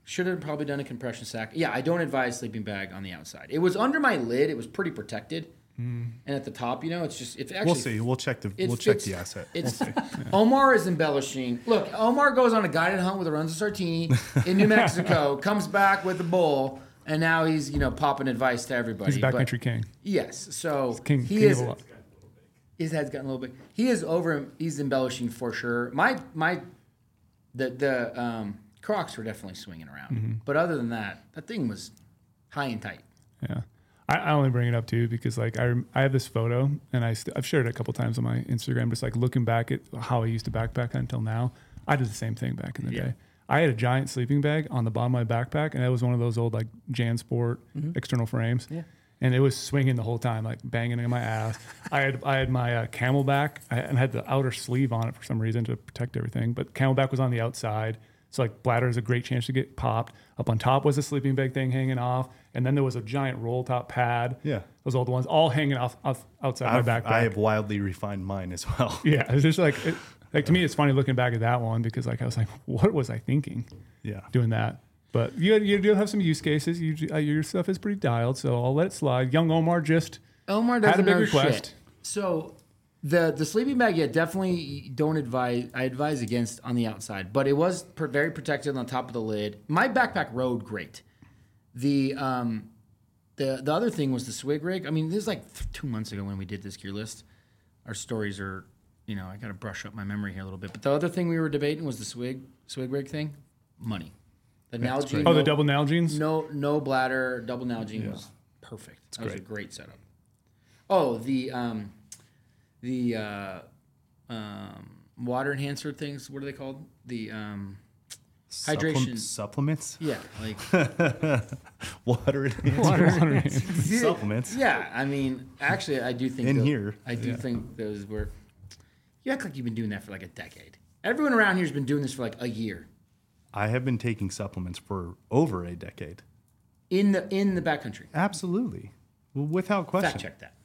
Should have probably done a compression sack. Yeah, I don't advise sleeping bag on the outside. It was under my lid. It was pretty protected. Mm. And at the top, you know, it's just it's actually. We'll see. We'll check the we'll check the asset. It's, we'll see. Yeah. Omar is embellishing. Look, Omar goes on a guided hunt with a Lorenzo Sartini in New Mexico, comes back with a bull, and now he's you know popping advice to everybody. He's a backcountry king. Yes, so he's king, he king is. Of his head's gotten a little big. He is over. He's embellishing for sure. My my, the the um, Crocs were definitely swinging around, mm-hmm. but other than that, that thing was high and tight. Yeah. I only bring it up too because like I I have this photo and I st- I've shared it a couple times on my Instagram, just like looking back at how I used to backpack until now. I did the same thing back in the yeah. day. I had a giant sleeping bag on the bottom of my backpack, and it was one of those old like JanSport mm-hmm. external frames, yeah. and it was swinging the whole time, like banging in my ass. I had I had my uh, CamelBak I, and I had the outer sleeve on it for some reason to protect everything, but CamelBak was on the outside. So like bladder is a great chance to get popped. Up on top was a sleeping bag thing hanging off. And then there was a giant roll top pad. Yeah. Those old ones all hanging off, off outside I've, my backpack. I have wildly refined mine as well. Yeah. It's just like, it, like to me, it's funny looking back at that one because like I was like, what was I thinking? Yeah. Doing that. But you you do have some use cases. You uh, your stuff is pretty dialed, so I'll let it slide. Young Omar just Omar doesn't had a big know request. Shit. So the the sleeping bag, yeah, definitely don't advise. I advise against on the outside, but it was per, very protected on top of the lid. My backpack rode great. The um the the other thing was the swig rig. I mean, this is like th- two months ago when we did this gear list. Our stories are, you know, I got to brush up my memory here a little bit. But the other thing we were debating was the swig swig rig thing, money. The yeah, Nalgene, oh, no, the double Nalgenes? No, no bladder, double Nalgene yeah. was perfect. It's that great. was a great setup. Oh, the um, the uh, um, water enhancer things. What are they called? The um, Supplem- hydration supplements. Yeah, like water enhancer. Water enhancer. supplements. Yeah, I mean, actually, I do think in those, here, I do yeah. think those were. You act like you've been doing that for like a decade. Everyone around here has been doing this for like a year. I have been taking supplements for over a decade. In the in the backcountry. Absolutely, well, without question. Fact check that.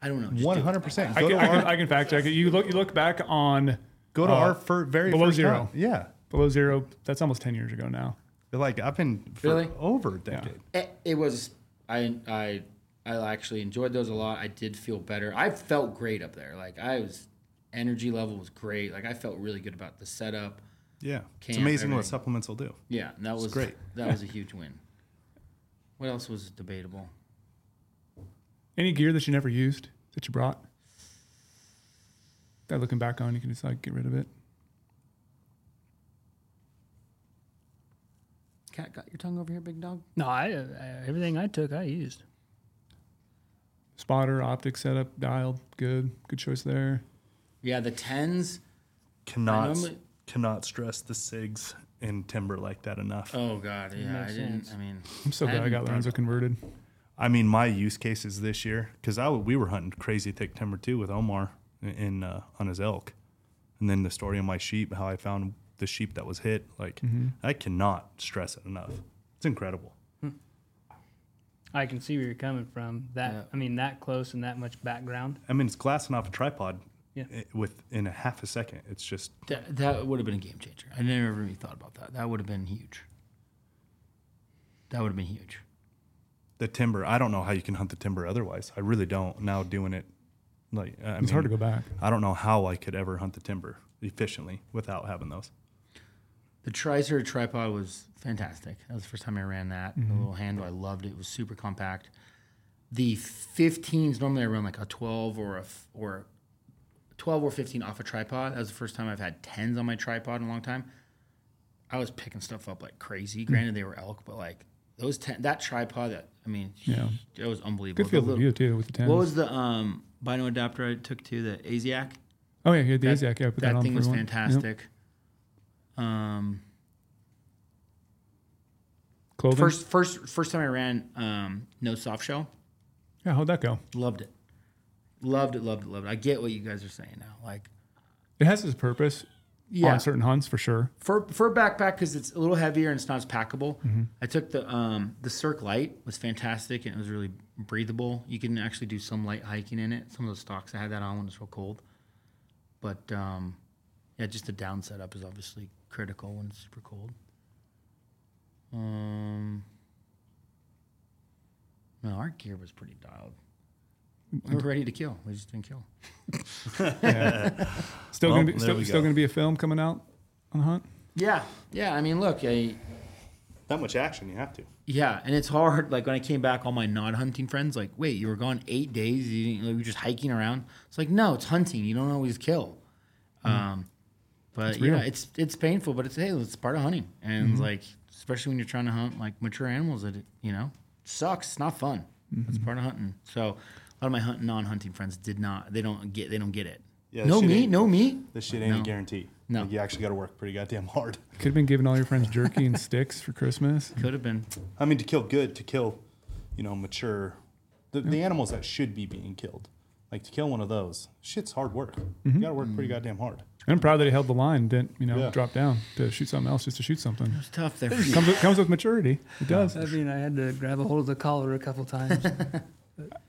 I don't know. One hundred percent. I can fact check it. You look you look back on. Go to uh, our fir- very below first zero. Time. Yeah, below zero. That's almost ten years ago now. Like I've been for really? over a decade. Yeah. It, it was I I I actually enjoyed those a lot. I did feel better. I felt great up there. Like I was. Energy level was great. Like I felt really good about the setup. Yeah, camp, it's amazing everything. What supplements will do. Yeah, that was it's great. That was a huge win. What else was debatable? Any gear that you never used that you brought? That looking back on, you can decide to get rid of it. Cat got your tongue over here, big dog. No, I uh, everything I took I used. Spotter, optic setup, dialed, good, good choice there. Yeah, the tens cannot cannot stress the SIGs in timber like that enough. Oh God, yeah, I didn't. Sense. I mean, I'm so I glad I got Lorenzo converted. I mean, my use cases this year because I we were hunting crazy thick timber too with Omar in uh, on his elk, and then the story of my sheep, how I found the sheep that was hit. Like mm-hmm. I cannot stress it enough. It's incredible. Hmm. I can see where you're coming from. That yeah. I mean, that close and that much background. I mean, it's glassing off a tripod. Yeah. It, within a half a second, it's just that, that would have been a game changer. I never really thought about that. That would have been huge. That would have been huge. The timber, I don't know how you can hunt the timber otherwise. I really don't. Now doing it, like I it's mean, hard to go back. I don't know how I could ever hunt the timber efficiently without having those. The Tricer tripod was fantastic. That was the first time I ran that. Mm-hmm. The little handle, I loved it. It was super compact. The fifteens normally I run like a twelve or a or. twelve or fifteen off a tripod. That was the first time I've had tens on my tripod in a long time. I was picking stuff up like crazy. Granted, they were elk, but like those ten, that tripod, that I mean, yeah, it was unbelievable. Good field of view too with the tens. What was the um, bino adapter I took to the ASIAC? Oh yeah, yeah, the ASIAC. Yeah, I put that, that on thing was one. fantastic. Yep. Um, Clothing? First, first, first time I ran um, no soft shell. Yeah, how'd that go? Loved it. Loved it, loved it, loved it. I get what you guys are saying now. Like, it has its purpose yeah. on certain hunts for sure. For for a backpack because it's a little heavier and it's not as packable. Mm-hmm. I took the um the Cirque light was fantastic and it was really breathable. You can actually do some light hiking in it. Some of those stocks I had that on when it's real cold. But um, yeah, just the down setup is obviously critical when it's super cold. Um, no, our gear was pretty dialed. We were ready to kill. We just didn't kill. yeah. Still well, gonna be still, still go. gonna be a film coming out on the hunt. Yeah, yeah. I mean, look, I, that much action you have to. Yeah, and it's hard. Like when I came back, all my non-hunting friends like, "Wait, you were gone eight days? You didn't, like, you were just hiking around?" It's like, no, it's hunting. You don't always kill. Mm-hmm. Um, but it's yeah, it's it's painful, but it's hey, it's part of hunting, and mm-hmm. like especially when you're trying to hunt like mature animals, that it you know sucks. It's not fun. Mm-hmm. It's part of hunting. So. A lot of my hunt, non-hunting friends did not. They don't get. They don't get it. Yeah, no meat. No meat. This shit ain't no. a guarantee. No, like you actually got to work pretty goddamn hard. Could have been giving all your friends jerky and sticks for Christmas. Could have been. I mean, to kill good, to kill, you know, mature, the, yeah. the animals that should be being killed. Like to kill one of those, shit's hard work. Mm-hmm. You got to work pretty goddamn hard. And I'm proud that he held the line, didn't you know? Yeah. Drop down to shoot something else, just to shoot something. It was tough there. It comes, with, comes with maturity. It does. I mean, I had to grab a hold of the collar a couple times.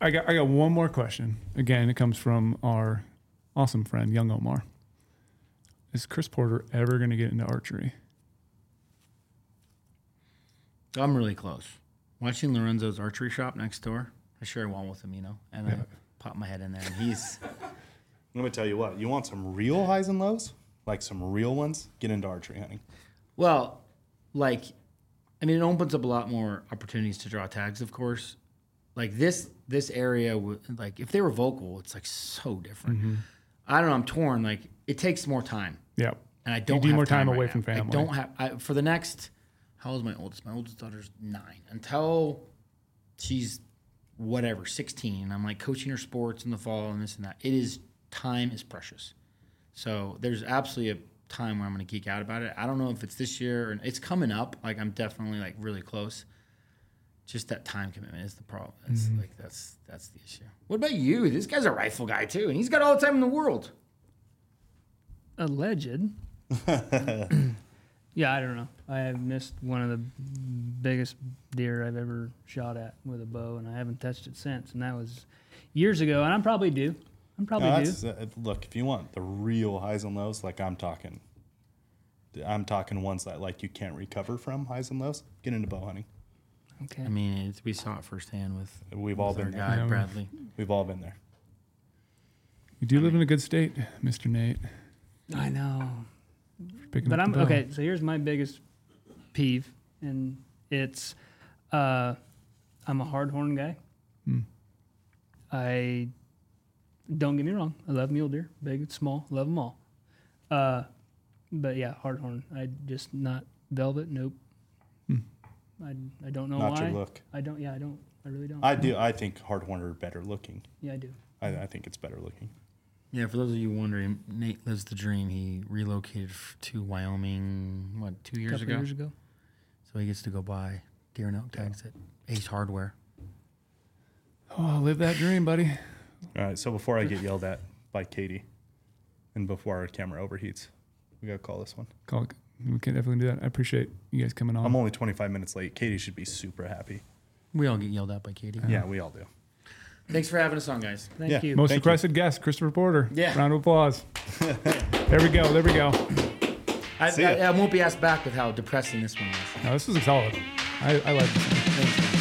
I got I got one more question. Again, it comes from our awesome friend, Young Omar. Is Chris Porter ever going to get into archery? I'm really close. Watching Lorenzo's archery shop next door, I share a wall with him, you know, and yeah. I pop my head in there, and he's... Let me tell you what, you want some real highs and lows? Like some real ones? Get into archery hunting. Well, like, I mean, it opens up a lot more opportunities to draw tags, of course. Like, this this area, like, if they were vocal, it's, like, so different. Mm-hmm. I don't know, I'm torn. Like, it takes more time. Yeah. And I don't you do have more time, time away right from now. family. I don't have... I, for the next... How old is my oldest? My oldest daughter's nine. Until she's, whatever, sixteen. I'm, like, coaching her sports in the fall and this and that. It is... Time is precious. So there's absolutely a time where I'm going to geek out about it. I don't know if it's this year, or it's coming up. Like, I'm definitely, like, really close. Just that time commitment is the problem. It's mm-hmm. like that's that's the issue. What about you? This guy's a rifle guy too, and he's got all the time in the world. Alleged. Yeah, I don't know. I have missed one of the biggest deer I've ever shot at with a bow, and I haven't touched it since. And that was years ago, and I'm probably due. I'm probably no, that's, do. Uh, look, if you want the real highs and lows, like I'm talking, I'm talking ones that like you can't recover from, highs and lows, get into bow hunting. Okay. I mean, it's, we saw it firsthand with we've with all been our there. guy Bradley. We've all been there. You do I live mean, in a good state, Mister Nate. I know. But I'm okay. So here's my biggest peeve, and it's uh, I'm a hard horn guy. Hmm. I. Don't get me wrong. I love mule deer, big, small, love them all. Uh, but yeah, hard horn. I just not velvet. Nope. Hmm. I I don't know not why. Not your look. I don't. Yeah, I don't. I really don't. I, I do. Don't. I think hard horn are better looking. Yeah, I do. I, I think it's better looking. Yeah. For those of you wondering, Nate lives the dream. He relocated to Wyoming what two years ago? Years ago. So he gets to go buy deer and elk tags at Ace Hardware. Oh, live that dream, buddy. All right, so before I get yelled at by Katie and before our camera overheats, we got to call this one. Call it. We can definitely do that. I appreciate you guys coming on. I'm only twenty-five minutes late. Katie should be super happy. We all get yelled at by Katie. Uh, yeah, we all do. Thanks for having us on, guys. Thank yeah, you. Most Thank requested you. guest, Christopher Porter. Yeah. Round of applause. There we go. There we go. I, I, I won't be asked back with how depressing this one was. No, this was solid. I, I like this one. Thanks.